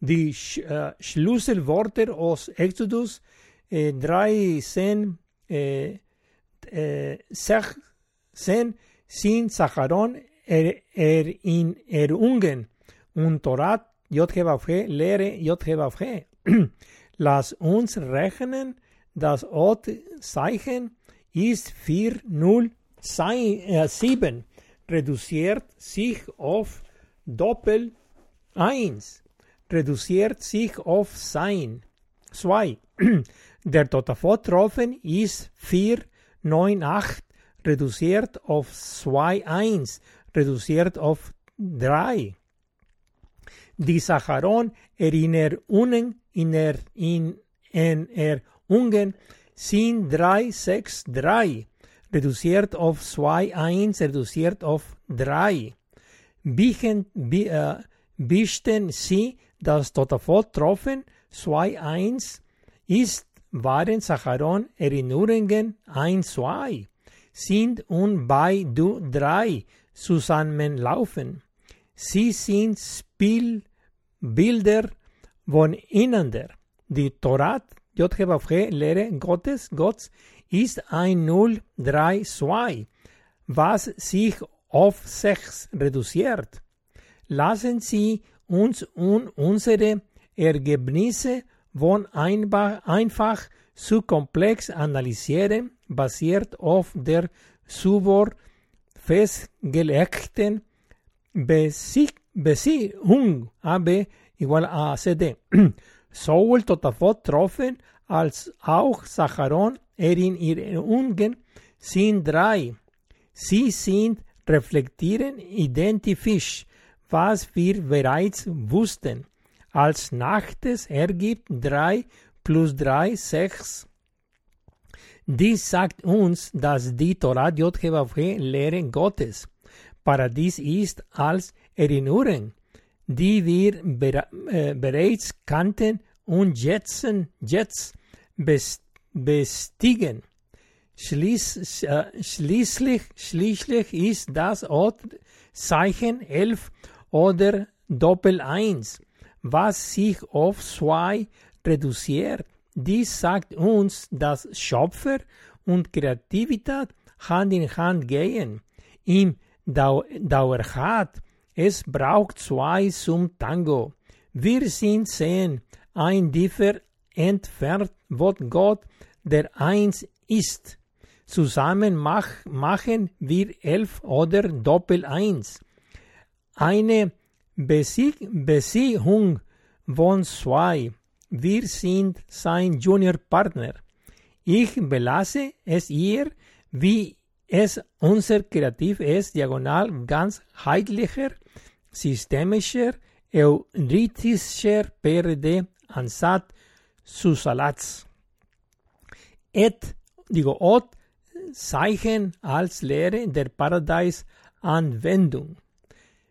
Die Sch äh, Schlüsselwörter aus Exodus äh, dreizehn, sechzehn sind Sacharon, er, er in Erungen und Torat, J G V G, Lehre, J G V G. Lass uns rechnen, das Ot-Zeichen ist vier null sieben, reduziert sich auf Doppel eins, reduziert sich auf Sein zwei. Der Totafot-Tropfen ist vier neun acht, reduziert auf zwei eins, reduziert auf drei. Die Sacharon Erinnerungen in er in Erinnerungen sind drei sechs drei, reduziert auf zwei eins, reduziert auf drei. Bichen, bi, äh, bichten sie das Totafot-Tropfen zwei eins ist waren Sacharon Erinnerungen eins zwei, sind und bei du drei zusammenlaufen. Sie sind Spiel Bilder von ineinander. Die Torat, J G V G, Lehre Gottes, Gottes, ist ein null drei zwei, was sich auf sechs reduziert. Lassen Sie uns und unsere Ergebnisse von einfach zu komplex analysieren, basiert auf der zuvor festgelegten Besicht. Beziehung A B igual a C D. Sowohl Totafot Tropfen als auch Sacharon erin Erinnerungen sind drei. Sie sind reflektieren identisch, was wir bereits wussten. Als Nachtes ergibt drei plus drei sechs. Dies sagt uns, dass die Torah J G V G Lehre Gottes PaRaDiSe ist als Erinnerung, die wir bere, äh, bereits kannten und jetzt, jetzt bestiegen. Schließ, äh, schließlich, schließlich ist das Zeichen elf oder Doppel eins, was sich auf zwei reduziert. Dies sagt uns, dass Schöpfer und Kreativität Hand in Hand gehen. Im Dauer hat. Es braucht zwei zum Tango. Wir sind sehen, ein Differ entfernt, wo Gott, der eins ist. Zusammen mach, machen wir elf oder doppel eins. Eine Beziehung von zwei. Wir sind sein Juniorpartner. Ich belasse es ihr, wie es unser kreativ ist, diagonal ganzheitlicher, systemischer, euklidischer P R D ansatz Susalats. Et, digo, ot, Zeichen als Lehre der PaRaDiSe-Anwendung.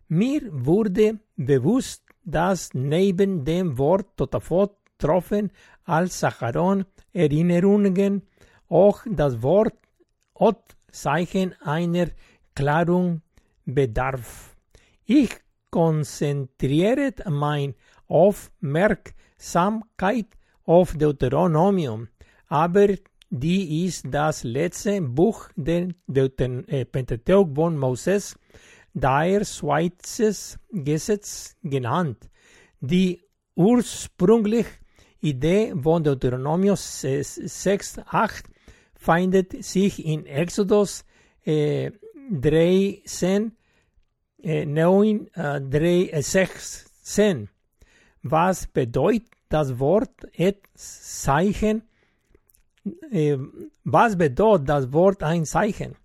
Mir wurde bewusst, dass neben dem Wort Totafot troffen als Sacharon Erinnerungen auch das Wort Ot-Zeichen einer Klärung bedarf. Ich konzentriere mein Aufmerksamkeit auf Deuteronomium, aber die ist das letzte Buch der Pentateuch von Moses, daher zweites Gesetz genannt. Die ursprüngliche Idee von Deuteronomium sechs acht findet sich in Exodus äh, dreizehn, äh, neun, äh, drei, sechzehn. Was bedeutet das Wort et Zeichen? Äh, was bedeutet das Wort ein Zeichen?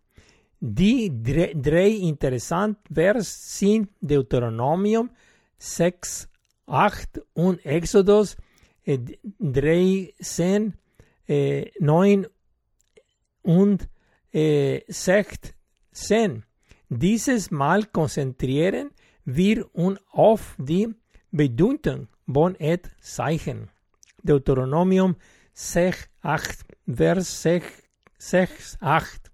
Die drei, drei interessanten Vers sind Deuteronomium sechs acht und Exodus äh, dreizehn, äh, neun und äh, sechzehn. Dieses Mal konzentrieren wir uns auf die Bedeutung von et Zeichen. Deuteronomium sechs acht, Vers sechs acht.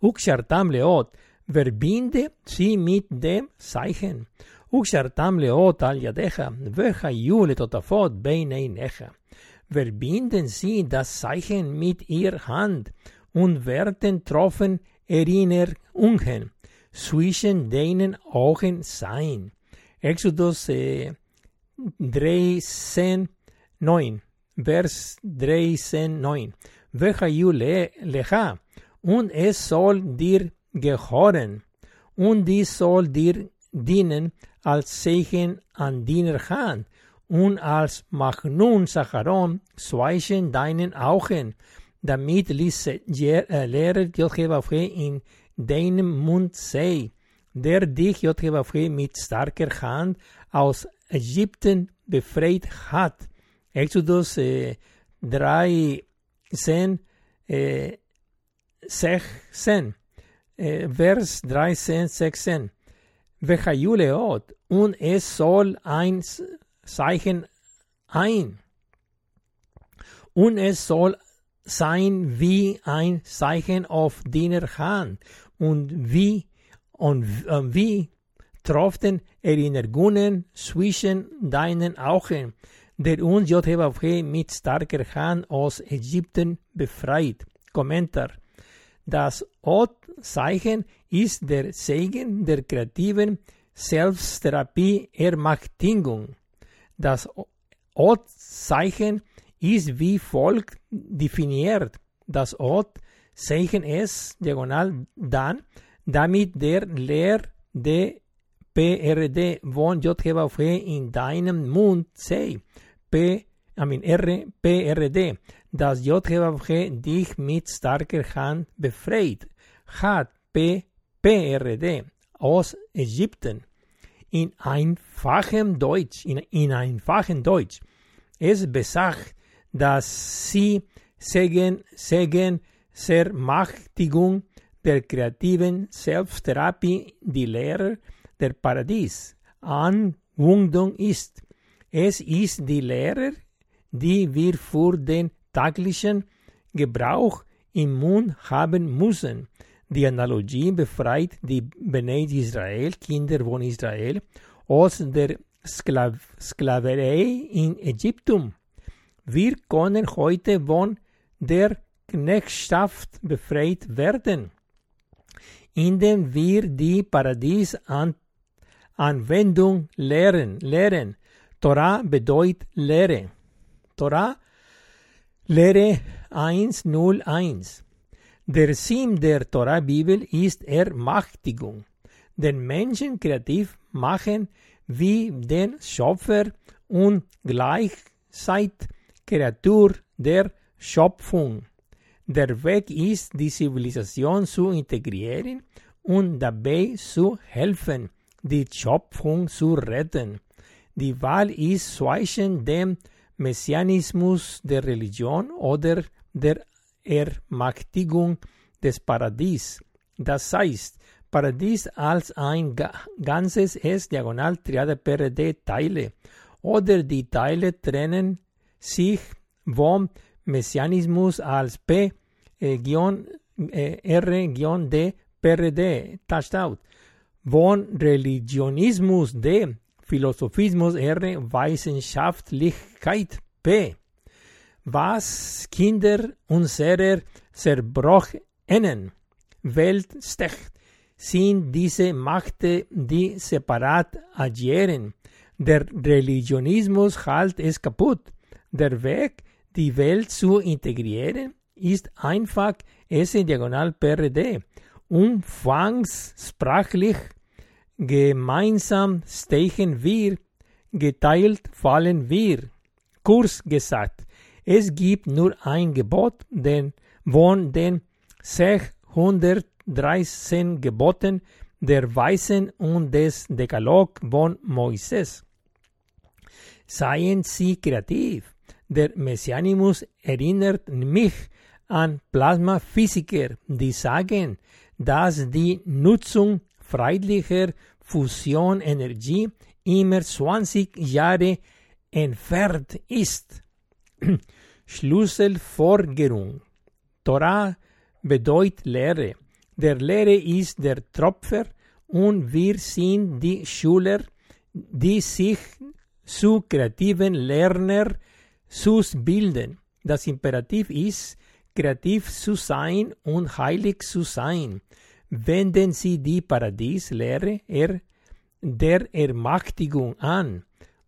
Uxartam leot, verbinde sie mit dem Zeichen. Uxartam leot al yadecha, vecha jule totafot beineinecha. Verbinden sie das Zeichen mit ihrer Hand und werden troffen Erinnerungen zwischen denen Augen sein. Exodus äh, dreizehn, neun. Vers dreizehn neun. Vechayu lecha, und es soll dir gehören, und dies soll dir dienen als Zeichen an deiner Hand und als Machnun Sacharon zwischen deinen Augen, damit Lehrer Jodhevavhe in deinem Mund sei, der dich Jodhevavhe mit starker Hand aus Ägypten befreit hat. Exodus äh, dreizehn, äh, sechzehn, äh, Vers dreizehn, sechzehn. Vechayu leot, und es soll ein Zeichen ein. Und es soll sein wie ein Zeichen auf deiner Hand. Und wie, und äh, wie troffen Erinnerungen zwischen deinen Augen, der uns Jodhevavhe mit starker Hand aus Ägypten befreit. Kommentar. Das Ot-Zeichen ist der Segen der kreativen Selbsttherapie-Ermächtigung. Das Ot-Zeichen ist wie folgt definiert. Das Ot-Zeichen ist diagonal dann, damit der Lehr der P R D von Jodhevavhe in deinem Mund sei. P, I mean R, P R D, dass Jodhevavhe dich mit starker Hand befreit hat, P, P R D, aus Ägypten. In einfachem Deutsch, in, in einfachem Deutsch, es besagt, dass sie Segen, Segen, Zermachtigung der kreativen Selbsttherapie, die Lehrer der PaRaDiSe Anwendung ist. Es ist die Lehre, die wir für den täglichen Gebrauch im Mund haben müssen. Die Analogie befreit die Bnei Israel, Kinder von Israel, aus der Sklav- Sklaverei in Ägypten. Wir können heute von der Knechtschaft befreit werden, indem wir die PaRaDiSe-Anwendung lehren. lehren. Torah bedeutet Lehre. Torah, Lehre eins null eins. Der Sinn der Torah-Bibel ist Ermächtigung. Den Menschen kreativ machen wie den Schöpfer und gleichzeitig Kreatur der Schöpfung. Der Weg ist, die Zivilisation zu integrieren und dabei zu helfen, die Schöpfung zu retten. Die Wahl ist zwischen dem Messianismus der Religion oder der Ermächtigung des Paradies. Das heißt, Paradies als ein ganzes S-Diagonal-Triade-P R D-Teile oder die Teile trennen sich vom Messianismus als P-R-D-P R D, Touchdown, von Religionismus D, Philosophismus R, Wissenschaftlichkeit P. Was Kinder unserer zerbrochenen Welt stecht, sind diese Mächte, die separat agieren. Der Religionismus hält es kaputt. Der Weg, die Welt zu integrieren, ist einfach S-Diagonal-P R D, umfangssprachlich. Gemeinsam stehen wir, geteilt fallen wir. Kurz gesagt, es gibt nur ein Gebot, denn von den sechshundertdreizehn Geboten der Weisen und des Dekalog von Moises. Seien Sie kreativ. Der Messianismus erinnert mich an Plasmaphysiker, die sagen, dass die Nutzung friedlicher Fusionenergie immer zwanzig Jahre entfernt ist. Schlüsselfolgerung. Torah bedeutet Lehre. Der Lehrer ist der Tropfer und wir sind die Schüler, die sich zu kreativen Lernern ausbilden. Das Imperativ ist, kreativ zu sein und heilig zu sein. Wenden Sie die PaRaDiSe-Lehre er, der Ermächtigung an,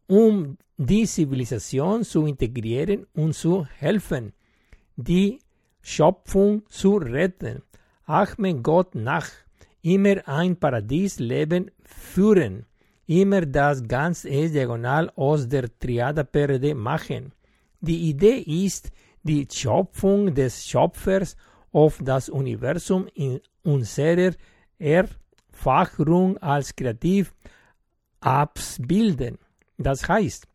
um die Zivilisation zu integrieren und zu helfen, die Schöpfung zu retten. Ahmen Gott nach, immer ein PaRaDiSe-Leben führen, immer das ganze S-Diagonal aus der Triade-P R D machen. Die Idee ist, die Schöpfung des Schöpfers auf das Universum in unserer Erfahrung als kreativ abzubilden. Das heißt,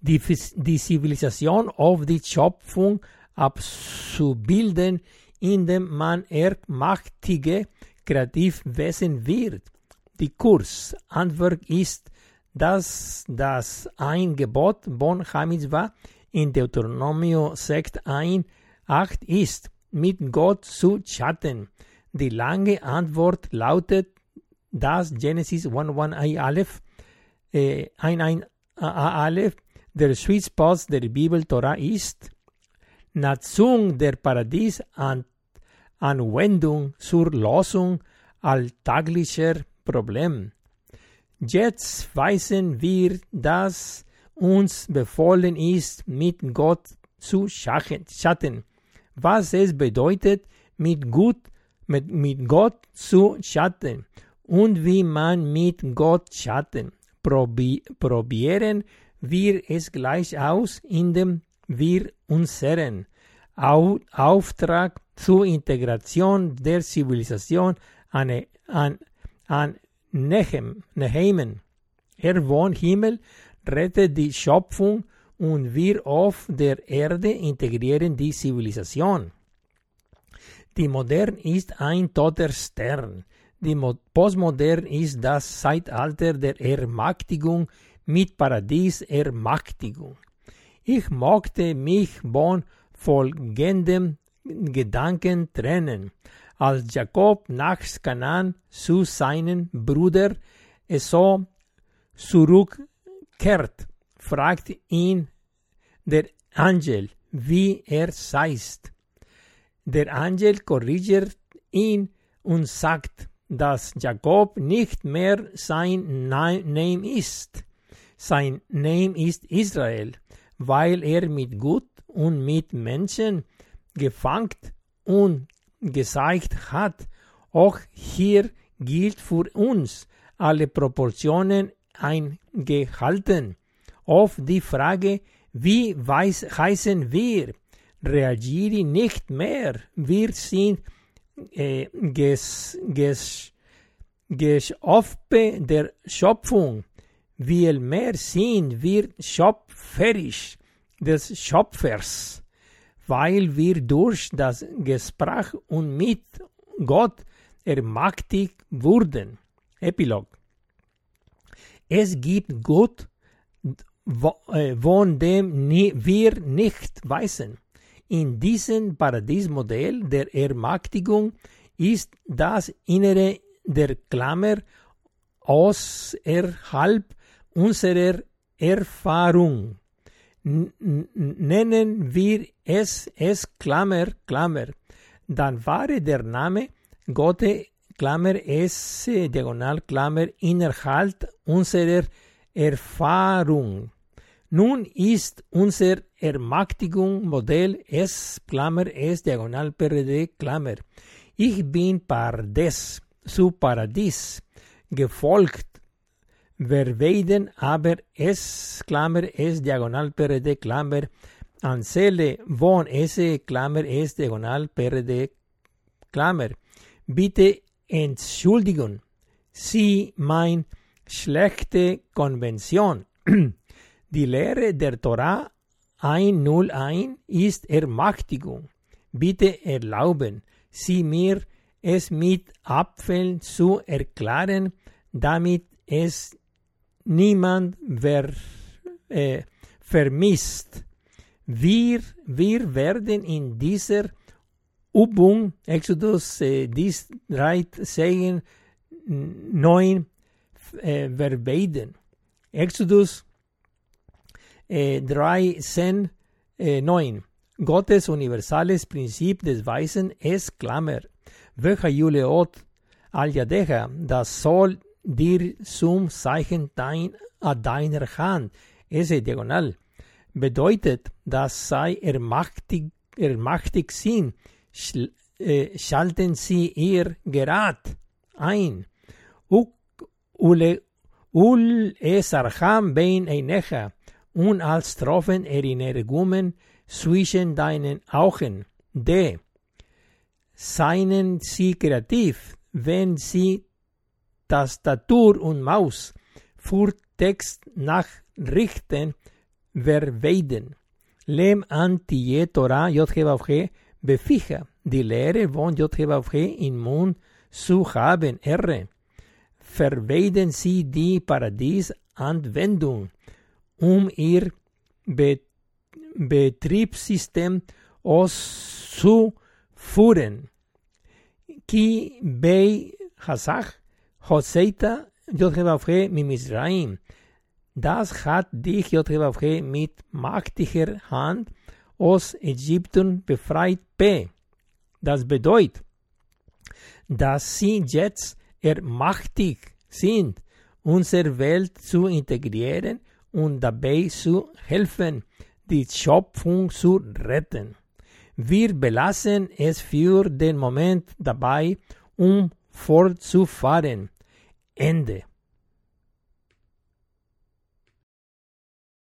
die, die Zivilisation auf die Schöpfung abzubilden, indem man ermächtige Kreativwesen wird. Die Kurzantwort ist, dass das ein Gebot von Hamitzvah in Deuteronomio sechs eins acht ist, mit Gott zu chatten. Die lange Antwort lautet, dass Genesis eins eins Aleph, äh, eins eins Aleph der Sweet Spot der Bibel Torah ist, Nutzung der PaRaDiSe an Anwendung zur Lösung alltäglicher Probleme. Jetzt wissen wir, dass uns befohlen ist, mit Gott zu chatten. Was es bedeutet, mit, gut, mit, mit Gott zu chatten und wie man mit Gott chatten. Probi- probieren wir es gleich aus, indem wir unseren Au- Auftrag zur Integration der Zivilisation an, an, an Nehem, Nehemen. Er vom Himmel rettet die Schöpfung und wir auf der Erde integrieren die Zivilisation. Die Modern ist ein toter Stern. Die Postmodern ist das Zeitalter der Ermächtigung mit PaRaDiSe-Ermächtigung. Ich mochte mich von folgendem Gedanken trennen. Als Jakob nach Kanaan zu seinen Bruder Esau zurückkehrt, fragt ihn der Angel, wie er heißt. Der Angel korrigiert ihn und sagt, dass Jakob nicht mehr sein Name ist. Sein Name ist Israel, weil er mit Gott und mit Menschen gefangen und gezeigt hat. Auch hier gilt für uns, alle Proportionen eingehalten. Auf die Frage, wie weiß, heißen wir, reagiere nicht mehr. Wir sind äh, ges, ges, Geschöpfe der Schöpfung. Viel mehr sind wir schöpferisch des Schöpfers, weil wir durch das Gespräch und mit Gott ermächtigt wurden. Epilog. Es gibt Gott, von dem wir nicht wissen. In diesem Paradiesmodell der Ermächtigung ist das Innere der Klammer außerhalb unserer Erfahrung. Nennen wir es es Klammer, Klammer. Dann wäre der Name Gott, Klammer, es, Diagonal, Klammer, innerhalb unserer Erfahrung. Nun ist unser Ermächtigungsmodell S, Klammer, S, Diagonal, P R D, Klammer. Ich bin PaRaDiSe, zu PaRaDiSe, gefolgt. Wir werden aber S, Klammer, S, Diagonal, P R D, Klammer, anstelle von S, Klammer, S, Diagonal, P R D, Klammer. Bitte entschuldigen Sie meine schlechte Konvention. Die Lehre der Torah hunderteins ist Ermächtigung. Bitte erlauben Sie mir, es mit Apfeln zu erklären, damit es niemand ver, äh, vermisst. Wir, wir werden in dieser Übung, Exodus äh, drei, sechs, neun, äh, verbatim. Exodus äh, dreizehn, neun. Gottes universales Prinzip des Weisen ist Klammer. Veja Juleot al-Yadeha, das soll dir zum Zeichen dein, an deiner Hand, esse Diagonal, bedeutet, dass sei ermächtig, ermächtig sind, Schl- äh, schalten sie ihr Gerät ein. Ul esarcham bein einecha, und als Tropfen Erinnerungen zwischen deinen Augen. D. Seien sie kreativ, wenn sie Tastatur und Maus für Textnachrichten verwenden. Lem antie Torah J G V G Befija, die Lehre von J G V G im Mund zu haben. R. Verwenden Sie die Paradies-Anwendung, um Ihr Bet- Betriebssystem auszuführen. Ki bei Hasach, Hoseita, J G V G Mimisraim. Das hat dich, J G V G, mit mächtiger Hand aus Ägypten befreit. P. Das bedeutet, dass sie jetzt ermächtigt sind, unsere Welt zu integrieren und dabei zu helfen, die Schöpfung zu retten. Wir belassen es für den Moment dabei, um fortzufahren. Ende.